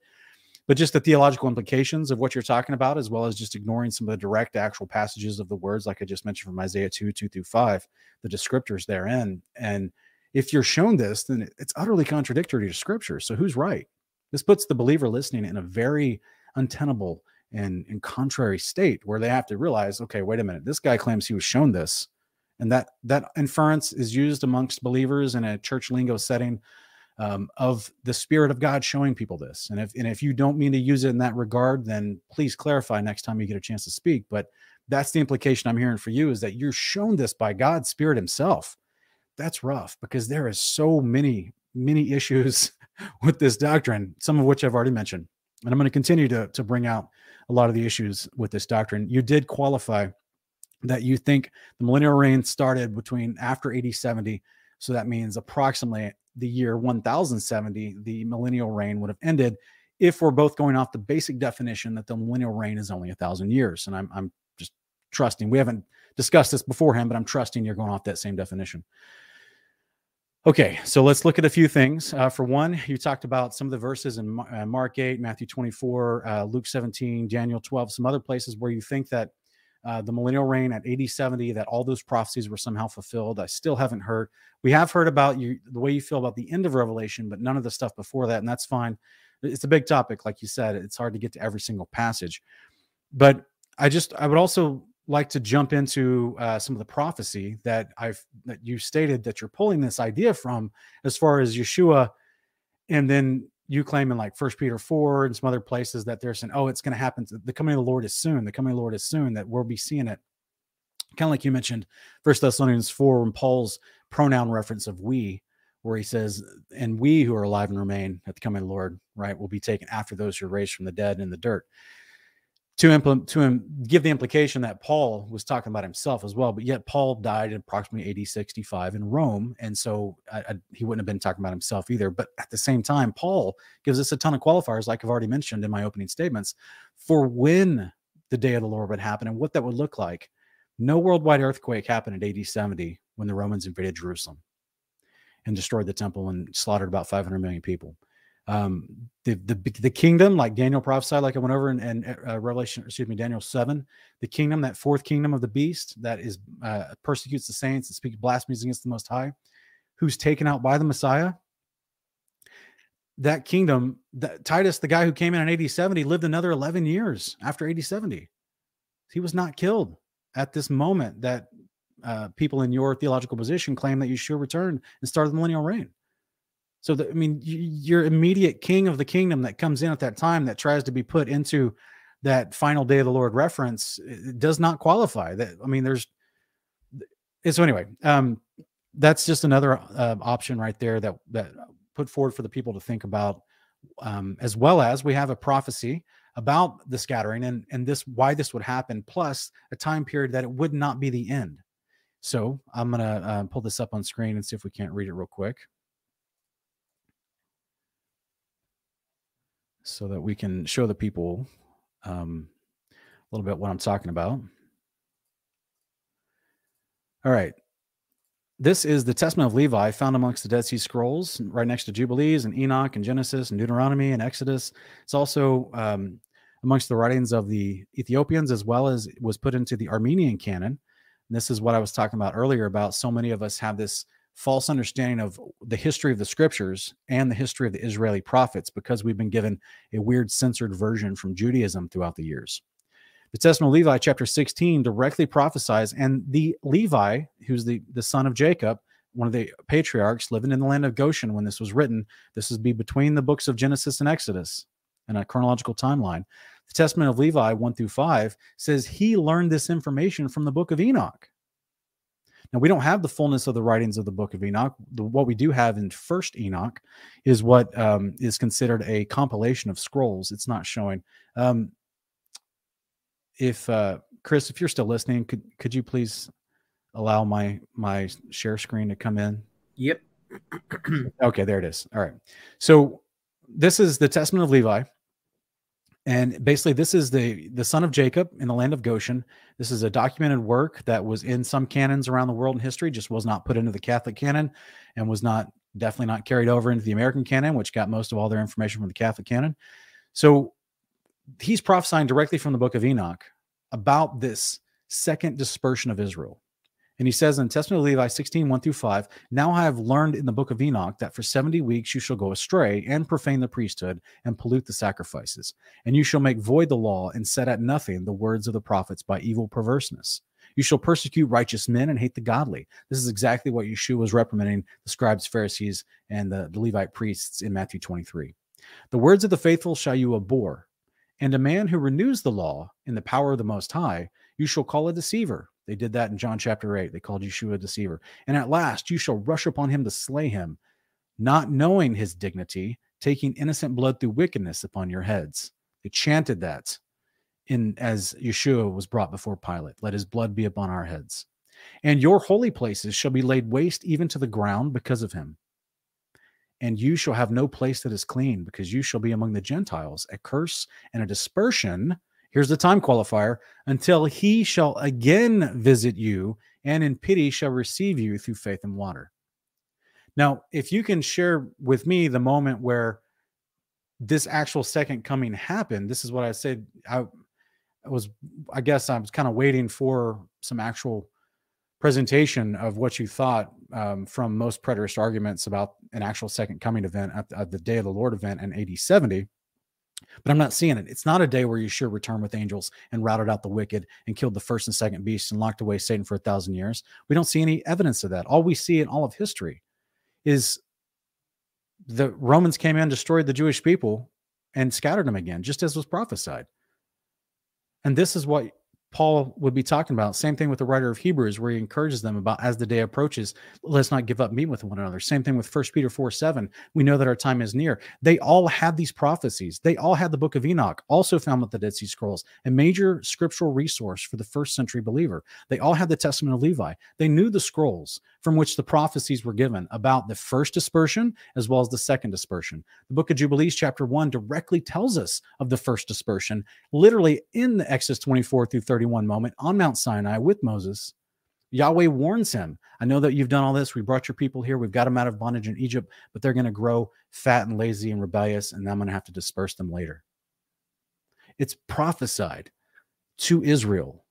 just the theological implications of what you're talking about, as well as just ignoring some of the direct actual passages of the words, like I just mentioned from Isaiah 2:2-5, the descriptors therein. And if you're shown this, then it's utterly contradictory to Scripture. So who's right? This puts the believer listening in a very untenable and contrary state, where they have to realize, okay, wait a minute, this guy claims he was shown this. And that inference is used amongst believers in a church lingo setting, of the Spirit of God showing people this. And if you don't mean to use it in that regard, then please clarify next time you get a chance to speak. But that's the implication I'm hearing for you, is that you're shown this by God's Spirit himself. That's rough, because there is so many, many issues with this doctrine, some of which I've already mentioned. And I'm going to continue to bring out a lot of the issues with this doctrine. You did qualify that you think the millennial reign started between after AD 70. So that means approximately the year 1070, the millennial reign would have ended, if we're both going off the basic definition that the millennial reign is only 1,000 years. And I'm just trusting, we haven't discussed this beforehand, but I'm trusting you're going off that same definition. Okay, so let's look at a few things. For one, you talked about some of the verses in Mark 8, Matthew 24, Luke 17, Daniel 12, some other places where you think that the millennial reign at AD 70, that all those prophecies were somehow fulfilled. I still haven't heard. We have heard about you, the way you feel about the end of Revelation, but none of the stuff before that, and that's fine. It's a big topic, like you said. It's hard to get to every single passage. But I would also like to jump into some of the prophecy that you stated that you're pulling this idea from, as far as Yeshua, and then you claim in like 1 Peter 4 and some other places that they're saying, oh, it's going to happen. The coming of the Lord is soon. The coming of the Lord is soon, that we'll be seeing it. Kind of like you mentioned 1 Thessalonians 4 and Paul's pronoun reference of we, where he says, and we who are alive and remain at the coming of the Lord, right, will be taken after those who are raised from the dead in the dirt. to give the implication that Paul was talking about himself as well. But yet Paul died in approximately AD 65 in Rome. And so he wouldn't have been talking about himself either. But at the same time, Paul gives us a ton of qualifiers, like I've already mentioned in my opening statements, for when the day of the Lord would happen and what that would look like. No worldwide earthquake happened at AD 70 when the Romans invaded Jerusalem and destroyed the temple and slaughtered about 500 million people. The kingdom, like Daniel prophesied, like I went over in Daniel 7, the kingdom, that fourth kingdom of the beast that is persecutes the saints and speaks blasphemies against the Most High, who's taken out by the Messiah. That kingdom, Titus, the guy who came in AD 70, lived another 11 years after AD 70. He was not killed at this moment that people in your theological position claim that Yeshua returned and started the millennial reign. So, your immediate king of the kingdom that comes in at that time that tries to be put into that final day of the Lord reference, it does not qualify. So anyway, that's just another option right there that put forward for the people to think about, as well as we have a prophecy about the scattering and this, why this would happen, plus a time period that it would not be the end. So I'm going to pull this up on screen and see if we can't read it real quick so that we can show the people a little bit what I'm talking about. All right. This is the Testament of Levi found amongst the Dead Sea Scrolls, right next to Jubilees and Enoch and Genesis and Deuteronomy and Exodus. It's also amongst the writings of the Ethiopians, as well as it was put into the Armenian canon. And this is what I was talking about earlier about so many of us have this false understanding of the history of the scriptures and the history of the Israeli prophets because we've been given a weird censored version from Judaism throughout the years. The Testament of Levi, chapter 16, directly prophesies, and the Levi, who's the son of Jacob, one of the patriarchs living in the land of Goshen when this was written, this would be between the books of Genesis and Exodus in a chronological timeline. The Testament of Levi 1-5 says he learned this information from the book of Enoch. Now, we don't have the fullness of the writings of the book of Enoch. What we do have in First Enoch is what is considered a compilation of scrolls. It's not showing. If Chris, if you're still listening, could you please allow my share screen to come in? Yep. Okay, there it is. All right. So this is the Testament of Levi. And basically, this is the son of Jacob in the land of Goshen. This is a documented work that was in some canons around the world in history, just was not put into the Catholic canon and was definitely not carried over into the American canon, which got most of all their information from the Catholic canon. So he's prophesying directly from the book of Enoch about this second dispersion of Israel. And he says in Testament of Levi 16:1-5, now I have learned in the book of Enoch that for 70 weeks you shall go astray and profane the priesthood and pollute the sacrifices. And you shall make void the law and set at nothing the words of the prophets by evil perverseness. You shall persecute righteous men and hate the godly. This is exactly what Yeshua was reprimanding the scribes, Pharisees, and the Levite priests in Matthew 23. The words of the faithful shall you abhor. And a man who renews the law in the power of the Most High, you shall call a deceiver. They did that in John chapter 8. They called Yeshua a deceiver. And at last you shall rush upon him to slay him, not knowing his dignity, taking innocent blood through wickedness upon your heads. They chanted that as Yeshua was brought before Pilate. Let his blood be upon our heads. And your holy places shall be laid waste even to the ground because of him. And you shall have no place that is clean, because you shall be among the Gentiles, a curse and a dispersion. Here's the time qualifier, until he shall again visit you and in pity shall receive you through faith and water. Now, if you can share with me the moment where this actual second coming happened, this is what I said. I guess I was kind of waiting for some actual presentation of what you thought from most preterist arguments about an actual second coming event at the Day of the Lord event in AD 70. But I'm not seeing it. It's not a day where Yeshua returned with angels and routed out the wicked and killed the first and second beast and locked away Satan for 1,000 years. We don't see any evidence of that. All we see in all of history is the Romans came in, destroyed the Jewish people, and scattered them again, just as was prophesied. And this is what Paul would be talking about. Same thing with the writer of Hebrews, where he encourages them about as the day approaches, let's not give up meeting with one another. Same thing with 1 Peter 4:7. We know that our time is near. They all had these prophecies. They all had the book of Enoch, also found with the Dead Sea Scrolls, a major scriptural resource for the first century believer. They all had the Testament of Levi. They knew the scrolls from which the prophecies were given about the first dispersion as well as the second dispersion. The book of Jubilees chapter 1 directly tells us of the first dispersion, literally in the Exodus 24 through 30. One moment on Mount Sinai with Moses, Yahweh warns him, I know that you've done all this. We brought your people here. We've got them out of bondage in Egypt, but they're going to grow fat and lazy and rebellious, and I'm going to have to disperse them later. It's prophesied to Israel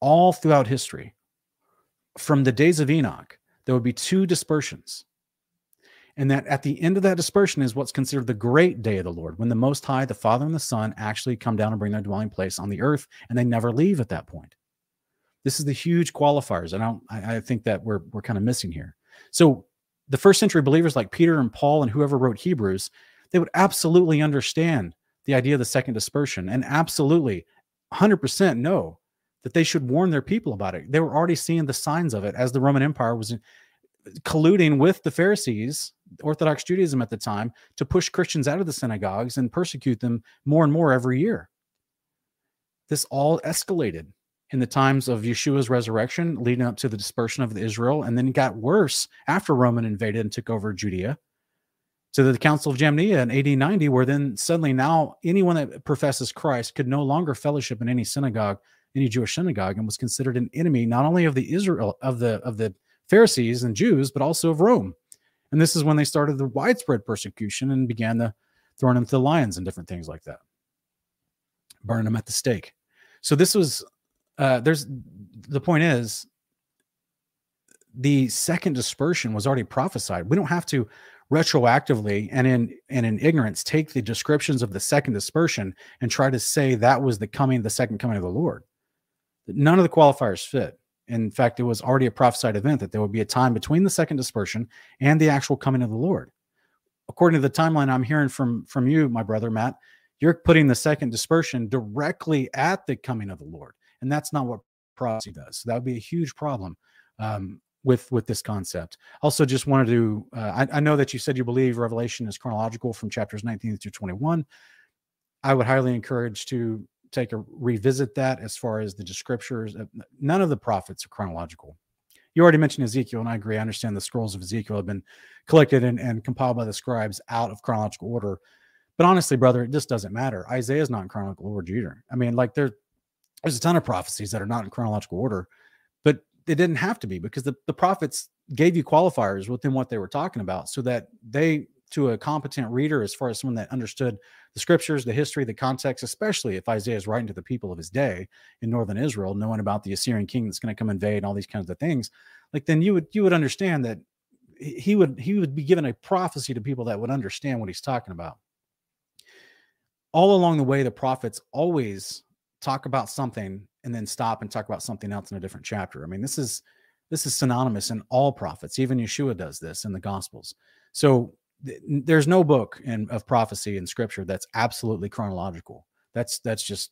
all throughout history. From the days of Enoch, there would be two dispersions. And that at the end of that dispersion is what's considered the great day of the Lord, when the Most High, the Father and the Son, actually come down and bring their dwelling place on the earth, and they never leave at that point. This is the huge qualifiers, and I think that we're kind of missing here. So the first century believers like Peter and Paul and whoever wrote Hebrews, they would absolutely understand the idea of the second dispersion, and absolutely 100% know that they should warn their people about it. They were already seeing the signs of it as the Roman Empire was colluding with the Pharisees, Orthodox Judaism at the time, to push Christians out of the synagogues and persecute them more and more every year. This all escalated in the times of Yeshua's resurrection, leading up to the dispersion of Israel, and then it got worse after Roman invaded and took over Judea, to the Council of Jamnia in AD 90, where then suddenly now anyone that professes Christ could no longer fellowship in any synagogue, any Jewish synagogue, and was considered an enemy not only of the Israel of the Pharisees and Jews, but also of Rome. And this is when they started the widespread persecution and began the throwing them to the lions and different things like that, burning them at the stake. So this was, the point is, the second dispersion was already prophesied. We don't have to retroactively and in ignorance take the descriptions of the second dispersion and try to say that was the coming, the second coming of the Lord. None of the qualifiers fit. In fact, it was already a prophesied event that there would be a time between the second dispersion and the actual coming of the Lord. According to the timeline I'm hearing from you, my brother Matt, you're putting the second dispersion directly at the coming of the Lord. And that's not what prophecy does. So that would be a huge problem with this concept. Also just wanted to, I know that you said you believe Revelation is chronological from chapters 19 through 21. I would highly encourage to take a revisit that as far as the scriptures. None of the prophets are chronological. You already mentioned Ezekiel, and I agree. I understand the scrolls of Ezekiel have been collected and compiled by the scribes out of chronological order. But honestly, brother, it just doesn't matter. Isaiah is not in chronological order either. I mean, like there's a ton of prophecies that are not in chronological order, but they didn't have to be, because the prophets gave you qualifiers within what they were talking about, so that they, to a competent reader, as far as someone that understood the scriptures, the history, the context, especially if Isaiah is writing to the people of his day in northern Israel, knowing about the Assyrian king that's going to come invade and all these kinds of things, like then you would understand that he would be given a prophecy to people that would understand what he's talking about. All along the way, the prophets always talk about something and then stop and talk about something else in a different chapter. I mean, this is synonymous in all prophets. Even Yeshua does this in the Gospels. So there's no book of prophecy in scripture that's absolutely chronological. That's just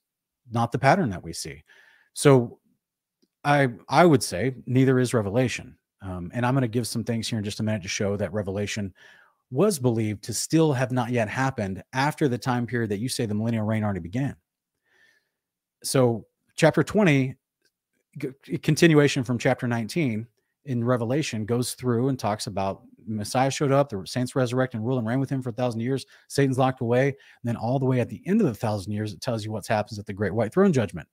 not the pattern that we see. So I would say neither is Revelation. And I'm going to give some things here in just a minute to show that Revelation was believed to still have not yet happened after the time period that you say the millennial reign already began. So chapter 20, continuation from chapter 19 in Revelation, goes through and talks about Messiah showed up, the saints resurrected and ruled and reigned with him for 1,000 years. Satan's locked away. And then all the way at the end of the 1,000 years, it tells you what happens at the great white throne judgment.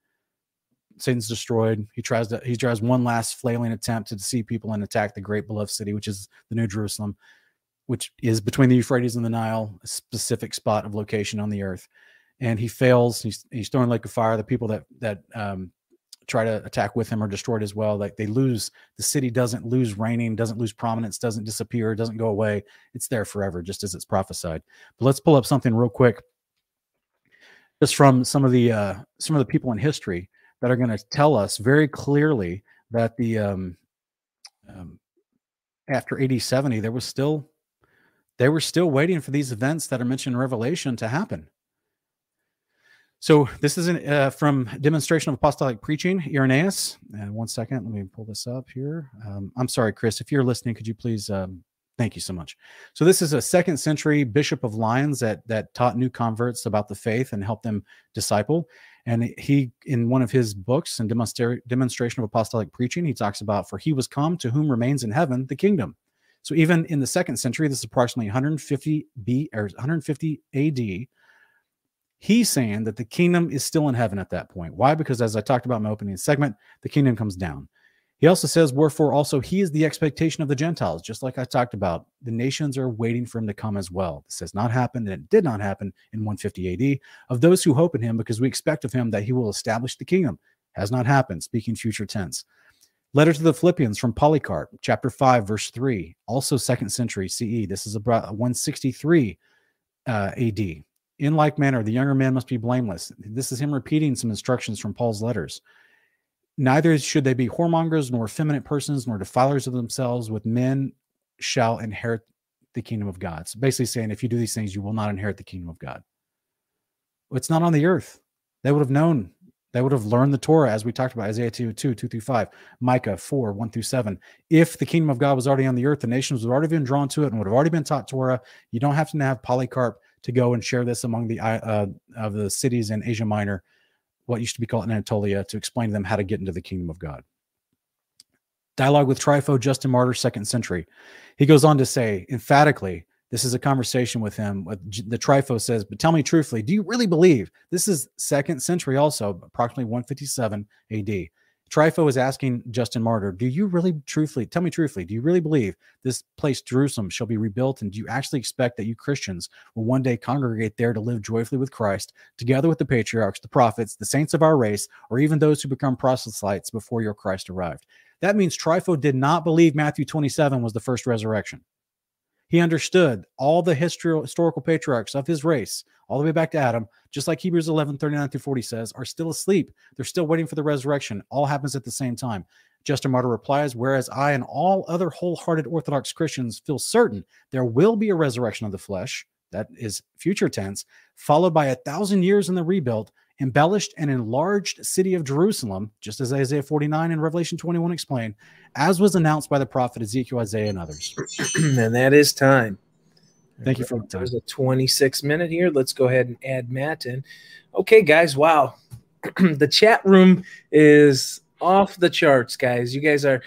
Satan's destroyed. He tries one last flailing attempt to deceive people and attack the great beloved city, which is the New Jerusalem, which is between the Euphrates and the Nile, a specific spot of location on the earth. And he fails. He's thrown in the lake of fire. The people that try to attack with him are destroyed as well. Like they lose, the city doesn't lose reigning, doesn't lose prominence, doesn't disappear, doesn't go away. It's there forever, just as it's prophesied. But let's pull up something real quick, just from some of the people in history that are going to tell us very clearly that the after AD 70, they were still waiting for these events that are mentioned in Revelation to happen. So this isn't from Demonstration of Apostolic Preaching, Irenaeus. One second, let me pull this up here. I'm sorry, Chris, if you're listening, could you please, thank you so much. So this is a 2nd century Bishop of Lyons that taught new converts about the faith and helped them disciple. And he, in one of his books, in Demonstration of Apostolic Preaching, he talks about, for he was come to whom remains in heaven the kingdom. So even in the 2nd century, this is approximately 150 AD, he's saying that the kingdom is still in heaven at that point. Why? Because as I talked about in my opening segment, the kingdom comes down. He also says, wherefore also he is the expectation of the Gentiles, just like I talked about. The nations are waiting for him to come as well. This has not happened, and it did not happen in 150 AD, of those who hope in him, because we expect of him that he will establish the kingdom. Has not happened, speaking future tense. Letter to the Philippians from Polycarp, chapter 5, verse 3, also 2nd century CE. This is about 163 AD. In like manner, the younger man must be blameless. This is him repeating some instructions from Paul's letters. Neither should they be whoremongers, nor effeminate persons, nor defilers of themselves with men, shall inherit the kingdom of God. So basically saying, if you do these things, you will not inherit the kingdom of God. It's not on the earth. They would have known. They would have learned the Torah, as we talked about, Isaiah 2:2, 2-5, Micah 4:1-7. If the kingdom of God was already on the earth, the nations would have already been drawn to it and would have already been taught Torah. You don't have to have Polycarp to go and share this among the of the cities in Asia Minor, what used to be called Anatolia, to explain to them how to get into the kingdom of God. Dialogue with Trypho, Justin Martyr, 2nd century. He goes on to say emphatically, this is a conversation with him. The Trypho says, but tell me truthfully, do you really believe? This is 2nd century also, approximately 157 AD. Trypho is asking Justin Martyr, do you really truthfully, tell me truthfully, do you really believe this place, Jerusalem, shall be rebuilt? And do you actually expect that you Christians will one day congregate there to live joyfully with Christ, together with the patriarchs, the prophets, the saints of our race, or even those who become proselytes before your Christ arrived? That means Trypho did not believe Matthew 27 was the first resurrection. He understood all the historical patriarchs of his race, all the way back to Adam, just like Hebrews 11:39-40 says, are still asleep. They're still waiting for the resurrection. All happens at the same time. Justin Martyr replies, whereas I and all other wholehearted Orthodox Christians feel certain there will be a resurrection of the flesh, that is future tense, followed by 1,000 years in the rebuilt, embellished and enlarged city of Jerusalem, just as Isaiah 49 and Revelation 21 explain, as was announced by the prophet Ezekiel, Isaiah, and others. And that is time. Thank you for the time. There's a 26-minute here. Let's go ahead and add Matt in. Okay, guys, wow. The chat room is off the charts, guys. You guys are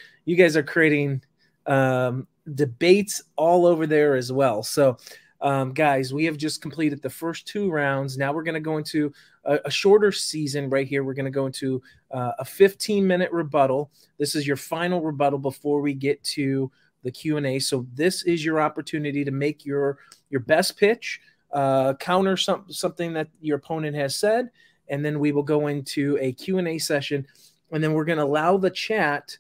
creating debates all over there as well. So, guys, we have just completed the first 2 rounds. Now we're going to go into a shorter season right here. We're going to go into a 15-minute rebuttal. This is your final rebuttal before we get to the Q&A. So this is your opportunity to make your best pitch, counter something that your opponent has said, and then we will go into a Q&A session. And then we're going to allow the chat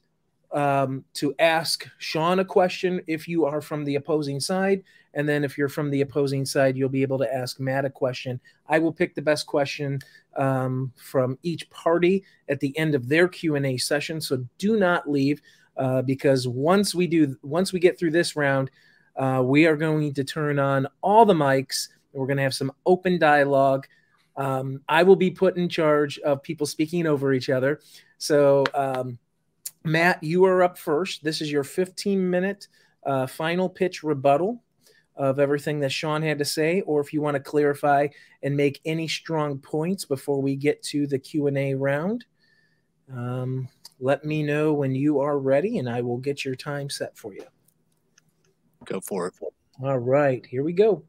to ask Sean a question if you are from the opposing side. And then if you're from the opposing side, you'll be able to ask Matt a question. I will pick the best question from each party at the end of their Q&A session. So do not leave because once we get through this round, we are going to turn on all the mics. We're going to have some open dialogue. I will be put in charge of people speaking over each other. So, Matt, you are up first. This is your 15-minute final pitch rebuttal of everything that Sean had to say, or if you want to clarify and make any strong points before we get to the Q&A round, let me know when you are ready, and I will get your time set for you. Go for it. All right. Here we go.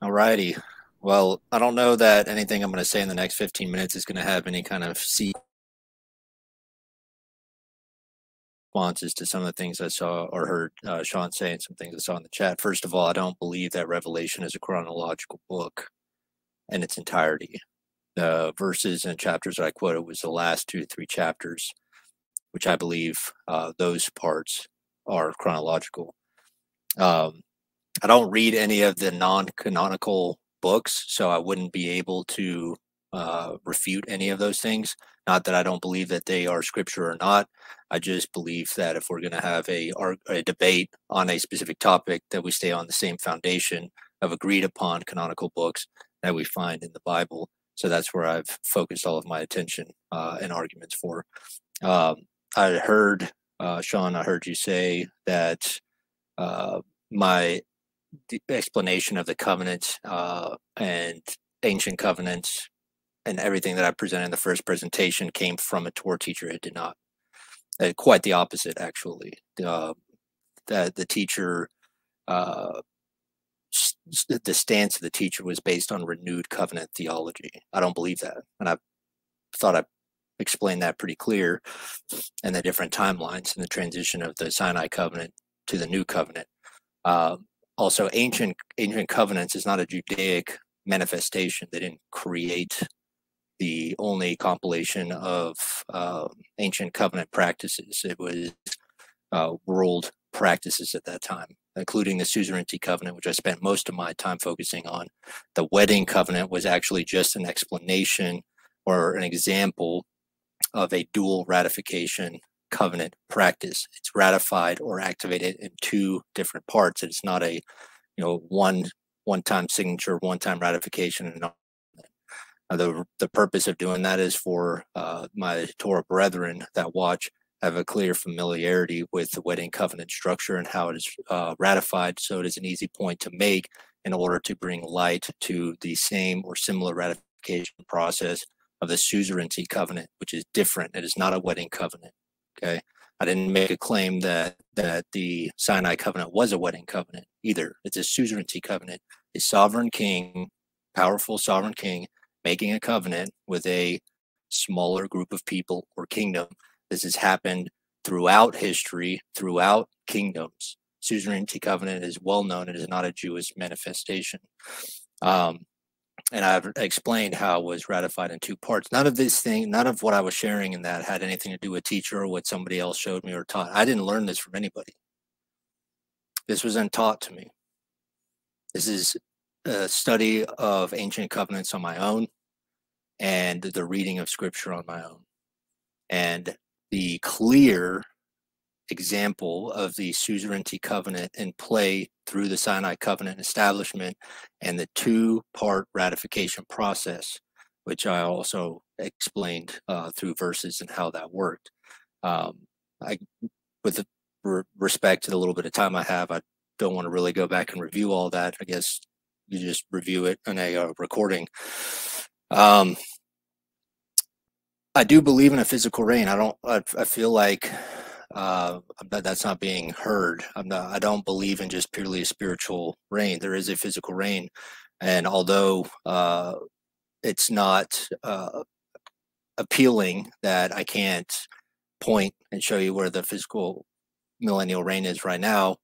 All righty. Well, I don't know that anything I'm going to say in the next 15 minutes is going to have any kind of responses to some of the things I saw or heard Sean say and some things I saw in the chat. First of all, I don't believe that Revelation is a chronological book in its entirety. The verses and chapters that I quoted was the last 2 to 3 chapters, which I believe those parts are chronological. I don't read any of the non-canonical books, so I wouldn't be able to refute any of those things. Not that I don't believe that they are scripture or not. I just believe that if we're going to have a debate on a specific topic, that we stay on the same foundation of agreed upon canonical books that we find in the Bible. So that's where I've focused all of my attention and arguments for. I heard, Sean, I heard you say that my explanation of the covenant and ancient covenants and everything that I presented in the first presentation came from a Torah teacher. It did not. Quite the opposite, actually. The teacher, the stance of the teacher was based on renewed covenant theology. I don't believe that. And I thought I explained that pretty clear and the different timelines and the transition of the Sinai covenant to the new covenant. Also, ancient covenants is not a Judaic manifestation. They didn't create the only compilation of ancient covenant practices. It was world practices at that time, including the suzerainty covenant, which I spent most of my time focusing on. The wedding covenant was actually just an explanation or an example of a dual ratification covenant practice. It's ratified or activated in two different parts. It's not a, you know, one-time signature, one-time ratification. And the purpose of doing that is for my Torah brethren that watch have a clear familiarity with the wedding covenant structure and how it is ratified. So it is an easy point to make in order to bring light to the same or similar ratification process of the suzerainty covenant, which is different. It is not a wedding covenant. Okay. I didn't make a claim that the Sinai covenant was a wedding covenant either. It's a suzerainty covenant, a sovereign king, powerful sovereign king, making a covenant with a smaller group of people or kingdom. This has happened throughout history, throughout kingdoms. Suzerainty covenant is well known. It is not a Jewish manifestation. And I've explained how it was ratified in two parts. None of what I was sharing in that had anything to do with teacher or what somebody else showed me or taught. I didn't learn this from anybody. This was untaught to me. This is a study of ancient covenants on my own and the reading of scripture on my own. And the clear example of the suzerainty covenant in play through the Sinai covenant establishment and the two-part ratification process, which I also explained through verses and how that worked. With respect to the little bit of time I have, I don't want to really go back and review all that. I guess you just review it in a recording. I do believe in a physical reign. I feel like that's not being heard. I don't believe in just purely a spiritual reign. There is a physical reign. And although it's not appealing that I can't point and show you where the physical millennial reign is right now,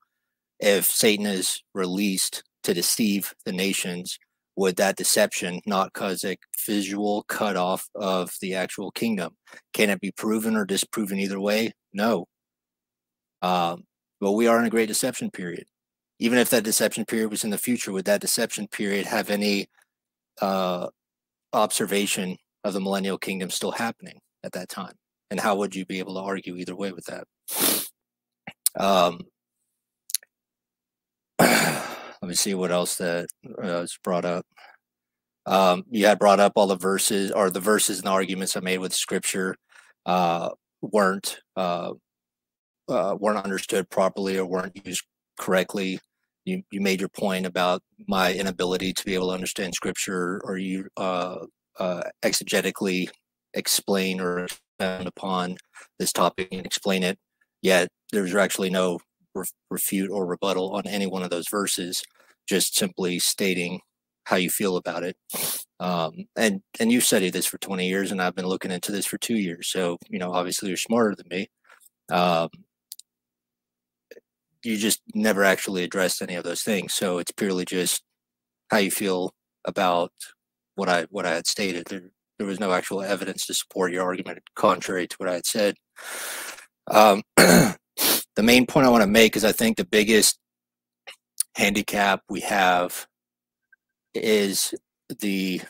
if Satan is released to deceive the nations, would that deception not cause a visual cutoff of the actual kingdom? Can it be proven or disproven either way? No. But we are in a great deception period. Even if that deception period was in the future, would that deception period have any observation of the millennial kingdom still happening at that time? And how would you be able to argue either way with that? Let me see what else that was brought up. You had brought up all the verses, or the verses and the arguments I made with scripture weren't understood properly or weren't used correctly. You made your point about my inability to be able to understand scripture, or you exegetically explain or expound upon this topic and explain it. Yet there's actually no refute or rebuttal on any one of those verses. Just simply stating how you feel about it. And you studied this for 20 years, and I've been looking into this for 2 years. So, you know, obviously you're smarter than me. You just never actually addressed any of those things. So it's purely just how you feel about what I had stated. There was no actual evidence to support your argument, contrary to what I had said. The main point I want to make is I think the biggest handicap we have is the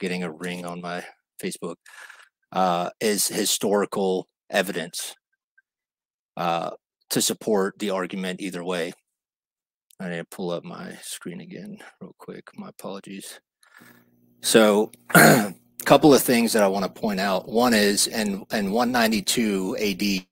getting a ring on my Facebook is historical evidence to support the argument either way. I need to pull up my screen again real quick. My apologies. So a couple of things that I want to point out. One is in 192 AD,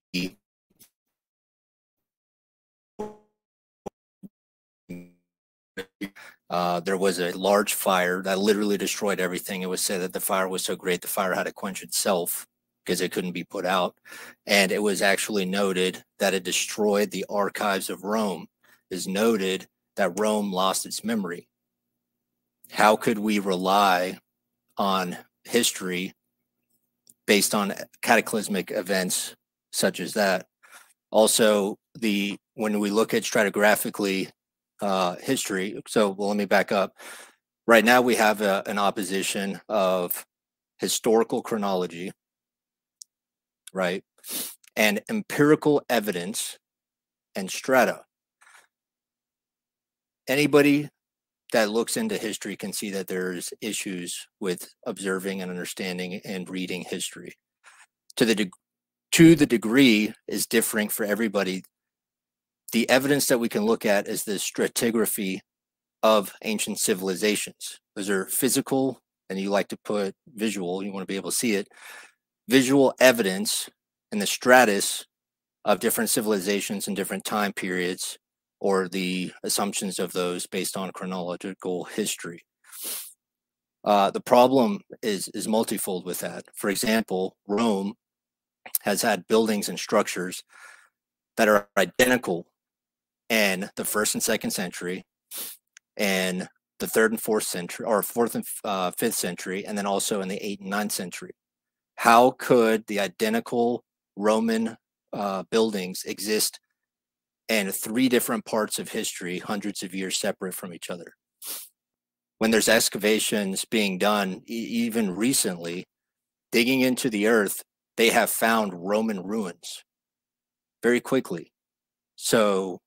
there was a large fire that literally destroyed everything. It was said that the fire was so great, the fire had to quench itself because it couldn't be put out. And it was actually noted that it destroyed the archives of Rome. It is noted that Rome lost its memory. How could we rely on history based on cataclysmic events such as that? Also, when we look at stratigraphically, history. So, well, let me back up. Right now we have an opposition of historical chronology, right? And empirical evidence and strata. Anybody that looks into history can see that there's issues with observing and understanding and reading history. To the degree is differing for everybody. The evidence that we can look at is the stratigraphy of ancient civilizations. Those are physical, and you like to put visual, you want to be able to see it, visual evidence in the stratus of different civilizations and different time periods, or the assumptions of those based on chronological history. The problem is multifold with that. For example, Rome has had buildings and structures that are identical in the 1st and 2nd century, and the 3rd and 4th century, or 4th and 5th century, and then also in the 8th and 9th century. How could the identical Roman buildings exist in three different parts of history, hundreds of years separate from each other? When there's excavations being done, even recently, digging into the earth, they have found Roman ruins very quickly. So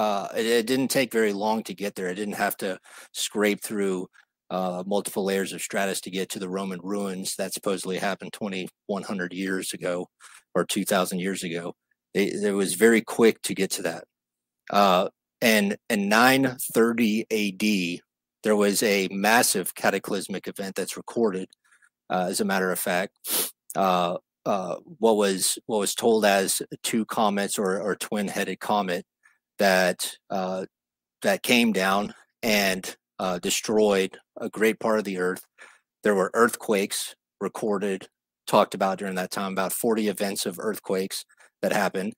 it didn't take very long to get there. I didn't have to scrape through multiple layers of stratus to get to the Roman ruins that supposedly happened 2,100 years ago or 2,000 years ago. It was very quick to get to that. And in 930 AD, there was a massive cataclysmic event that's recorded, as a matter of fact, what was told as two comets or twin-headed comet that came down and destroyed a great part of the earth. There were earthquakes recorded, talked about during that time, about 40 events of earthquakes that happened.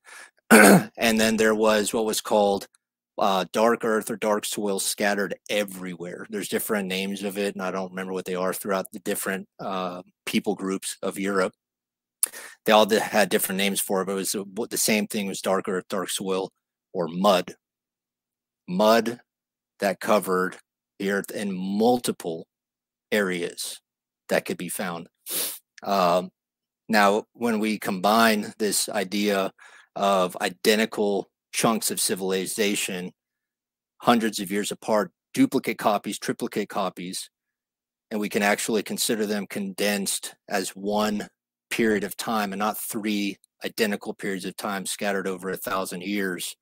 And then there was what was called dark earth or dark soil scattered everywhere. There's different names of it, and I don't remember what they are throughout the different people groups of Europe. They all had different names for it, but it was the same thing. Was dark earth, dark soil, or mud that covered the earth in multiple areas that could be found. Now, when we combine this idea of identical chunks of civilization, hundreds of years apart, duplicate copies, triplicate copies, and we can actually consider them condensed as one period of time and not three identical periods of time scattered over 1,000 years,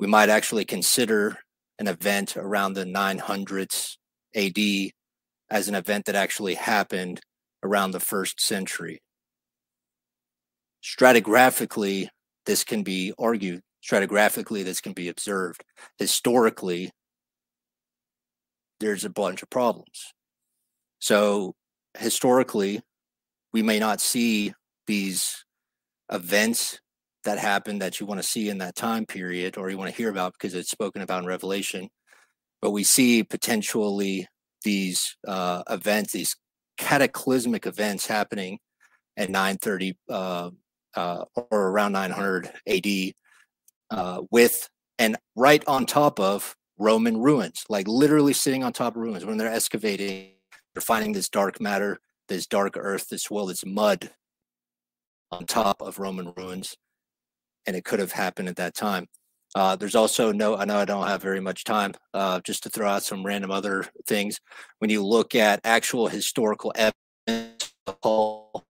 we might actually consider an event around the 900s AD as an event that actually happened around the 1st century. Stratigraphically, this can be argued. Stratigraphically, this can be observed. Historically, there's a bunch of problems. So historically, we may not see these events that happen that you want to see in that time period or you want to hear about because it's spoken about in Revelation, but we see potentially these events, these cataclysmic events happening at 930 or around 900 AD with and right on top of Roman ruins, like literally sitting on top of ruins. When they're excavating, they're finding this dark matter, this dark earth, this soil, this mud on top of Roman ruins, and it could have happened at that time. There's also I know I don't have very much time, just to throw out some random other things. When you look at actual historical evidence, Paul,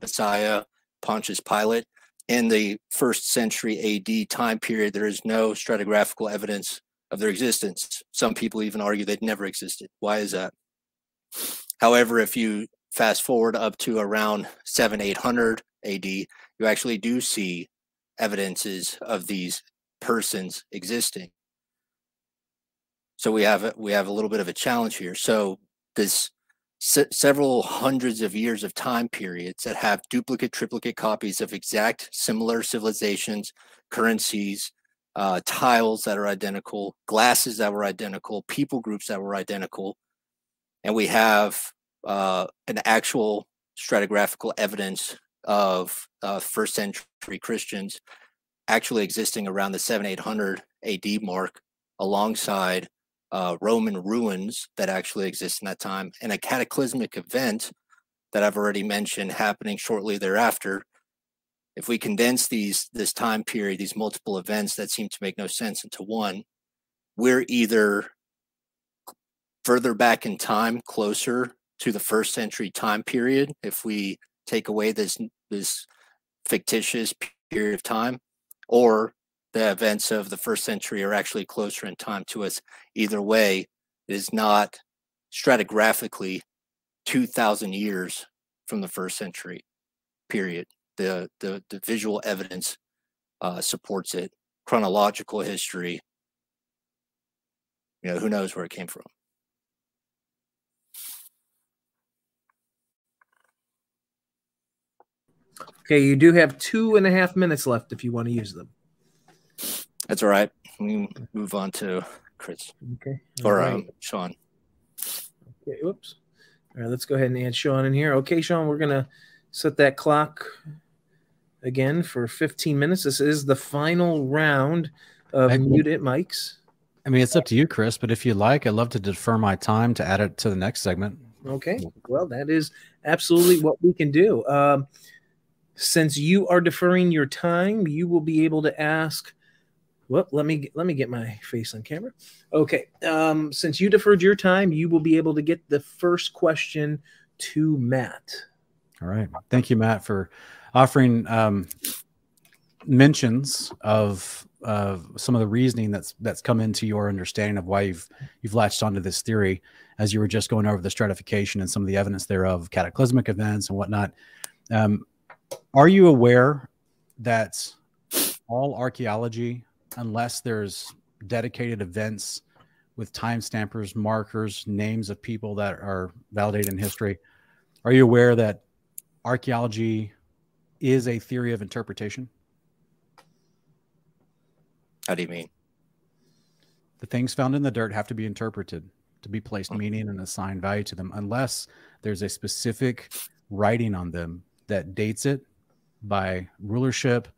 Messiah, Pontius Pilate, in the first century AD time period, there is no stratigraphical evidence of their existence. Some people even argue they'd never existed. Why is that? However, if you fast forward up to around 700-800 AD, you actually do see evidences of these persons existing. So we have a little bit of a challenge here. So this several hundreds of years of time periods that have duplicate, triplicate copies of exact similar civilizations, currencies, tiles that are identical, glasses that were identical, people groups that were identical, and we have an actual stratigraphical evidence of first century Christians actually existing around the 700-800 AD mark, alongside Roman ruins that actually exist in that time, and a cataclysmic event that I've already mentioned happening shortly thereafter. If we condense this time period, these multiple events that seem to make no sense into one, we're either further back in time, closer to the first century time period, if we take away this fictitious period of time, or the events of the first century are actually closer in time to us. Either way, it is not stratigraphically 2,000 years from the first century period. The visual evidence supports it. Chronological history, who knows where it came from. Okay, you do have 2.5 minutes left if you want to use them. That's all right. We move on to Chris. Okay. Sean. Okay, oops. All right, let's go ahead and add Sean in here. Okay, Sean, we're going to set that clock again for 15 minutes. This is the final round of muted mics. I mean, it's up to you, Chris, but if you like, I'd love to defer my time to add it to the next segment. Okay. Well, that is absolutely what we can do. Since you are deferring your time, you will be able to ask... Well, let me get my face on camera. Okay. Since you deferred your time, you will be able to get the first question to Matt. All right. Thank you, Matt, for offering mentions of some of the reasoning that's come into your understanding of why you've latched onto this theory, as you were just going over the stratification and some of the evidence thereof, cataclysmic events and whatnot. Are you aware that all archaeology, unless there's dedicated events with time stampers, markers, names of people that are validated in history, are you aware that archaeology is a theory of interpretation? How do you mean? The things found in the dirt have to be interpreted to be placed meaning and assigned value to them, unless there's a specific writing on them that dates it by rulership,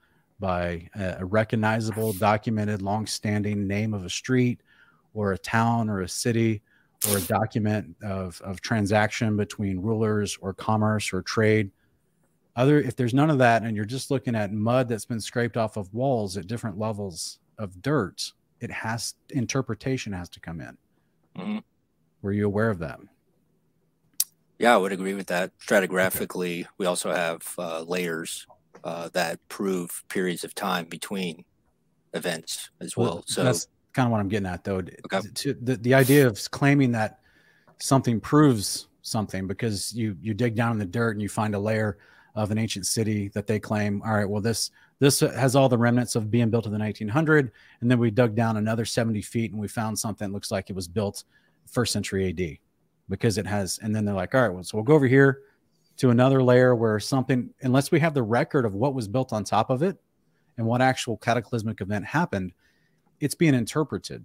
by a recognizable, documented, long-standing name of a street or a town or a city, or a document of transaction between rulers or commerce or trade. If there's none of that, and you're just looking at mud that's been scraped off of walls at different levels of dirt, interpretation has to come in. Mm-hmm. Were you aware of that? Yeah, I would agree with that. Stratigraphically, okay. We also have layers that prove periods of time between events as well. So that's kind of what I'm getting at, though. Okay. The idea of claiming that something proves something, because you dig down in the dirt and you find a layer of an ancient city that they claim, all right, well, this has all the remnants of being built in the 1900, and then we dug down another 70 feet and we found something that looks like it was built first century AD, because it has, and then they're like, all right, well, so we'll go over here to another layer where something, unless we have the record of what was built on top of it and what actual cataclysmic event happened, it's being interpreted.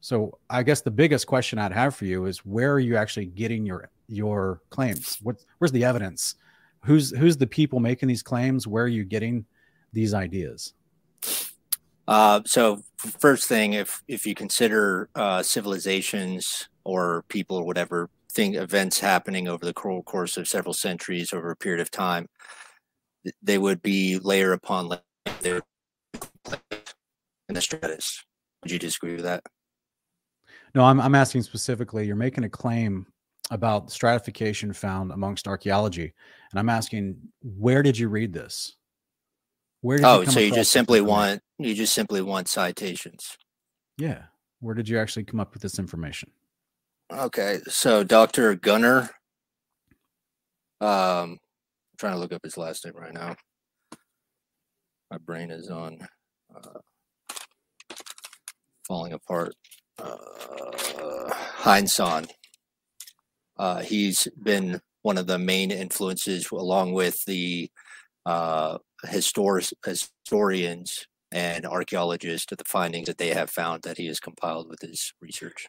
So I guess the biggest question I'd have for you is, where are you actually getting your claims? Where's the evidence? Who's the people making these claims? Where are you getting these ideas? So first thing, if you consider civilizations or people or whatever, events happening over the course of several centuries over a period of time, they would be layer upon layer in the stratus. Would you disagree with that? No, I'm asking specifically, you're making a claim about stratification found amongst archaeology, and I'm asking, where did you read this? Where did you come so you just simply want citations? Yeah. Where did you actually come up with this information? Okay, so Dr. Gunnar, I'm trying to look up his last name right now. My brain is on falling apart. Heinsohn. He's been one of the main influences, along with the historians and archaeologists, to the findings that they have found that he has compiled with his research.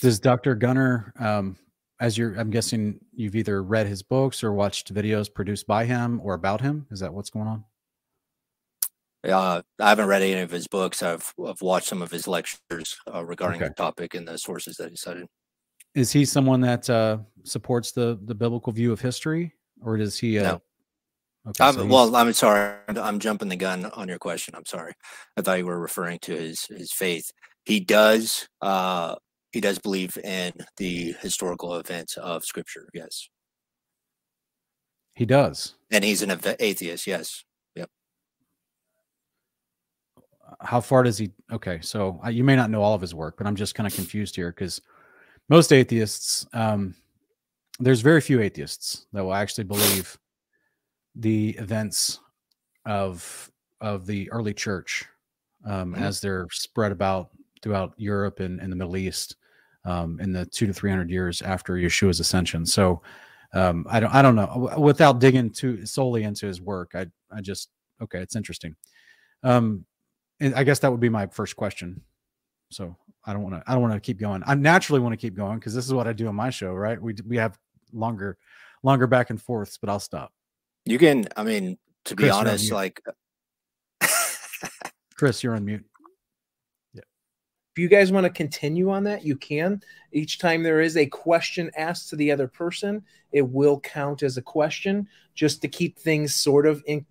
Does Dr. Gunnar, I'm guessing you've either read his books or watched videos produced by him or about him? Is that what's going on? I haven't read any of his books. I've watched some of his lectures regarding the topic and the sources that he cited. Is he someone that supports the biblical view of history, or does he? No. Okay, I'm sorry. I'm jumping the gun on your question. I'm sorry. I thought you were referring to his faith. He does believe in the historical events of Scripture. Yes, he does. And he's an atheist. Yes. How far does he? Okay, so you may not know all of his work, but I'm just kind of confused here because most atheists, there's very few atheists that will actually believe the events of the early church as they're spread about throughout Europe and the Middle East in the 200 to 300 years after Yeshua's ascension. So I don't know. Without digging too solely into his work, it's interesting. And I guess that would be my first question. So I don't want to keep going. I naturally want to keep going because this is what I do on my show, right? We have longer back and forths, but I'll stop. You can, to be honest, like Chris, you're on mute. Yeah. If you guys want to continue on that, you can. Each time there is a question asked to the other person, it will count as a question just to keep things sort of in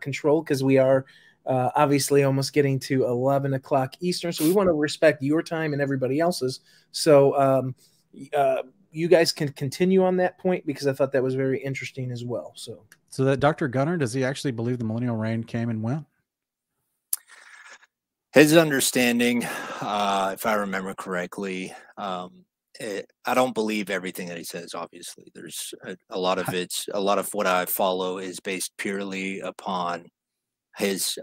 control because we are obviously almost getting to 11 o'clock Eastern. So we want to respect your time and everybody else's. So you guys can continue on that point because I thought that was very interesting as well. So that Dr. Gunnar, does he actually believe the millennial reign came and went? His understanding, if I remember correctly, I don't believe everything that he says. Obviously there's a lot of what I follow is based purely upon his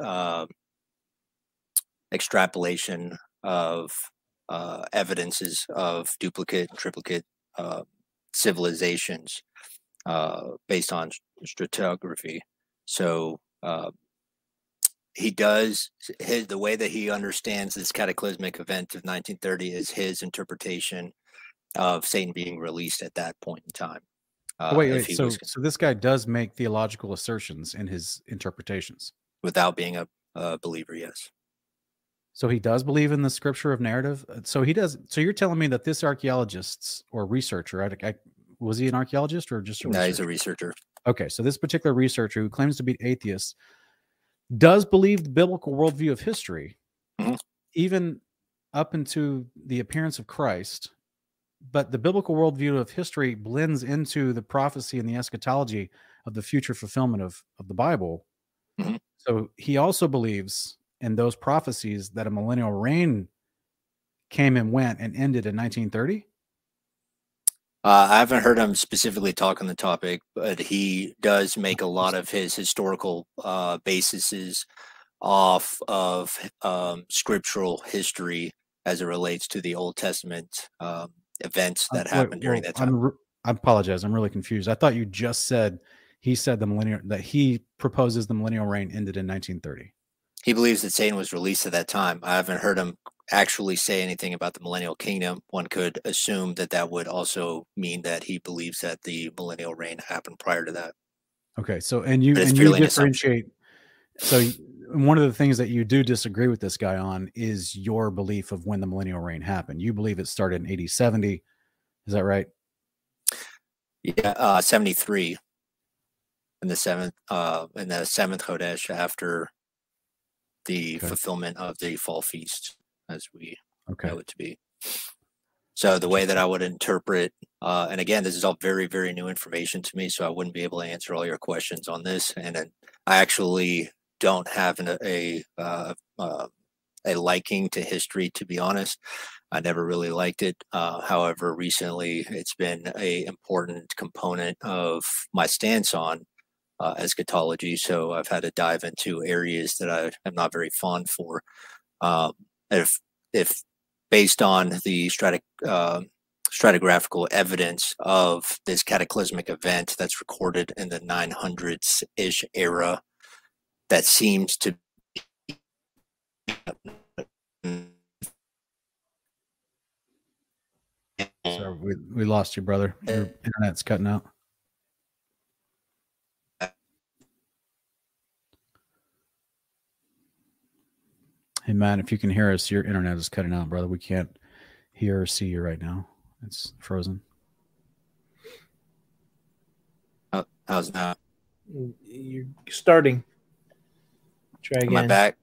extrapolation of evidences of duplicate and triplicate civilizations based on stratigraphy. So the way that he understands this cataclysmic event of 1930 is his interpretation of Satan being released at that point in time. So this guy does make theological assertions in his interpretations. Without being a believer, yes. So he does believe in the scripture of narrative. So he does. So you're telling me that this archaeologist or researcher, was he an archaeologist or just a researcher? No, he's a researcher. Okay, so this particular researcher who claims to be atheist does believe the biblical worldview of history, even up into the appearance of Christ. But the biblical worldview of history blends into the prophecy and the eschatology of the future fulfillment of the Bible. Mm-hmm. So he also believes in those prophecies that a millennial reign came and went and ended in 1930. I haven't heard him specifically talk on the topic, but he does make a lot of his historical bases off of scriptural history as it relates to the Old Testament events that happened during that time. I apologize. I'm really confused. I thought you just said he proposes the millennial reign ended in 1930. He believes that Satan was released at that time. I haven't heard him actually say anything about the millennial kingdom. One could assume that would also mean that he believes that the millennial reign happened prior to that. Okay, so and you differentiate. So one of the things that you do disagree with this guy on is your belief of when the millennial reign happened. You believe it started in 70. Is that right? Yeah, 73. In the seventh Chodesh after the fulfillment of the fall feast, as we know it to be. So the way that I would interpret, and again, this is all very, very new information to me, so I wouldn't be able to answer all your questions on this. And then I actually don't have a liking to history, to be honest. I never really liked it. However, recently it's been an important component of my stance on eschatology. So I've had to dive into areas that I am not very fond for. If based on the stratigraphical evidence of this cataclysmic event that's recorded in the 900s-ish era, that seems to be... So we lost you, brother. Your internet's cutting out. Hey, Matt, if you can hear us, your internet is cutting out, brother. We can't hear or see you right now. It's frozen. How's that? You're starting. Try again. Am I back?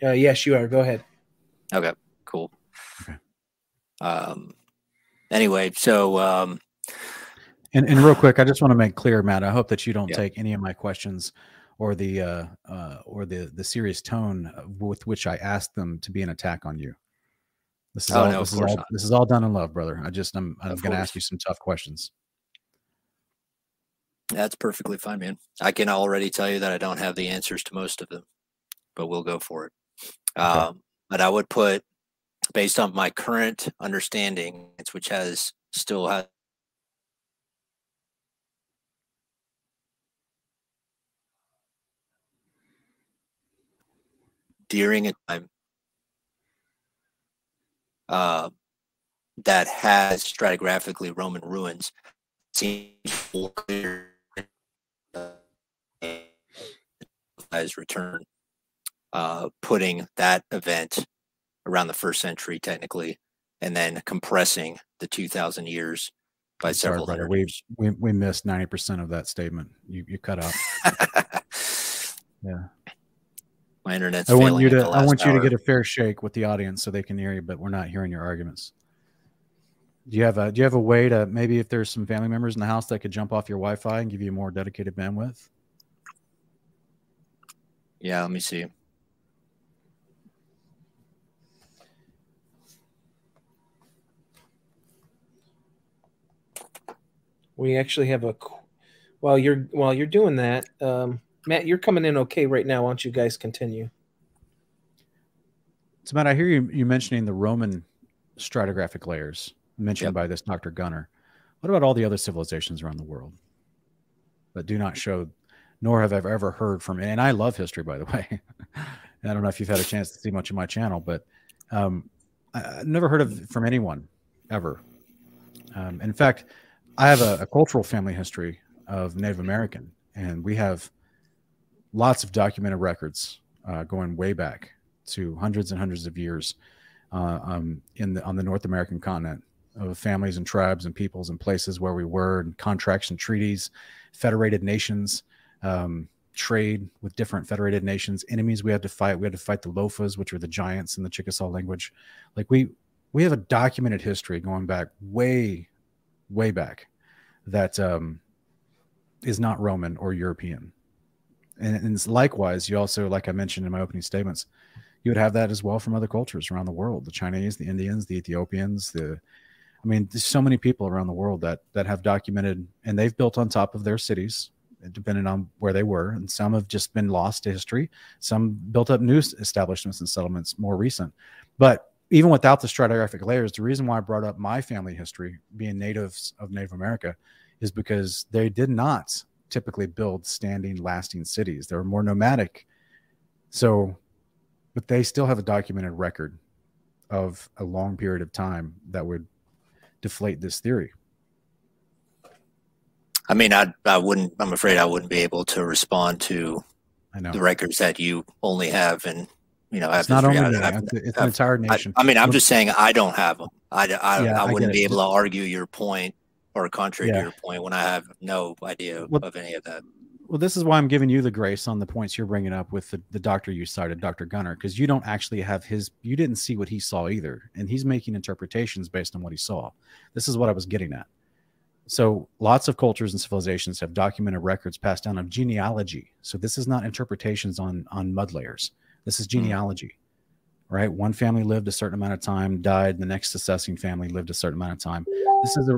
Yes, you are. Go ahead. Okay, cool. Okay. Anyway, so and real quick, I just want to make clear, Matt, I hope that you don't take any of my questions or the serious tone with which I asked them to be an attack on you. This is all done in love, brother. I'm going to ask you some tough questions. That's perfectly fine, man. I can already tell you that I don't have the answers to most of them, but we'll go for it. Okay. But I would put, based on my current understanding, which has still had. During a time that has stratigraphically Roman ruins, seems more clear as return, putting that event around the first century technically, and then compressing the 2,000 years by several hundred. We missed 90% of that statement. You cut out. Yeah. My internet's failing at the last hour. I want you to get a fair shake with the audience so they can hear you, but we're not hearing your arguments. Do you have a way to, maybe if there's some family members in the house that could jump off your Wi-Fi and give you more dedicated bandwidth? Yeah, let me see. We actually have a. While you're doing that. Matt, you're coming in okay right now. Why don't you guys continue? So, Matt, I hear you mentioning the Roman stratigraphic layers mentioned by this Dr. Gunnar. What about all the other civilizations around the world that do not show, nor have I ever heard from? And I love history, by the way. I don't know if you've had a chance to see much of my channel, but I've never heard from anyone ever. In fact, I have a cultural family history of Native American, and we have lots of documented records going way back to hundreds and hundreds of years on the North American continent, of families and tribes and peoples and places where we were, and contracts and treaties, federated nations, trade with different federated nations, enemies we had to fight. We had to fight the Lofas, which were the giants in the Chickasaw language. Like we have a documented history going back way, way back that is not Roman or European. And likewise, you also, like I mentioned in my opening statements, you would have that as well from other cultures around the world, the Chinese, the Indians, the Ethiopians, there's so many people around the world that have documented, and they've built on top of their cities, depending on where they were. And some have just been lost to history. Some built up new establishments and settlements more recent. But even without the stratigraphic layers, the reason why I brought up my family history, being natives of Native America, is because they did not typically build standing, lasting cities. They're more nomadic. So, but they still have a documented record of a long period of time that would deflate this theory. I mean, I'm afraid I wouldn't be able to respond to the records that you only have. And, you know, it's an entire nation. I'm just saying I don't have them. I wouldn't be able to argue your point, or contrary to your point, when I have no idea of any of that. Well, this is why I'm giving you the grace on the points you're bringing up with the doctor you cited, Dr. Gunnar, because you don't actually have you didn't see what he saw either. And he's making interpretations based on what he saw. This is what I was getting at. So lots of cultures and civilizations have documented records passed down of genealogy. So this is not interpretations on mud layers. This is genealogy, right? One family lived a certain amount of time, died. The next succeeding family lived a certain amount of time.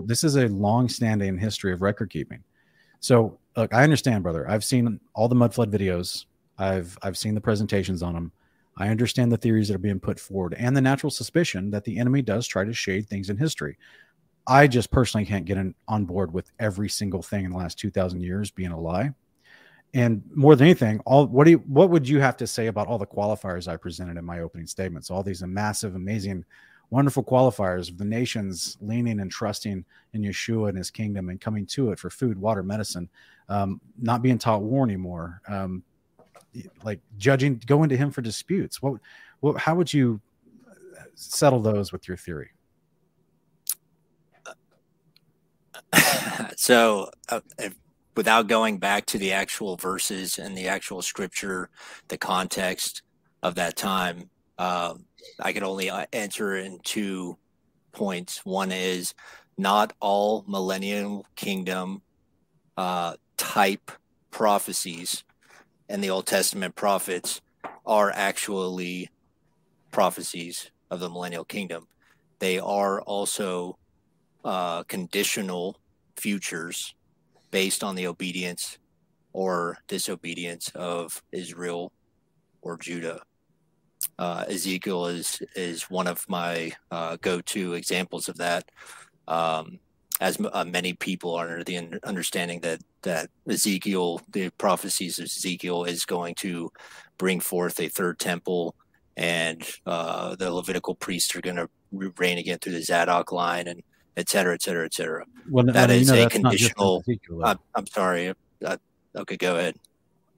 This is a long-standing history of record keeping. So look, I understand, brother. I've seen all the mud flood videos. I've seen the presentations on them. I understand the theories that are being put forward and the natural suspicion that the enemy does try to shade things in history. I just personally can't get on board with every single thing in the last 2,000 years being a lie. And more than anything, what would you have to say about all the qualifiers I presented in my opening statements? All these massive, amazing, wonderful qualifiers of the nations leaning and trusting in Yeshua and his kingdom and coming to it for food, water, medicine, not being taught war anymore, like judging, going to him for disputes. How would you settle those with your theory? So without going back to the actual verses and the actual scripture, the context of that time, I could only enter in 2 points. One is not all millennial kingdom type prophecies and the Old Testament prophets are actually prophecies of the millennial kingdom. They are also conditional futures based on the obedience or disobedience of Israel or Judah. Ezekiel is one of my go-to examples of that, as many people are under the understanding that Ezekiel, the prophecies of Ezekiel, is going to bring forth a third temple, and the Levitical priests are going to reign again through the Zadok line, and et cetera, et cetera, et cetera. Well, that is a conditional. I'm sorry. Okay, go ahead.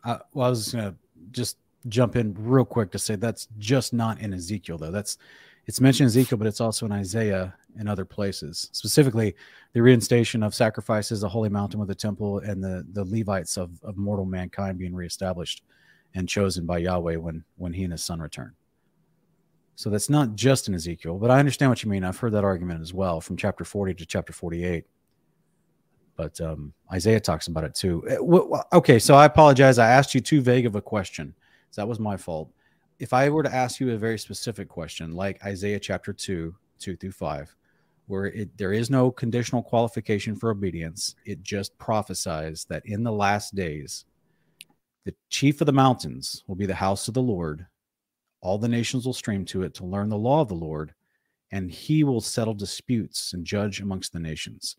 Well, I was going to just jump in real quick to say that's just not in Ezekiel, though. It's mentioned in Ezekiel, but it's also in Isaiah and other places. Specifically, the reinstation of sacrifices, the holy mountain with the temple, and the Levites of mortal mankind being reestablished and chosen by Yahweh when he and his son return. So that's not just in Ezekiel, but I understand what you mean. I've heard that argument as well from chapter 40 to chapter 48. But Isaiah talks about it too. Okay, so I apologize. I asked you too vague of a question. So that was my fault. If I were to ask you a very specific question, like Isaiah chapter 2:2-5, where there is no conditional qualification for obedience, it just prophesies that in the last days, the chief of the mountains will be the house of the Lord. All the nations will stream to it to learn the law of the Lord, and he will settle disputes and judge amongst the nations.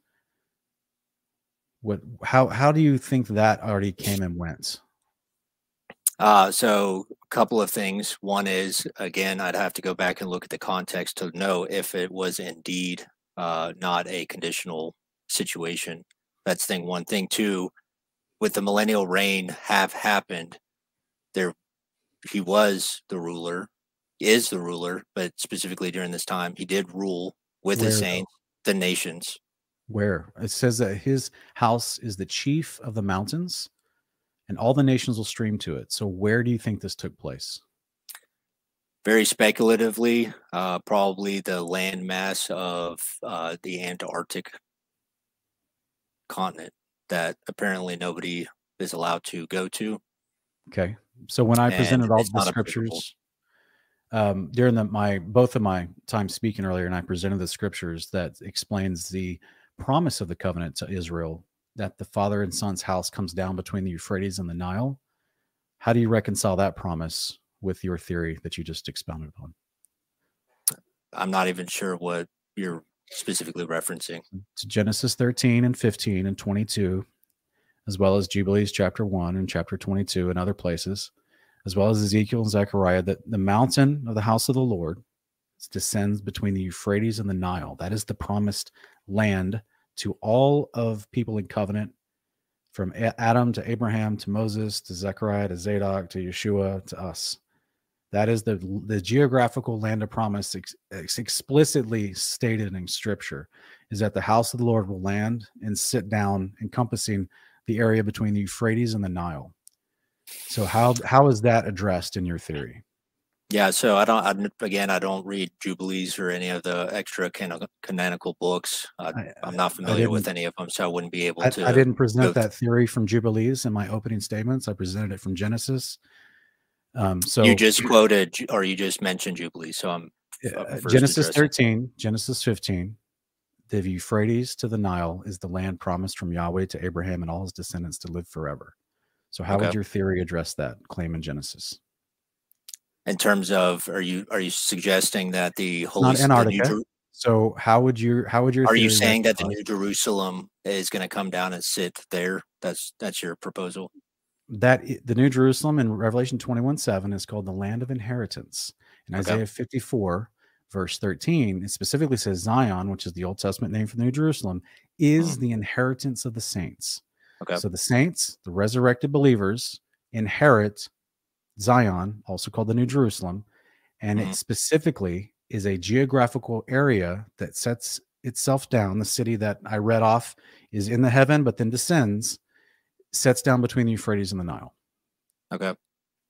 How do you think that already came and went? So a couple of things. One is, again, I'd have to go back and look at the context to know if it was indeed not a conditional situation. That's thing one. Thing two, with the millennial reign have happened, he was the ruler, is the ruler, but specifically during this time, he did rule with his saints, the nations. Where? It says that his house is the chief of the mountains, and all the nations will stream to it. So where do you think this took place? Very speculatively, probably the landmass of the Antarctic continent that apparently nobody is allowed to go to. Okay. So when I presented all the scriptures during both of my time speaking earlier, and I presented the scriptures that explains the promise of the covenant to Israel, that the father and son's house comes down between the Euphrates and the Nile. How do you reconcile that promise with your theory that you just expounded upon? I'm not even sure what you're specifically referencing. To Genesis 13 and 15 and 22. As well as Jubilees chapter 1 and chapter 22 and other places, as well as Ezekiel and Zechariah, that the mountain of the house of the Lord descends between the Euphrates and the Nile. That is the promised land to all of people in covenant, from Adam to Abraham to Moses to Zechariah to Zadok to Yeshua to us. That is the geographical land of promise explicitly stated in Scripture, is that the house of the Lord will land and sit down, encompassing the area between the Euphrates and the Nile. So how is that addressed in your theory? Yeah, so I don't read Jubilees or any of the extra canonical books. I'm not familiar with any of them, so I wouldn't be able to. I didn't present that theory from Jubilees in my opening statements. I presented it from Genesis. So you just quoted, or you just mentioned Jubilees. So I'm Genesis 13, Genesis 15. The Euphrates to the Nile is the land promised from Yahweh to Abraham and all his descendants to live forever. So how would your theory address that claim in Genesis? In terms of, are you suggesting that the Holy Not Antarctica. The New so how would your are you saying that the New Jerusalem is going to come down and sit there? That's your proposal. That the New Jerusalem in Revelation 21:7 is called the land of inheritance. In Isaiah 54 verse 13, it specifically says Zion, which is the Old Testament name for the New Jerusalem, is the inheritance of the saints. Okay. So the saints, the resurrected believers, inherit Zion, also called the New Jerusalem, and it specifically is a geographical area that sets itself down. The city that I read off is in the heaven, but then descends, sets down between the Euphrates and the Nile. Okay.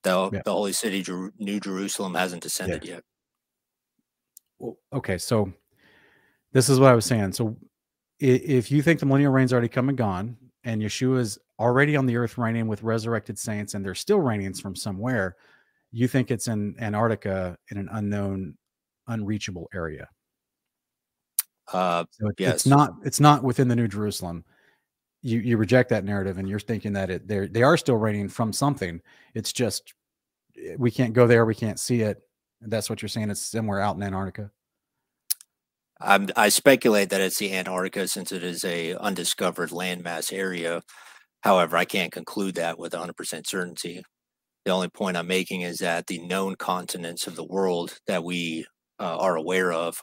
The holy city, New Jerusalem, hasn't descended yet. Well, okay, so this is what I was saying. So if you think the millennial reign's already come and gone, and Yeshua's already on the earth reigning with resurrected saints, and they're still reigning from somewhere, you think it's in Antarctica in an unknown, unreachable area. So it's not within the New Jerusalem. You reject that narrative, and you're thinking that they are still reigning from something. It's just, we can't go there. We can't see it. That's what you're saying. It's somewhere out in Antarctica. I speculate that it's the Antarctica, since it is a undiscovered landmass area. However, I can't conclude that with 100% certainty. The only point I'm making is that the known continents of the world that we are aware of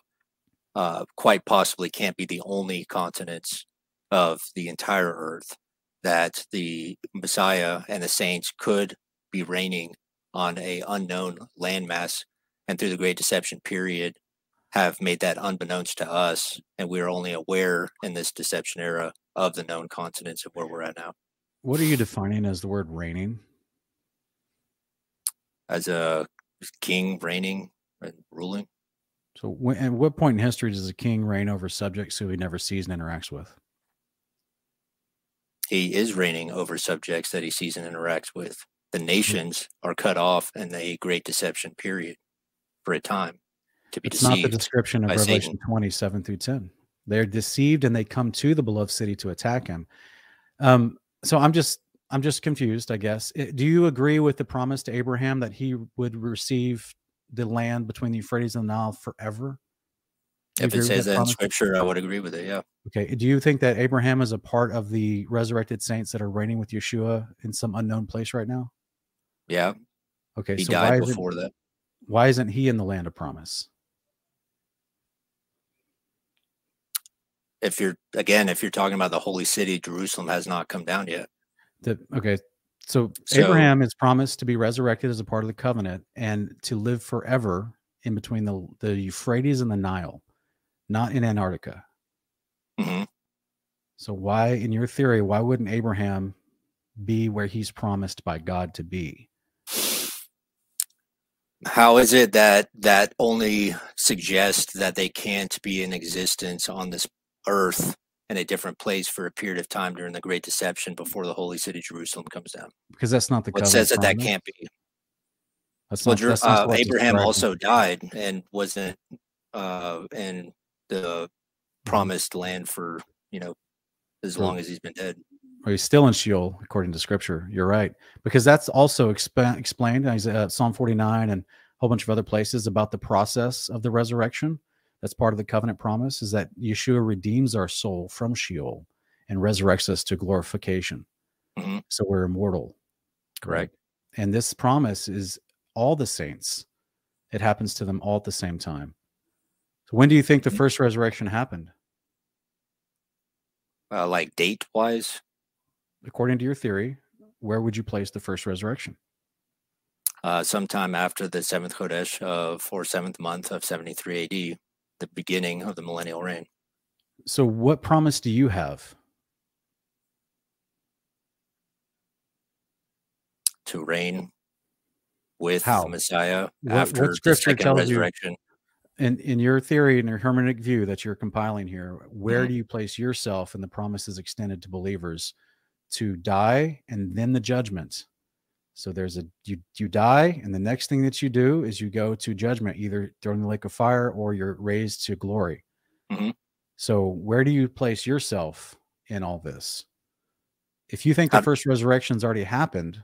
quite possibly can't be the only continents of the entire earth that the Messiah and the saints could be reigning on an unknown landmass, and through the Great Deception period have made that unbeknownst to us, and we are only aware in this deception era of the known continents of where we're at now. What are you defining as the word reigning? As a king reigning and ruling. So at what point in history does a king reign over subjects who he never sees and interacts with? He is reigning over subjects that he sees and interacts with. The nations are cut off in the Great Deception period for a time to be deceived. It's not the description of Revelation 27 through 10. They're deceived and they come to the beloved city to attack him. So I'm just confused, I guess. Do you agree with the promise to Abraham that he would receive the land between the Euphrates and the Nile forever? If it says that in Scripture, I would agree with it, yeah. Okay. Do you think that Abraham is a part of the resurrected saints that are reigning with Yeshua in some unknown place right now? Yeah. Okay. He died before that. Why isn't he in the land of promise? If you're talking about the holy city, Jerusalem has not come down yet. So Abraham is promised to be resurrected as a part of the covenant and to live forever in between the Euphrates and the Nile, not in Antarctica. Mm-hmm. So why, in your theory, why wouldn't Abraham be where he's promised by God to be? How is it that only suggests that they can't be in existence on this earth in a different place for a period of time during the Great Deception before the holy city Jerusalem comes down? Because that's not the covenant. What says that that can't be? Abraham also died and wasn't in the promised land for, as long as he's been dead. Or he's still in Sheol, according to Scripture. You're right. Because that's also explained in Psalm 49 and a whole bunch of other places about the process of the resurrection. That's part of the covenant promise, is that Yeshua redeems our soul from Sheol and resurrects us to glorification. Mm-hmm. So we're immortal. Correct. And this promise is all the saints. It happens to them all at the same time. So when do you think the first resurrection happened? Like date-wise? According to your theory, where would you place the first resurrection? Sometime after the 7th Chodesh or 7th month of 73 AD, the beginning of the millennial reign. So what promise do you have? To reign with the Messiah after the second resurrection. In your theory and your hermeneutic view that you're compiling here, where do you place yourself in the promises extended to believers to die and then the judgment? So there's you die, and the next thing that you do is you go to judgment, either thrown in the lake of fire or you're raised to glory. Mm-hmm. So where do you place yourself in all this? If you think the first resurrection's already happened,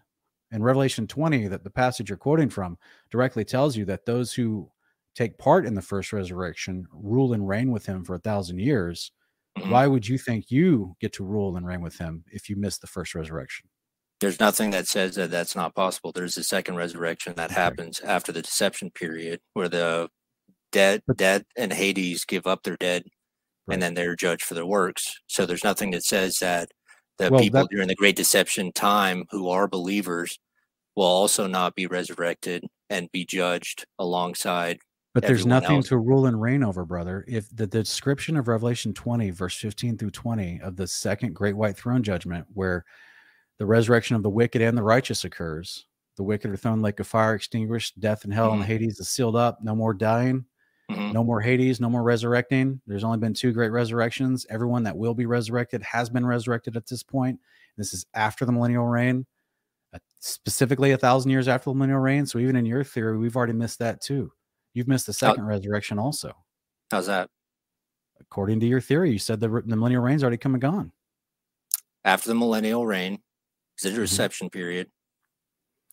in Revelation 20, that the passage you're quoting from directly tells you that those who take part in the first resurrection rule and reign with him for 1,000 years, mm-hmm. why would you think you get to rule and reign with him if you miss the first resurrection? There's nothing that says that that's not possible. There's a second resurrection that happens after the deception period where the dead and Hades give up their dead and then they're judged for their works. So there's nothing that says that the people during the great deception time who are believers will also not be resurrected and be judged alongside. But there's nothing else to rule and reign over, brother. If the description of Revelation 20, verse 15 through 20 of the second great white throne judgment where the resurrection of the wicked and the righteous occurs. The wicked are thrown like a fire, extinguished. Death and hell and Hades is sealed up. No more dying. Mm-hmm. No more Hades. No more resurrecting. There's only been two great resurrections. Everyone that will be resurrected has been resurrected at this point. This is after the millennial reign, specifically 1,000 years after the millennial reign. So even in your theory, we've already missed that too. You've missed the second resurrection also. How's that? According to your theory, you said the millennial reign's already come and gone. After the millennial reign, the deception period,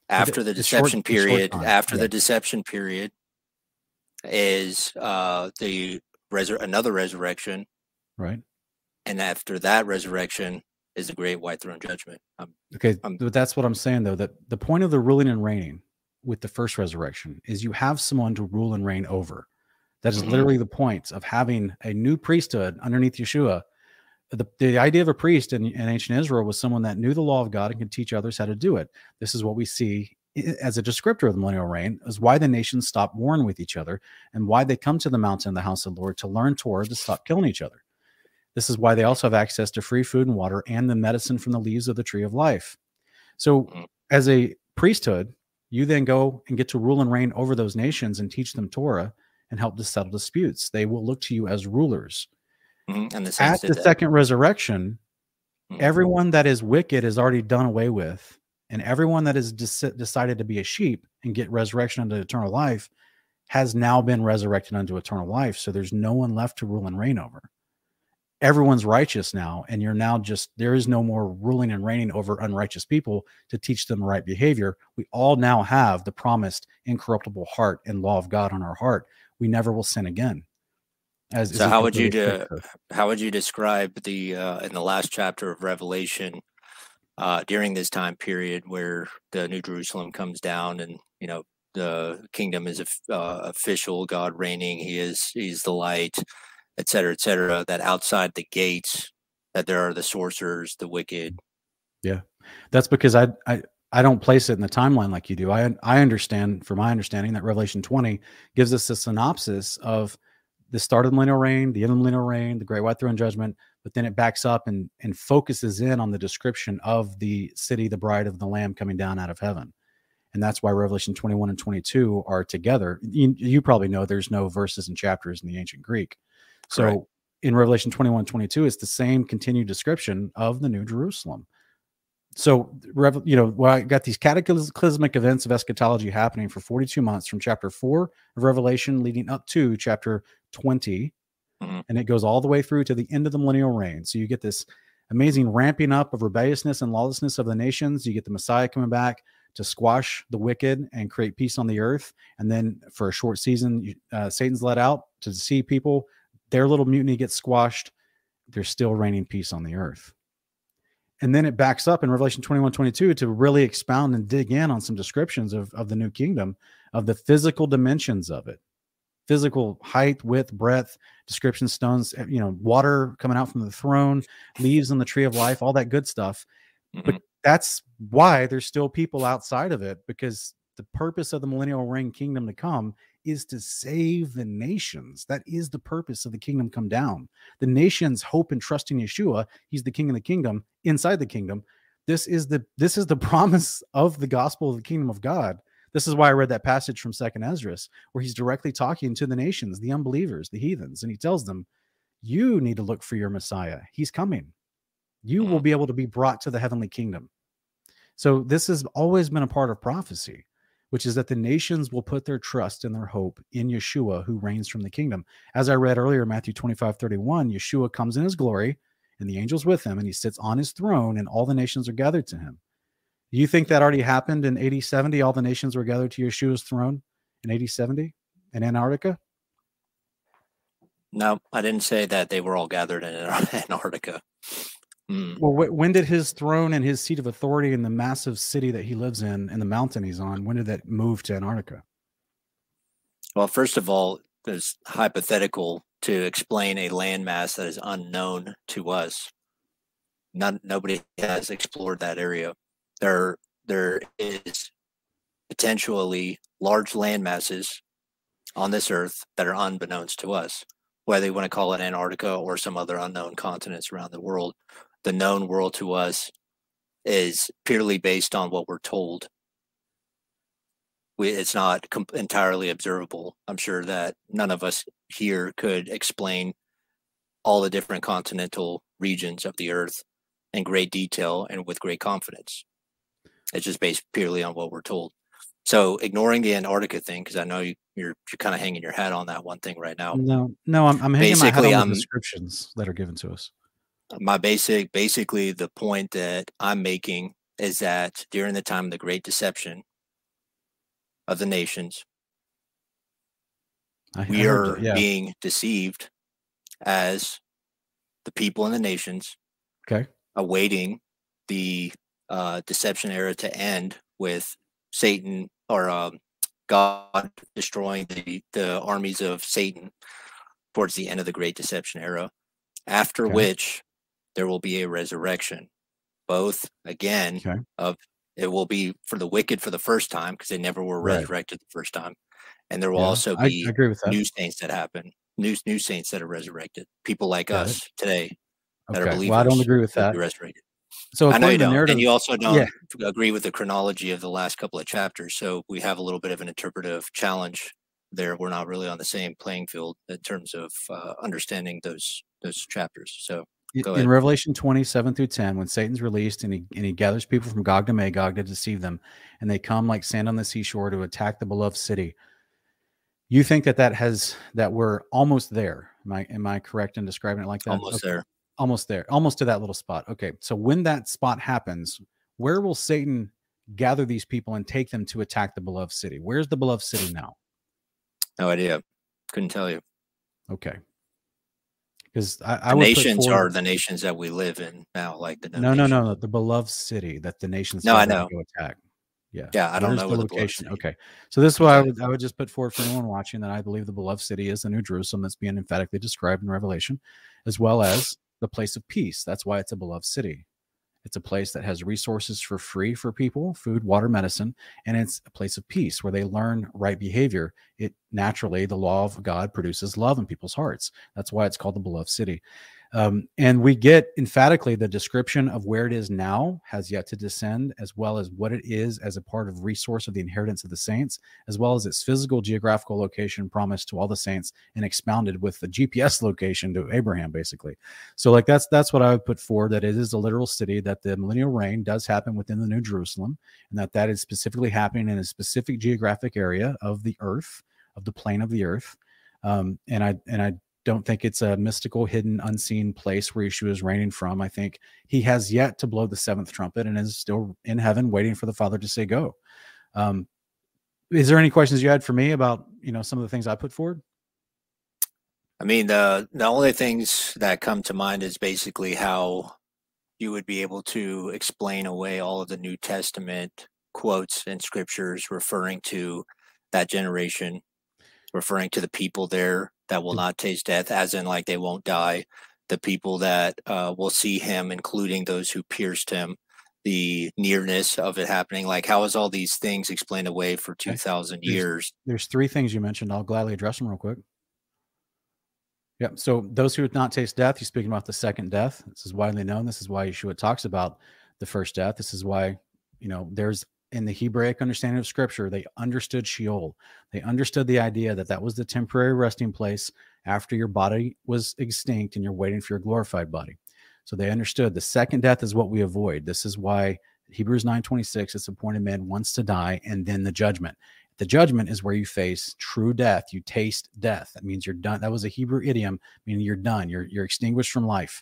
after the deception period, after the deception period is another resurrection, right? And after that resurrection is the great white throne judgment. But that's what I'm saying though, that the point of the ruling and reigning with the first resurrection is you have someone to rule and reign over. That is literally the point of having a new priesthood underneath Yeshua. The idea of a priest in ancient Israel was someone that knew the law of God and could teach others how to do it. This is what we see as a descriptor of the millennial reign, is why the nations stop warring with each other and why they come to the mountain of the house of the Lord to learn Torah, to stop killing each other. This is why they also have access to free food and water and the medicine from the leaves of the tree of life. So as a priesthood, you then go and get to rule and reign over those nations and teach them Torah and help to settle disputes. They will look to you as rulers. And the at the second resurrection, everyone that is wicked is already done away with, and everyone that is decided to be a sheep and get resurrection unto eternal life has now been resurrected unto eternal life. So there's no one left to rule and reign over. Everyone's righteous now, and you're now just, there is no more ruling and reigning over unrighteous people to teach them right behavior. We all now have the promised incorruptible heart and law of God on our heart. We never will sin again. So how would you describe the in the last chapter of Revelation during this time period where the New Jerusalem comes down and you know the kingdom is official, God reigning, he's the light, et cetera, that outside the gates that there are the sorcerers, the wicked. Yeah, that's because I don't place it in the timeline like you do. I understand from my understanding that Revelation 20 gives us a synopsis of the start of the millennial reign, the end of the millennial reign, the great white throne judgment, but then it backs up and focuses in on the description of the city, the bride of the Lamb coming down out of heaven. And that's why Revelation 21 and 22 are together. You probably know there's no verses and chapters in the ancient Greek. So in Revelation 21, 22, it's the same continued description of the New Jerusalem. So, you know, well, I got these cataclysmic events of eschatology happening for 42 months from chapter 4 of Revelation leading up to chapter 20, and it goes all the way through to the end of the millennial reign. So you get this amazing ramping up of rebelliousness and lawlessness of the nations. You get the Messiah coming back to squash the wicked and create peace on the earth. And then for a short season, Satan's let out to deceive people. Their little mutiny gets squashed. There's still reigning peace on the earth. And then it backs up in Revelation 21, 22 to really expound and dig in on some descriptions of the new kingdom, of the physical dimensions of it. Physical height, width, breadth, description stones, you know, water coming out from the throne, leaves on the tree of life, all that good stuff. But that's why there's still people outside of it, because the purpose of the millennial reign kingdom to come is to save the nations. That is the purpose of the kingdom come down. The nations hope and trust in Yeshua. He's the king of the kingdom, inside the kingdom. This is the promise of the gospel of the kingdom of God, This is why I read that passage from 2nd Ezra, where he's directly talking to the nations, the unbelievers, the heathens, and he tells them, you need to look for your Messiah. He's coming. You will be able to be brought to the heavenly kingdom. So this has always been a part of prophecy, which is that the nations will put their trust and their hope in Yeshua, who reigns from the kingdom. As I read earlier, Matthew 25:31, Yeshua comes in his glory and the angels with him, and he sits on his throne and all the nations are gathered to him. Do you think that already happened in AD 70? All the nations were gathered to Yeshua's throne in AD 70 in Antarctica? No, I didn't say that they were all gathered in Antarctica. Well, when did his throne and his seat of authority in the massive city that he lives in and the mountain he's on, when did that move to Antarctica? Well, first of all, it's hypothetical to explain a landmass that is unknown to us. Nobody has explored that area. There is potentially large landmasses on this earth that are unbeknownst to us, whether you want to call it Antarctica or some other unknown continents around the world. The known world to us is purely based on what we're told. It's not entirely observable. I'm sure that none of us here could explain all the different continental regions of the earth in great detail and with great confidence. It's just based purely on what we're told. So ignoring the Antarctica thing, because I know you're kind of hanging your hat on that one thing right now. No, I'm hanging my hat on the descriptions that are given to us. Basically the point that I'm making is that during the time of the great deception of the nations, being deceived as the people in the nations, awaiting the deception era to end with Satan or God destroying the armies of Satan towards the end of the great deception era, after which there will be a resurrection, both again of it will be for the wicked for the first time, because they never were resurrected the first time, and there will also be new saints that happen, new saints that are resurrected, people like us today that are believers. Well, I don't agree with that. Resurrected. So I know you don't, and you also don't agree with the chronology of the last couple of chapters. So we have a little bit of an interpretive challenge there. We're not really on the same playing field in terms of understanding those chapters. So go ahead. In Revelation 27 through 10, when Satan's released and he gathers people from Gog to Magog to deceive them, and they come like sand on the seashore to attack the beloved city. You think that we're almost there? Am I correct in describing it like that? Almost to that little spot. Okay, so when that spot happens, where will Satan gather these people and take them to attack the beloved city? Where's the beloved city now? No idea. Couldn't tell you. Okay. Because I would nations are the nations that we live in now, like the no, the beloved city that the nations go attack. Yeah, I don't know the location. Okay, so this is why I would just put forward for anyone watching that I believe the beloved city is the New Jerusalem that's being emphatically described in Revelation, as well as the place of peace. That's why it's a beloved city. It's a place that has resources for free for people, food, water, medicine, and it's a place of peace where they learn right behavior. It naturally, the law of God produces love in people's hearts. That's why it's called the beloved city. And we get emphatically the description of where it is now has yet to descend, as well as what it is as a part of resource of the inheritance of the saints, as well as its physical geographical location promised to all the saints and expounded with the GPS location to Abraham, basically. So like that's what I would put forward, that it is a literal city, that the millennial reign does happen within the New Jerusalem, and that is specifically happening in a specific geographic area of the earth, of the plane of the earth. And I don't think it's a mystical, hidden, unseen place where Yeshua is reigning from. I think he has yet to blow the seventh trumpet and is still in heaven waiting for the Father to say go. Is there any questions you had for me about some of the things I put forward? I mean, the only things that come to mind is basically how you would be able to explain away all of the New Testament quotes and scriptures referring to that generation, referring to the people there that will not taste death, as in like they won't die, the people that will see him, including those who pierced him, the nearness of it happening. Like, how is all these things explained away for 2,000 years? There's three things you mentioned. I'll gladly address them real quick. Yep. So those who would not taste death, he's speaking about the second death. This is widely known. This is why Yeshua talks about the first death. This is why, there's in the Hebraic understanding of Scripture, they understood Sheol. They understood the idea that that was the temporary resting place after your body was extinct and you're waiting for your glorified body. So they understood the second death is what we avoid. This is why Hebrews 9:26, it's appointed man once to die and then the judgment. The judgment is where you face true death. You taste death. That means you're done. That was a Hebrew idiom, meaning you're done. You're extinguished from life.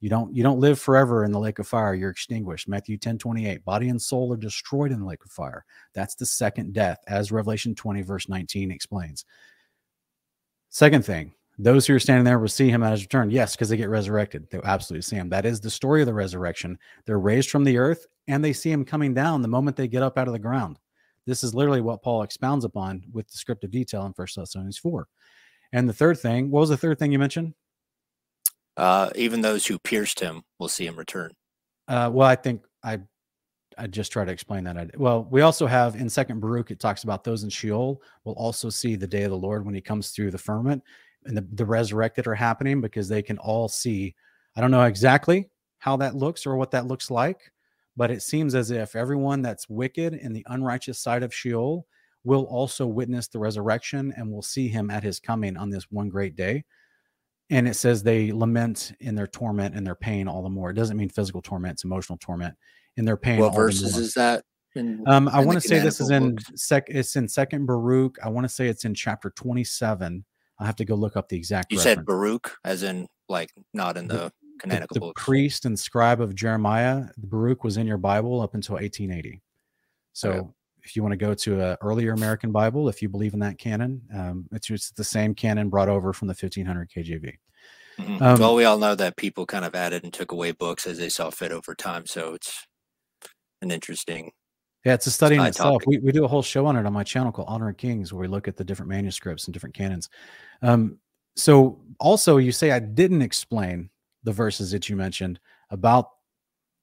You don't live forever in the lake of fire. You're extinguished. Matthew 10:28, body and soul are destroyed in the lake of fire. That's the second death, as Revelation 20, verse 19 explains. Second thing, those who are standing there will see him at his return. Yes, because they get resurrected. They'll absolutely see him. That is the story of the resurrection. They're raised from the earth, and they see him coming down the moment they get up out of the ground. This is literally what Paul expounds upon with descriptive detail in 1 Thessalonians 4. And the third thing, what was the third thing you mentioned? Even those who pierced him will see him return. Well, I think I just try to explain that. Well, we also have in 2nd Baruch, it talks about those in Sheol will also see the day of the Lord when he comes through the firmament, and the resurrected are happening because they can all see. I don't know exactly how that looks or what that looks like, but it seems as if everyone that's wicked in the unrighteous side of Sheol will also witness the resurrection and will see him at his coming on this one great day. And it says they lament in their torment and their pain all the more. It doesn't mean physical torment, it's emotional torment in their pain. What verses is that? I want to say this is in it's in 2nd Baruch. I want to say it's in chapter 27. I'll have to go look up the exact. You said Baruch as in like not in the canonical books. The priest and scribe of Jeremiah, Baruch was in your Bible up until 1880. So okay. If you want to go to an earlier American Bible, if you believe in that canon, it's just the same canon brought over from the 1500 KJV. Mm-hmm. Well, we all know that people kind of added and took away books as they saw fit over time. So it's an interesting. Yeah, it's a study in itself. We do a whole show on it on my channel called Honor of Kings, where we look at the different manuscripts and different canons. So also you say I didn't explain the verses that you mentioned about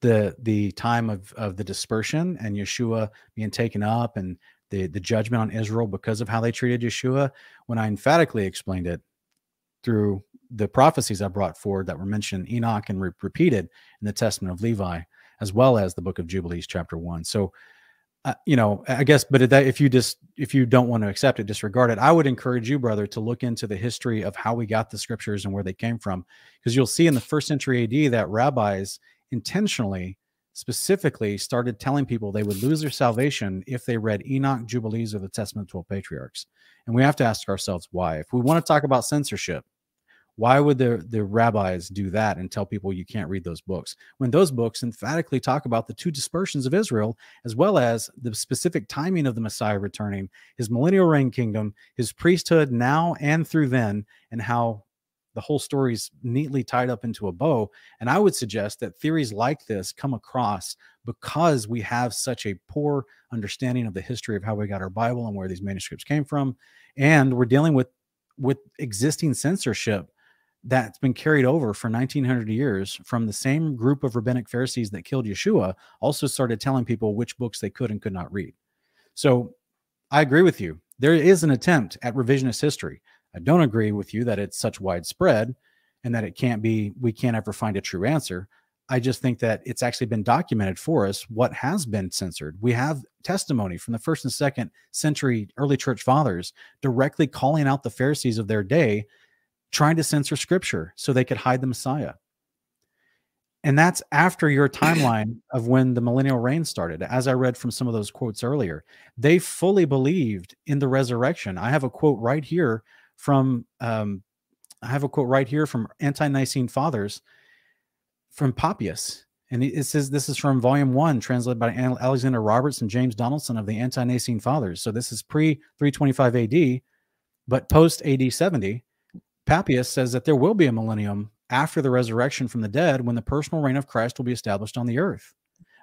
the time of the dispersion and Yeshua being taken up and the judgment on Israel because of how they treated Yeshua, when I emphatically explained it through the prophecies I brought forward that were mentioned in Enoch and repeated in the Testament of Levi, as well as the Book of Jubilees, chapter 1. So, you know, I guess, but if you don't want to accept it, disregard it. I would encourage you, brother, to look into the history of how we got the scriptures and where they came from, because you'll see in the 1st century AD that rabbis intentionally, specifically started telling people they would lose their salvation if they read Enoch, Jubilees, or the Testament of 12 Patriarchs. And we have to ask ourselves why. If we want to talk about censorship, why would the rabbis do that and tell people you can't read those books, when those books emphatically talk about the two dispersions of Israel, as well as the specific timing of the Messiah returning, his millennial reign kingdom, his priesthood now and through then, and how the whole story is neatly tied up into a bow. And I would suggest that theories like this come across because we have such a poor understanding of the history of how we got our Bible and where these manuscripts came from. And we're dealing with existing censorship that's been carried over for 1900 years from the same group of rabbinic Pharisees that killed Yeshua also started telling people which books they could and could not read. So I agree with you. There is an attempt at revisionist history. I don't agree with you that it's such widespread and that it can't be, we can't ever find a true answer. I just think that it's actually been documented for us what has been censored. We have testimony from the 1st and 2nd century early church fathers directly calling out the Pharisees of their day trying to censor scripture so they could hide the Messiah. And that's after your timeline of when the millennial reign started. As I read from some of those quotes earlier, they fully believed in the resurrection. I have a quote right here from, anti-Nicene fathers from Papias. And it says, this is from volume 1, translated by Alexander Roberts and James Donaldson of the anti-Nicene fathers. So this is pre-325 AD, but post AD 70. Papias says that there will be a millennium after the resurrection from the dead when the personal reign of Christ will be established on the earth.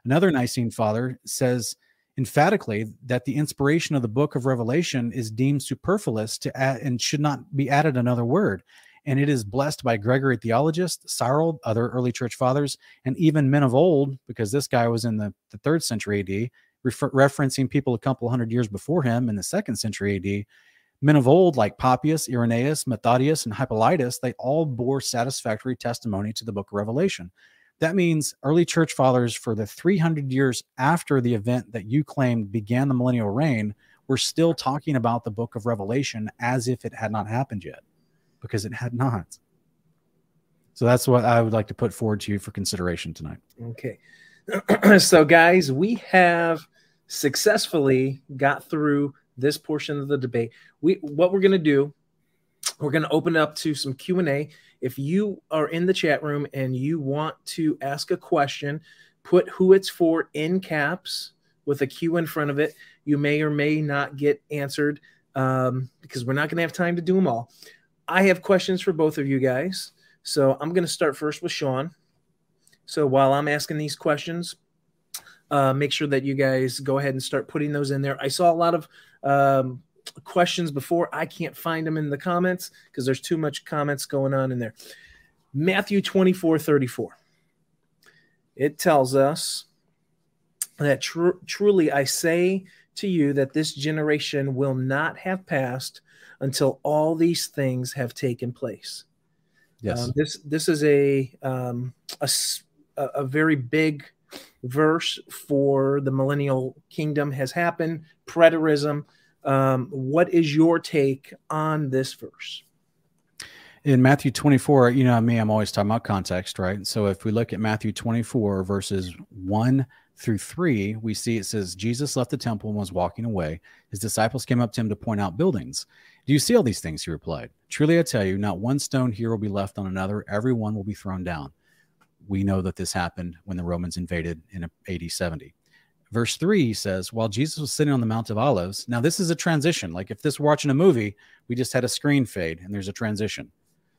Another Nicene father says emphatically that the inspiration of the book of Revelation is deemed superfluous to add and should not be added another word. And it is blessed by Gregory Theologist, Cyril, other early church fathers, and even men of old, because this guy was in the 3rd century AD, referencing people a couple hundred years before him in the 2nd century AD. Men of old like Papias, Irenaeus, Methodius, and Hippolytus, they all bore satisfactory testimony to the book of Revelation. That means early church fathers for the 300 years after the event that you claimed began the millennial reign were still talking about the book of Revelation as if it had not happened yet, because it had not. So that's what I would like to put forward to you for consideration tonight. Okay. So guys, we have successfully got through this portion of the debate. What we're going to do, we're going to open up to some Q&A. If you are in the chat room and you want to ask a question, put who it's for in caps with a Q in front of it. You may or may not get answered because we're not going to have time to do them all. I have questions for both of you guys. So I'm going to start first with Sean. So while I'm asking these questions, make sure that you guys go ahead and start putting those in there. I saw a lot of questions before. I can't find them in the comments because there's too much comments going on in there. Matthew 24:34. It tells us that truly I say to you that this generation will not have passed until all these things have taken place. Yes. This is a very big verse for the millennial kingdom has happened, preterism. What is your take on this verse? In Matthew 24, you know me, I'm always talking about context, right? So if we look at Matthew 24, verses 1 through 3, we see it says, Jesus left the temple and was walking away. His disciples came up to him to point out buildings. Do you see all these things? He replied, truly I tell you, not one stone here will be left on another. Every one will be thrown down. We know that this happened when the Romans invaded in AD 70. Verse 3 says, while Jesus was sitting on the Mount of Olives. Now, this is a transition. Like if this were watching a movie, we just had a screen fade and there's a transition.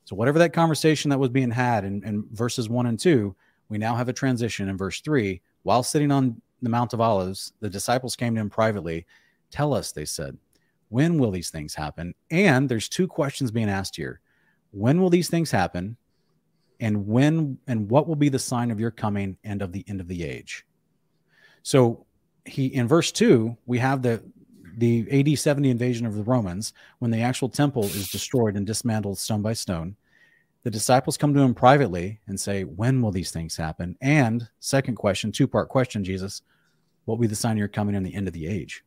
So whatever that conversation that was being had in verses 1 and 2, we now have a transition in verse 3. While sitting on the Mount of Olives, the disciples came to him privately. Tell us, they said, when will these things happen? And there's two questions being asked here. When will these things happen? And when and what will be the sign of your coming and of the end of the age? So he, in verse 2, we have the AD 70 invasion of the Romans when the actual temple is destroyed and dismantled stone by stone. The disciples come to him privately and say, when will these things happen? And second question, two-part question, Jesus, what will be the sign of your coming and the end of the age?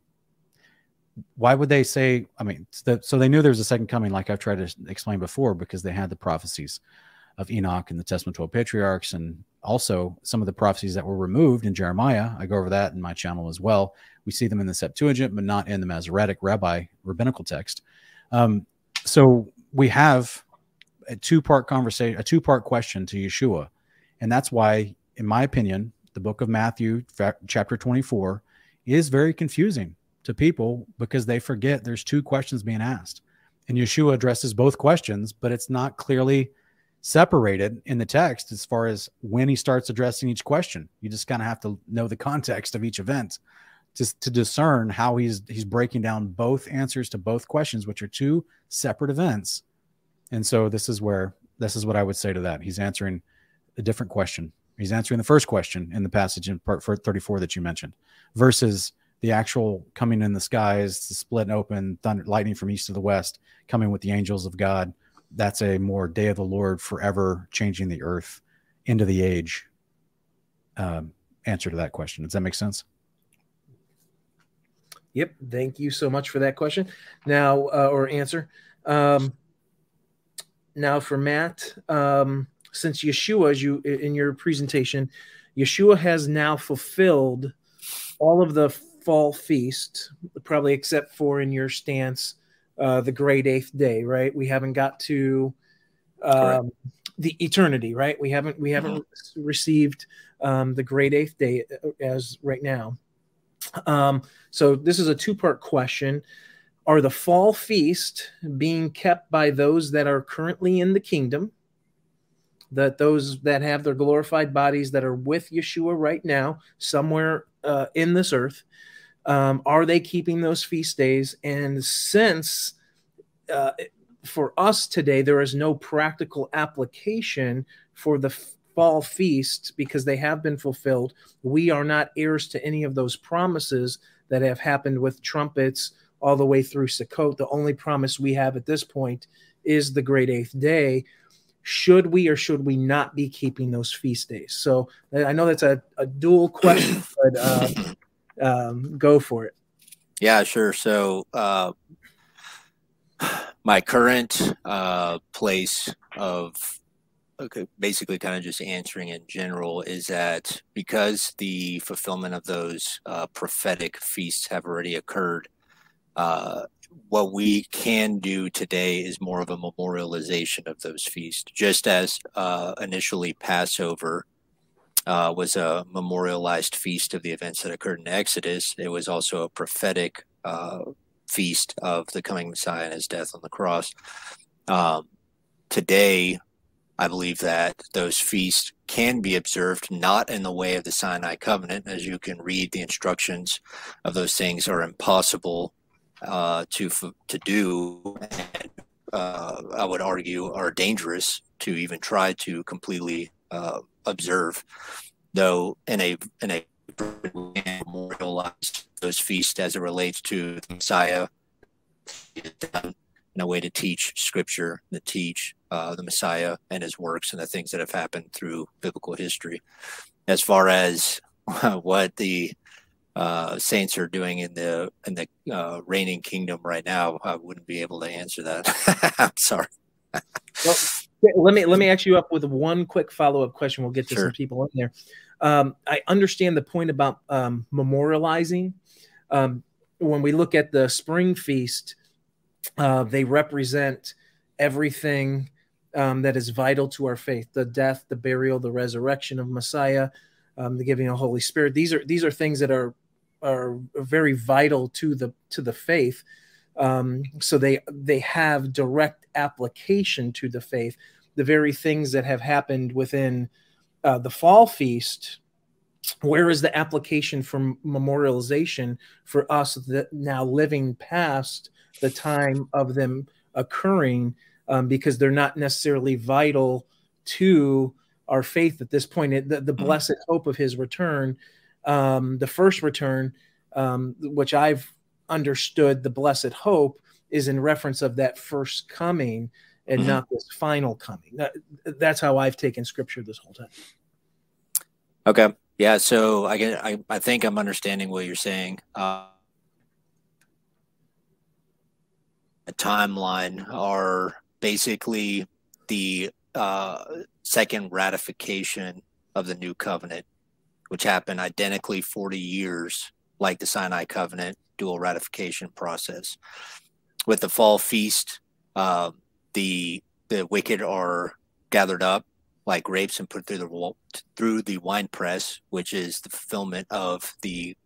Why would they say, I mean, so they knew there was a second coming, like I've tried to explain before, because they had the prophecies of Enoch and the Testament of 12 Patriarchs, and also some of the prophecies that were removed in Jeremiah. I go over that in my channel as well. We see them in the Septuagint, but not in the Masoretic rabbinical text. So we have a two-part conversation, a two-part question to Yeshua. And that's why, in my opinion, the book of Matthew chapter 24 is very confusing to people because they forget there's two questions being asked. And Yeshua addresses both questions, but it's not clearly separated in the text as far as when he starts addressing each question. You just kind of have to know the context of each event just to discern how he's breaking down both answers to both questions, which are two separate events. And so this is what I would say to that. He's answering a different question. He's answering the first question in the passage in part 34 that you mentioned versus the actual coming in the skies, the split and open, thunder, lightning from east to the west, coming with the angels of God. That's a more day of the Lord forever, changing the earth, end of the age answer to that question. Does that make sense? Yep. Thank you so much for that question. Now, or answer. Now for Matt, since Yeshua, as you in your presentation, Yeshua has now fulfilled all of the fall feast, probably except for in your stance, the great eighth day, right? We haven't got to the eternity, right? We haven't received the great eighth day as right now. So this is a two-part question. Are the fall feast being kept by those that are currently in the kingdom, that those that have their glorified bodies that are with Yeshua right now somewhere in this earth? Are they keeping those feast days? And since for us today, there is no practical application for the fall feast because they have been fulfilled, we are not heirs to any of those promises that have happened with trumpets all the way through Sukkot. The only promise we have at this point is the great eighth day. should we or should we not be keeping those feast days? So I know that's a dual question, but go for it. Yeah, sure. So my current place of basically kind of just answering in general is that because the fulfillment of those prophetic feasts have already occurred, what we can do today is more of a memorialization of those feasts, just as initially Passover was a memorialized feast of the events that occurred in Exodus. It was also a prophetic feast of the coming Messiah and his death on the cross. Today, I believe that those feasts can be observed not in the way of the Sinai covenant. As you can read, the instructions of those things are impossible to do, and I would argue are dangerous to even try to completely observe. Though in a memorialize those feasts as it relates to the Messiah, in a way to teach Scripture, to teach the Messiah and his works and the things that have happened through biblical history. As far as what the saints are doing in the reigning kingdom right now, I wouldn't be able to answer that. I'm sorry. Well, let me ask you up with one quick follow-up question. We'll get to some people in there. I understand the point about memorializing. When we look at the spring feast, they represent everything that is vital to our faith: the death, the burial, the resurrection of Messiah, the giving of the Holy Spirit. These are things that are very vital to the faith. So they have direct application to the faith. The very things that have happened within the fall feast, where is the application for memorialization for us that now living past the time of them occurring, because they're not necessarily vital to our faith at this point? The blessed hope of his return, the first return, which I've understood, the blessed hope is in reference of that first coming and not this final coming. That's how I've taken Scripture this whole time. Okay. Yeah. So I think I'm understanding what you're saying. A timeline are basically the second ratification of the new covenant, which happened identically 40 years like the Sinai covenant, dual ratification process. With the fall feast, the wicked are gathered up like grapes and put through the wine press, which is the fulfillment of the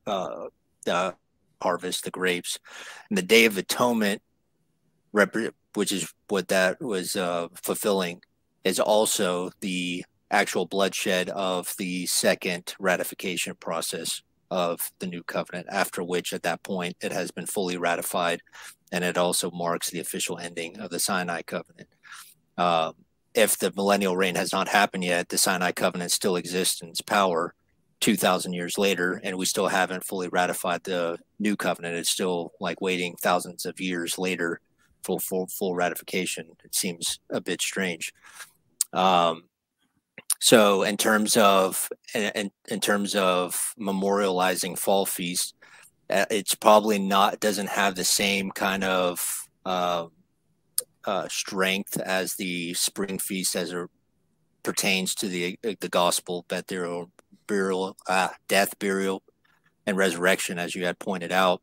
harvest, the grapes. And the Day of Atonement, which is what that was fulfilling, is also the actual bloodshed of the second ratification process of the new covenant, after which at that point it has been fully ratified, and it also marks the official ending of the Sinai covenant. If the millennial reign has not happened yet, the Sinai covenant still exists in its power 2,000 years later, and we still haven't fully ratified the new covenant. It's still like waiting thousands of years later full ratification. It seems a bit strange. So in terms of memorializing fall feast, it's probably doesn't have the same kind of strength as the spring feast as it pertains to the gospel, death, burial, and resurrection, as you had pointed out.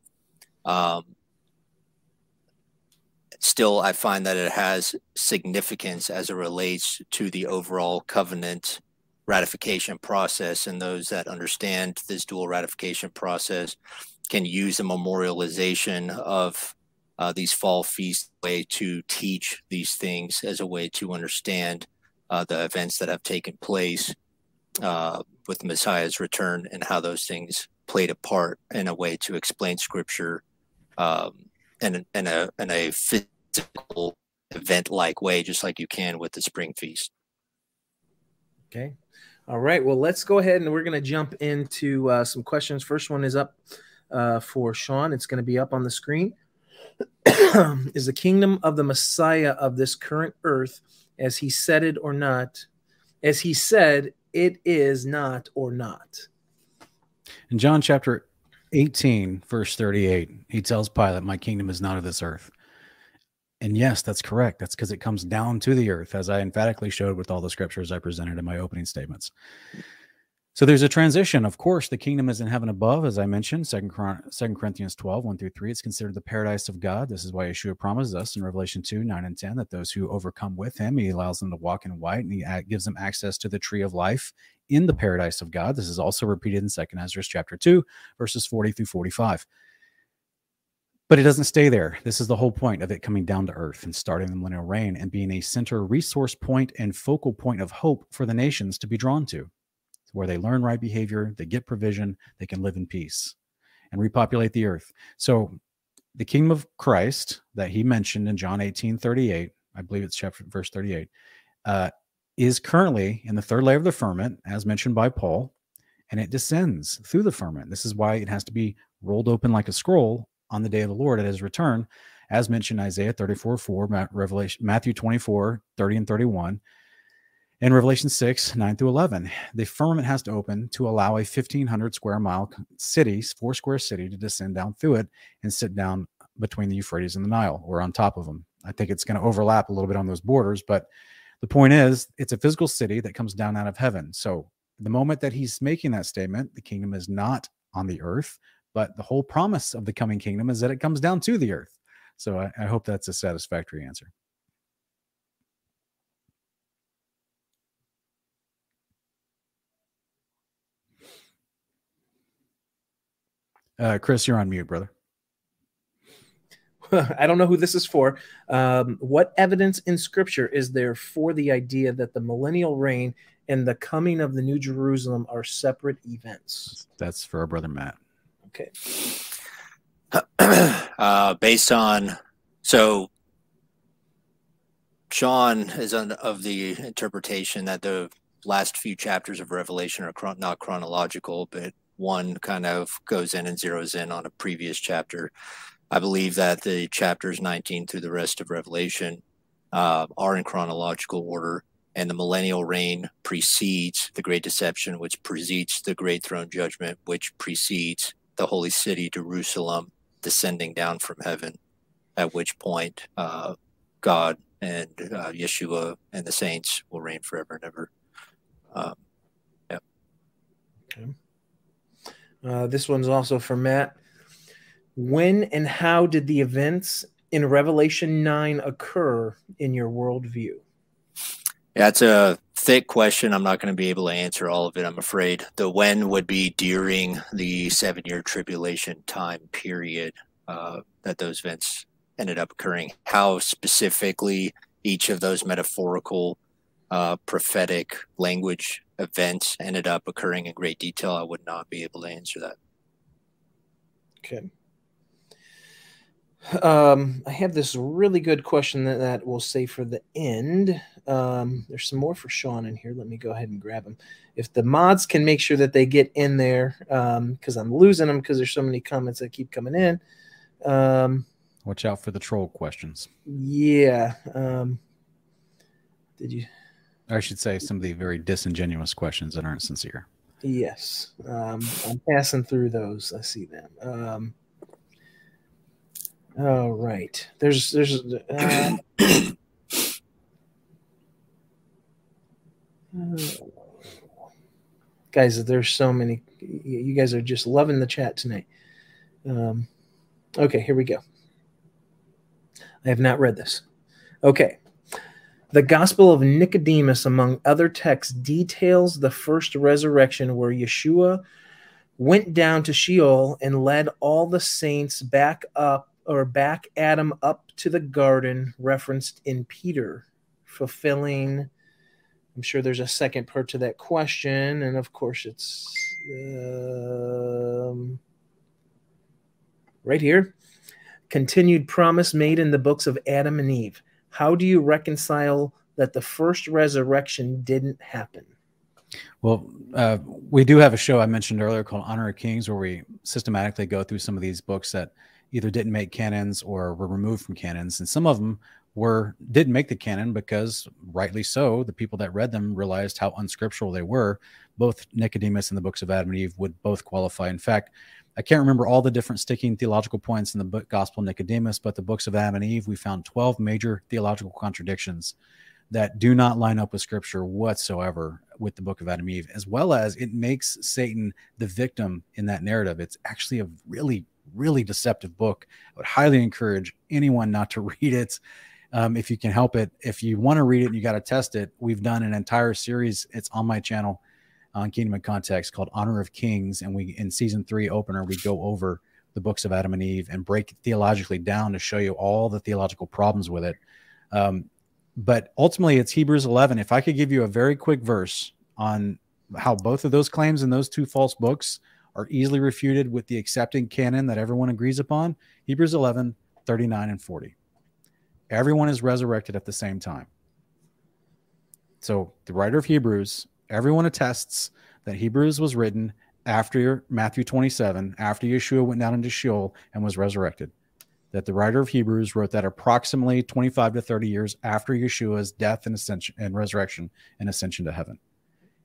Still, I find that it has significance as it relates to the overall covenant ratification process, and those that understand this dual ratification process can use the memorialization of these fall feasts way to teach these things as a way to understand the events that have taken place with the Messiah's return and how those things played a part in a way to explain Scripture in a physical event-like way, just like you can with the spring feast. Okay. All right. Well, let's go ahead and we're going to jump into some questions. First one is up for Sean. It's going to be up on the screen. Is the kingdom of the Messiah of this current earth as he said it or not, as he said, it is not or not. In John chapter 18, verse 38, he tells Pilate, my kingdom is not of this earth. And yes, that's correct. That's because it comes down to the earth, as I emphatically showed with all the scriptures I presented in my opening statements. So there's a transition. Of course, the kingdom is in heaven above, as I mentioned, 2 Corinthians 12, 1 through 3. It's considered the paradise of God. This is why Yeshua promises us in Revelation 2, 9 and 10, that those who overcome with him, he allows them to walk in white, and he gives them access to the tree of life in the paradise of God. This is also repeated in 2 Ezra chapter 2, verses 40 through 45. But it doesn't stay there. This is the whole point of it coming down to earth and starting the millennial reign and being a center resource point and focal point of hope for the nations to be drawn to, where they learn right behavior, they get provision, they can live in peace and repopulate the earth. So the kingdom of Christ that he mentioned in John 18:38, I believe it's chapter verse 38, is currently in the third layer of the firmament, as mentioned by Paul, and it descends through the firmament. This is why it has to be rolled open like a scroll on the day of the Lord at his return, as mentioned Isaiah 34:4, Revelation, Matthew 24:30 and 31, in Revelation 6, 9 through 11, the firmament has to open to allow a 1,500 square mile city, four square city, to descend down through it and sit down between the Euphrates and the Nile, or on top of them. I think it's going to overlap a little bit on those borders, but the point is, it's a physical city that comes down out of heaven. So the moment that he's making that statement, the kingdom is not on the earth, but the whole promise of the coming kingdom is that it comes down to the earth. So I hope that's a satisfactory answer. Chris, you're on mute, brother. I don't know who this is for. What evidence in Scripture is there for the idea that the millennial reign and the coming of the New Jerusalem are separate events? That's for our brother Matt. Okay. Based on, so Sean is of the interpretation that the last few chapters of Revelation are not chronological, but one kind of goes in and zeroes in on a previous chapter. I believe that the chapters 19 through the rest of Revelation are in chronological order, and the millennial reign precedes the great deception, which precedes the great throne judgment, which precedes the holy city, Jerusalem, descending down from heaven, at which point God and Yeshua and the saints will reign forever and ever. Yeah. Okay. This one's also for Matt. When and how did the events in Revelation 9 occur in your worldview? That's a thick question. I'm not going to be able to answer all of it, I'm afraid. The when would be during the 7-year tribulation time period that those events ended up occurring. How specifically each of those metaphorical prophetic language events ended up occurring in great detail, I would not be able to answer that. Okay. I have this really good question that we'll save for the end. There's some more for Sean in here. Let me go ahead and grab him. If the mods can make sure that they get in there, because I'm losing them because there's so many comments that keep coming in. Watch out for the troll questions. Yeah. Did you... I should say some of the very disingenuous questions that aren't sincere. Yes. I'm passing through those. I see them. All right. There's guys, there's so many. You guys are just loving the chat tonight. Okay, here we go. I have not read this. Okay. The Gospel of Nicodemus, among other texts, details the first resurrection where Yeshua went down to Sheol and led all the saints back Adam up to the garden referenced in Peter, fulfilling, I'm sure there's a second part to that question, and of course it's right here, continued promise made in the books of Adam and Eve. How do you reconcile that the first resurrection didn't happen? Well, we do have a show I mentioned earlier called Honor of Kings, where we systematically go through some of these books that either didn't make canons or were removed from canons. And some of them didn't make the canon because, rightly so, the people that read them realized how unscriptural they were. Both Nicodemus and the books of Adam and Eve would both qualify. In fact, I can't remember all the different sticking theological points in the book Gospel of Nicodemus, but the books of Adam and Eve, we found 12 major theological contradictions that do not line up with Scripture whatsoever with the book of Adam and Eve, as well as it makes Satan the victim in that narrative. It's actually a really, really deceptive book. I would highly encourage anyone not to read it if you can help it. If you want to read it and you got to test it, we've done an entire series. It's on my channel on Kingdom and Context called Honor of Kings. And we, in season 3 opener, we go over the books of Adam and Eve and break it theologically down to show you all the theological problems with it. But ultimately it's Hebrews 11. If I could give you a very quick verse on how both of those claims in those two false books are easily refuted with the accepting canon that everyone agrees upon, Hebrews 11, 39 and 40. Everyone is resurrected at the same time. So the writer of Hebrews, everyone attests that Hebrews was written after Matthew 27, after Yeshua went down into Sheol and was resurrected, that the writer of Hebrews wrote that approximately 25 to 30 years after Yeshua's death and ascension and resurrection and ascension to heaven.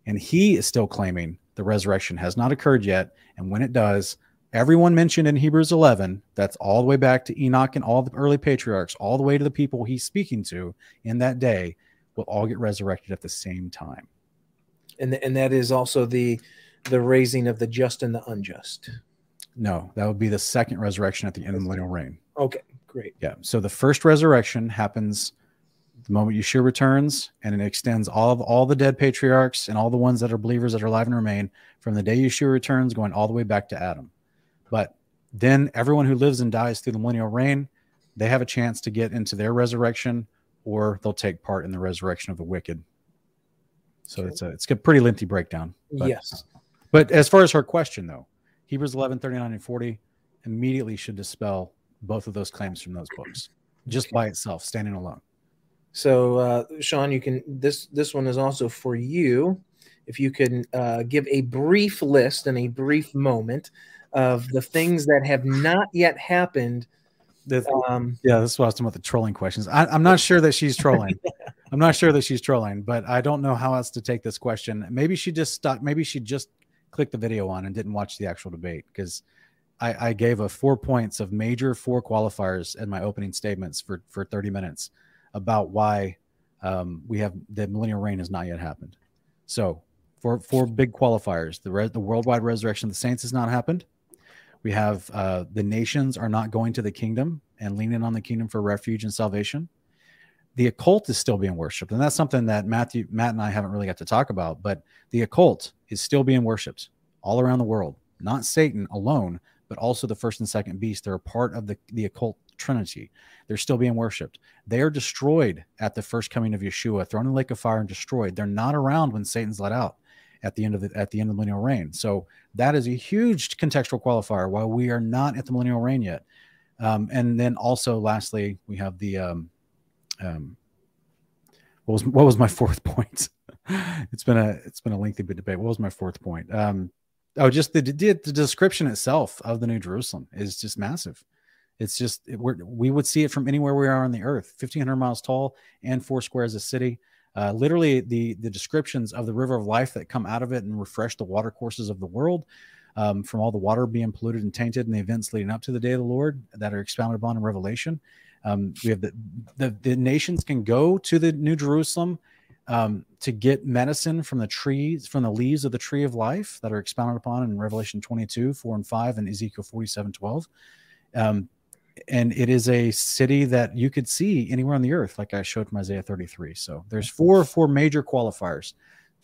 And he is still claiming the resurrection has not occurred yet. And when it does, everyone mentioned in Hebrews 11, that's all the way back to Enoch and all the early patriarchs, all the way to the people he's speaking to in that day, will all get resurrected at the same time. And that is also the raising of the just and the unjust. No, that would be the second resurrection at the end of the millennial reign. Okay, great. Yeah, so the first resurrection happens the moment Yeshua returns, and it extends all the dead patriarchs and all the ones that are believers that are alive and remain from the day Yeshua returns going all the way back to Adam. But then everyone who lives and dies through the millennial reign, they have a chance to get into their resurrection, or they'll take part in the resurrection of the wicked. So it's a pretty lengthy breakdown. But, yes. But as far as her question, though, Hebrews 11, 39, and 40 immediately should dispel both of those claims from those books, just by itself, standing alone. So, Sean, you can this one is also for you. If you can give a brief list and a brief moment of the things that have not yet happened. Yeah, this is what I was talking about, the trolling questions. I'm not sure that she's trolling. I'm not sure that she's trolling, but I don't know how else to take this question. Maybe she just stopped. Maybe she just clicked the video on and didn't watch the actual debate, because I gave a 4 points of major 4 qualifiers in my opening statements for 30 minutes about why we have the millennial reign has not yet happened. So four big qualifiers: the worldwide resurrection of the saints has not happened. We have the nations are not going to the kingdom and leaning on the kingdom for refuge and salvation. The occult is still being worshipped, and that's something that Matt and I haven't really got to talk about, but the occult is still being worshipped all around the world. Not Satan alone, but also the first and second beast. They're a part of the occult trinity. They're still being worshipped. They are destroyed at the first coming of Yeshua, thrown in the lake of fire and destroyed. They're not around when Satan's let out at the end of the millennial reign. So that is a huge contextual qualifier why we are not at the millennial reign yet. And then also lastly, we have the what was my fourth point? it's been a lengthy debate. What was my fourth point? Oh, just the description itself of the New Jerusalem is just massive. It's just we would see it from anywhere we are on the earth. 1,500 miles tall and 4 square as a city. Literally the descriptions of the river of life that come out of it and refresh the water courses of the world from all the water being polluted and tainted and the events leading up to the day of the Lord that are expounded upon in Revelation. We have the nations can go to the New Jerusalem to get medicine from the trees, from the leaves of the tree of life that are expounded upon in Revelation 22, 4 and 5 and Ezekiel 47, 12. And it is a city that you could see anywhere on the earth, like I showed from Isaiah 33. So there's four major qualifiers.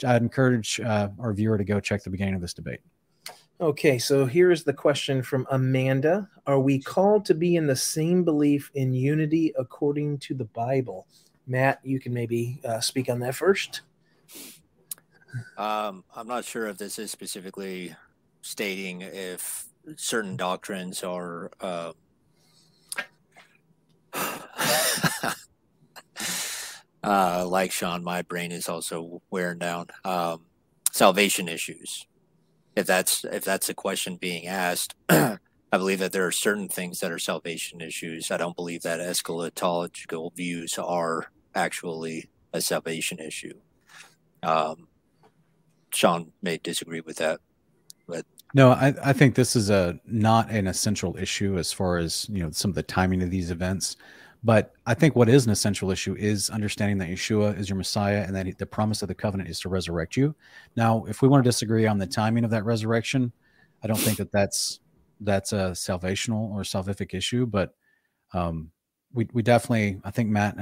I'd encourage our viewer to go check the beginning of this debate. Okay, so here's the question from Amanda. Are we called to be in the same belief in unity according to the Bible? Matt, you can maybe speak on that first. I'm not sure if this is specifically stating if certain doctrines are like Sean, my brain is also wearing down. Salvation issues. If that's the question being asked, I believe that there are certain things that are salvation issues. I don't believe that eschatological views are actually a salvation issue. Sean may disagree with that, but no, I think this is not an essential issue as far as, you know, some of the timing of these events. But I think what is an essential issue is understanding that Yeshua is your Messiah and that the promise of the covenant is to resurrect you. Now, if we want to disagree on the timing of that resurrection, I don't think that that's a salvational or salvific issue. But we definitely, I think Matt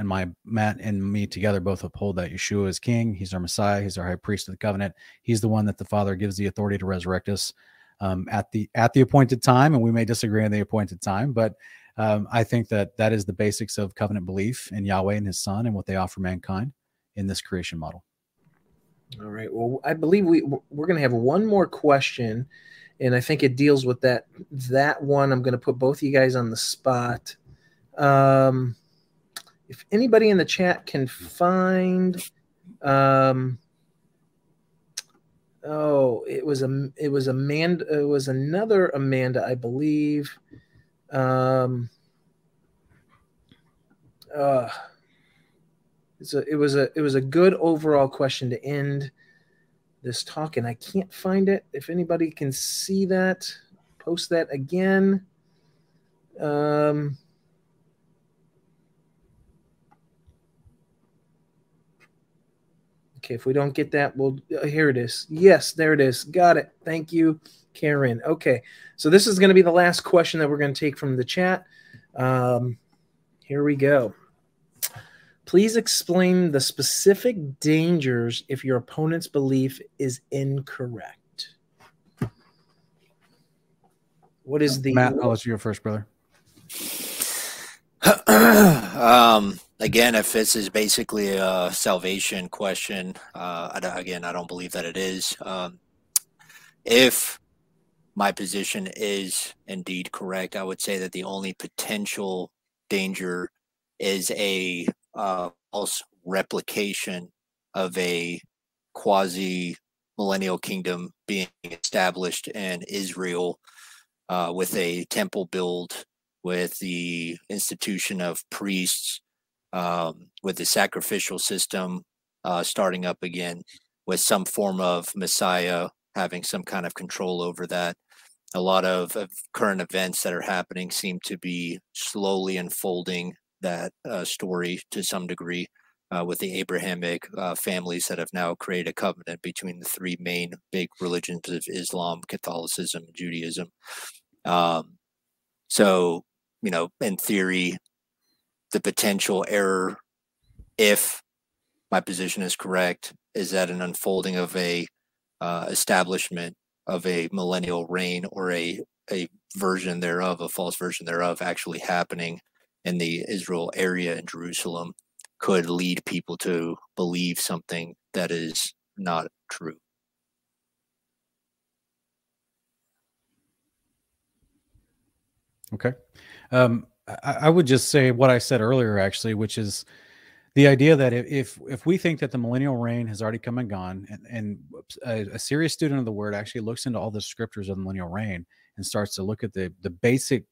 and me together both uphold that Yeshua is King. He's our Messiah. He's our high priest of the covenant. He's the one that the Father gives the authority to resurrect us at the appointed time. And we may disagree on the appointed time, but I think that is the basics of covenant belief in Yahweh and his son and what they offer mankind in this creation model. All right. Well, I believe we're going to have one more question, and I think it deals with that one. I'm going to put both of you guys on the spot. If anybody in the chat can find, it was another Amanda, I believe. It was a good overall question to end this talk, and I can't find it. If anybody can see that, post that again. Okay, if we don't get that, here it is. Yes, there it is. Got it. Thank you, Karen. Okay, so this is going to be the last question that we're going to take from the chat. Here we go. Please explain the specific dangers if your opponent's belief is incorrect. What is the... Matt, I'll let you go first, brother. Again, if this is basically a salvation question, I don't believe that it is. If my position is indeed correct, I would say that the only potential danger is a false replication of a quasi-millennial kingdom being established in Israel with a temple build, with the institution of priests, with the sacrificial system starting up again, with some form of Messiah having some kind of control over that. A lot of current events that are happening seem to be slowly unfolding that story to some degree, with the Abrahamic families that have now created a covenant between the three main big religions of Islam, Catholicism, and Judaism. So, you know, in theory, the potential error, if my position is correct, is that an unfolding of a establishment of a millennial reign, or a version thereof, a false version thereof, actually happening in the Israel area in Jerusalem, could lead people to believe something that is not true. Okay. I would just say what I said earlier, actually, which is the idea that if we think that the millennial reign has already come and gone, and a serious student of the word actually looks into all the scriptures of the millennial reign and starts to look at the basic,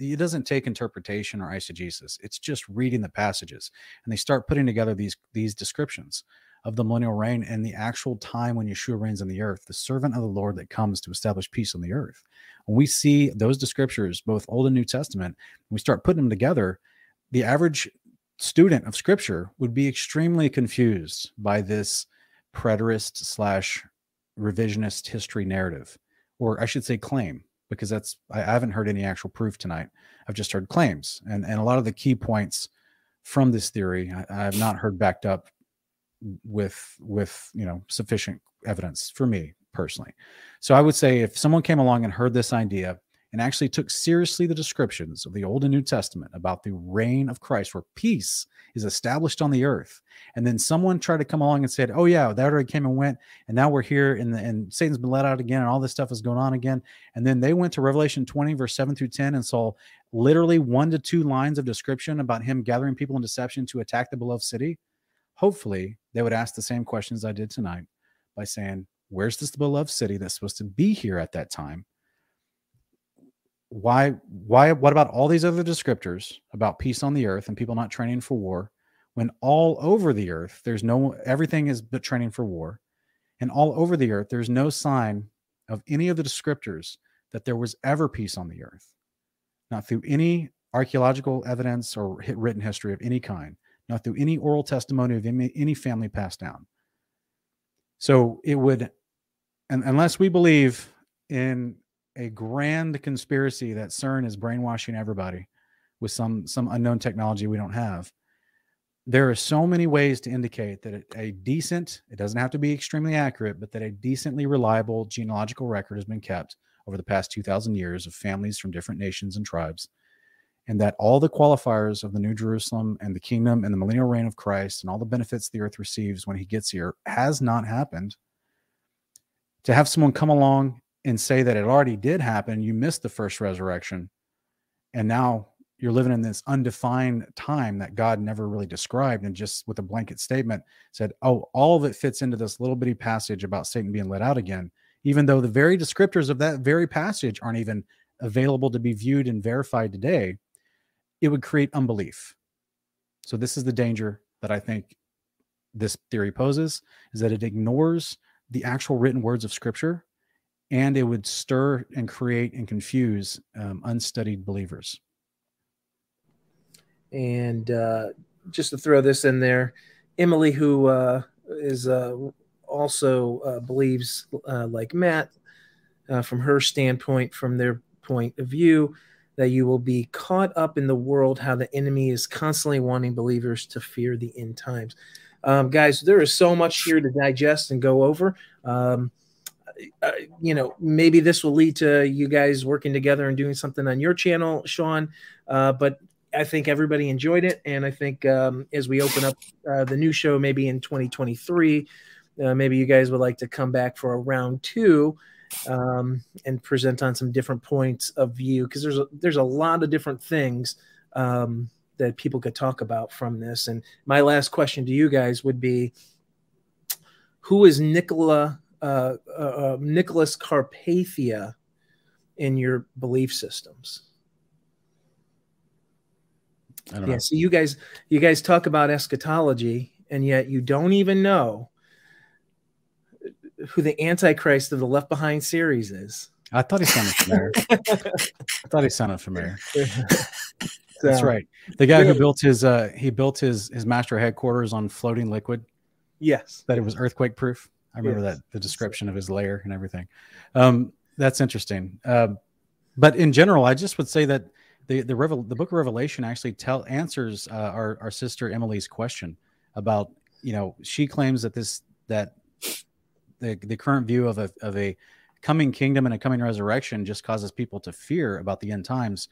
it doesn't take interpretation or eisegesis. It's just reading the passages, and they start putting together these descriptions of the millennial reign and the actual time when Yeshua reigns on the earth, the servant of the Lord that comes to establish peace on the earth. When we see those descriptors, both Old and New Testament, and we start putting them together, the average student of scripture would be extremely confused by this preterist / revisionist history narrative, or I should say claim, because I haven't heard any actual proof tonight. I've just heard claims. And a lot of the key points from this theory, I have not heard backed up with you know, sufficient evidence for me personally. So I would say if someone came along and heard this idea and actually took seriously the descriptions of the Old and New Testament about the reign of Christ, where peace is established on the earth, and then someone tried to come along and said, oh yeah, that already came and went, and now we're here, and Satan's been let out again, and all this stuff is going on again, and then they went to Revelation 20, verse 7 through 10, and saw literally 1 to 2 lines of description about him gathering people in deception to attack the beloved city. Hopefully, they would ask the same questions I did tonight by saying, where's this beloved city that's supposed to be here at that time? what about all these other descriptors about peace on the earth and people not training for war, when all over the earth, there's no, everything is but training for war, and all over the earth, there's no sign of any of the descriptors that there was ever peace on the earth, not through any archaeological evidence or written history of any kind, not through any oral testimony of any family passed down. So it would, unless we believe in a grand conspiracy that CERN is brainwashing everybody with some unknown technology we don't have, there are so many ways to indicate that a decent, it doesn't have to be extremely accurate, but that a decently reliable genealogical record has been kept over the past 2,000 years of families from different nations and tribes, and that all the qualifiers of the New Jerusalem and the kingdom and the millennial reign of Christ and all the benefits the earth receives when he gets here has not happened. To have someone come along and say that it already did happen, you missed the first resurrection, and now you're living in this undefined time that God never really described, and just with a blanket statement said, oh, all of it fits into this little bitty passage about Satan being let out again, even though the very descriptors of that very passage aren't even available to be viewed and verified today. It would create unbelief. So this is the danger that I think this theory poses, is that it ignores the actual written words of Scripture, and it would stir and create and confuse unstudied believers. And just to throw this in there, Emily, who also believes like Matt, from her standpoint, from their point of view, that you will be caught up in the world, how the enemy is constantly wanting believers to fear the end times. Guys, there is so much here to digest and go over. You know, maybe this will lead to you guys working together and doing something on your channel, Sean. But I think everybody enjoyed it. And I think as we open up the new show, maybe in 2023, maybe you guys would like to come back for a round two, and present on some different points of view, because there's a lot of different things that people could talk about from this. And my last question to you guys would be, who is Nicholas Carpathia in your belief systems? I don't know. So you guys talk about eschatology, and yet you don't even know who the Antichrist of the Left Behind series is. I thought he sounded familiar. That's right. The guy who built his his master headquarters on floating liquid. Yes. That it was earthquake proof. I remember that, the description of his lair and everything. That's interesting. But in general, I just would say that the book of Revelation actually answers our sister Emily's question about, you know, she claims that the current view of a coming kingdom and a coming resurrection just causes people to fear about the end times.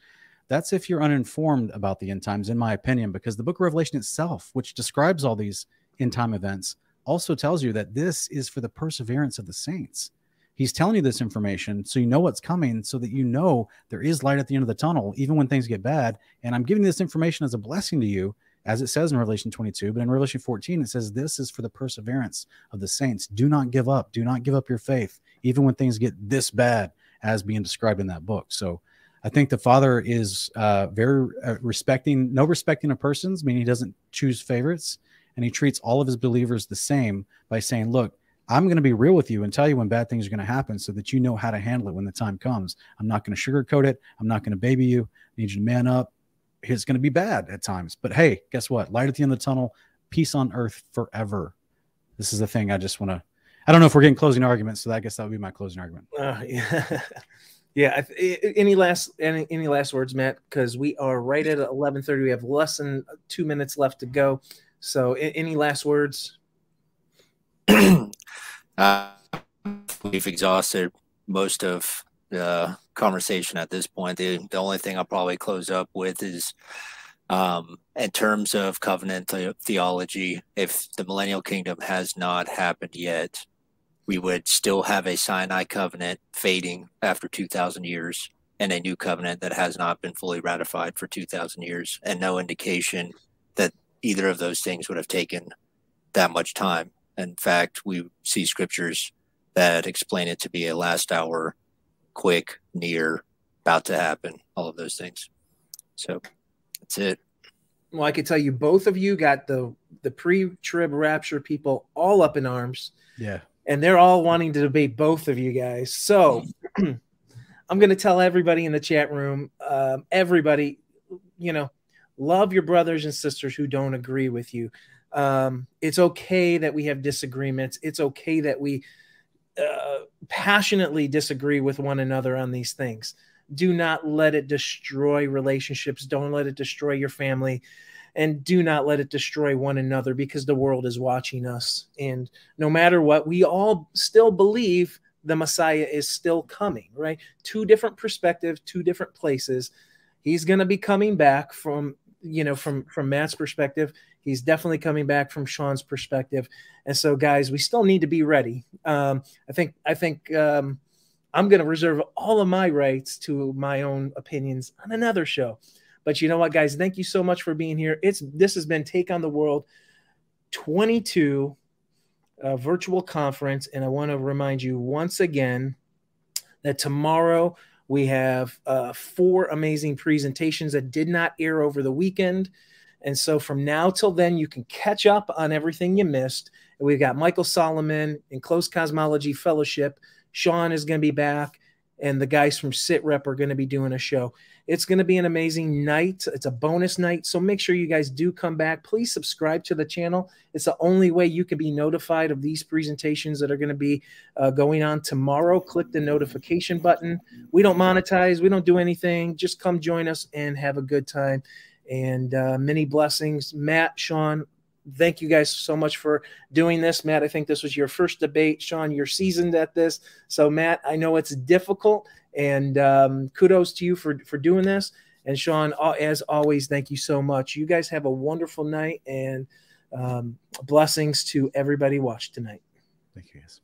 That's if you're uninformed about the end times, in my opinion, because the book of Revelation itself, which describes all these end time events, also tells you that this is for the perseverance of the saints. He's telling you this information so you know what's coming, so that you know there is light at the end of the tunnel, even when things get bad. And I'm giving this information as a blessing to you, as it says in Revelation 22, but in Revelation 14, it says this is for the perseverance of the saints. Do not give up. Do not give up your faith, even when things get this bad, as being described in that book. So I think the Father is very respecting, no respecting of persons, meaning he doesn't choose favorites, and he treats all of his believers the same by saying, look, I'm going to be real with you and tell you when bad things are going to happen so that you know how to handle it when the time comes. I'm not going to sugarcoat it. I'm not going to baby you. I need you to man up. It's going to be bad at times, but hey, guess what? Light at the end of the tunnel, peace on earth forever. This is the thing. I just want to, I don't know if we're getting closing arguments, so I guess that would be my closing argument. Any last words, Matt? Because we are right at 11:30. We have less than 2 minutes left to go. So any last words? We've exhausted most of the conversation at this point. The only thing I'll probably close up with is in terms of covenant theology, if the millennial kingdom has not happened yet, we would still have a Sinai covenant fading after 2,000 years and a new covenant that has not been fully ratified for 2,000 years, and no indication that either of those things would have taken that much time. In fact, we see scriptures that explain it to be a last hour, quick, near, about to happen, all of those things. So that's it. Well, I can tell you, both of you got the pre-trib rapture people all up in arms. Yeah. And they're all wanting to debate both of you guys. So I'm going to tell everybody in the chat room, everybody, you know, love your brothers and sisters who don't agree with you. It's okay that we have disagreements. It's okay that we passionately disagree with one another on these things. Do not let it destroy relationships. Don't let it destroy your family. And do not let it destroy one another, because the world is watching us. And no matter what, we all still believe the Messiah is still coming, right? Two different perspectives, two different places. He's going to be coming back from, you know, from Matt's perspective. He's definitely coming back from Sean's perspective. And so, guys, we still need to be ready. I think I'm going to reserve all of my rights to my own opinions on another show. But you know what, guys? Thank you so much for being here. This has been Take on the World 22 virtual conference. And I want to remind you once again that tomorrow we have 4 amazing presentations that did not air over the weekend. And so from now till then, you can catch up on everything you missed. And we've got Michael Solomon and Close Cosmology Fellowship. Sean is going to be back. And the guys from SitRep are going to be doing a show. It's going to be an amazing night. It's a bonus night. So make sure you guys do come back. Please subscribe to the channel. It's the only way you can be notified of these presentations that are going to be going on tomorrow. Click the notification button. We don't monetize. We don't do anything. Just come join us and have a good time. And many blessings. Matt, Sean, thank you guys so much for doing this. Matt, I think this was your first debate. Sean, you're seasoned at this. So, Matt, I know it's difficult, and kudos to you for doing this. And, Sean, as always, thank you so much. You guys have a wonderful night, and blessings to everybody watching tonight. Thank you, guys.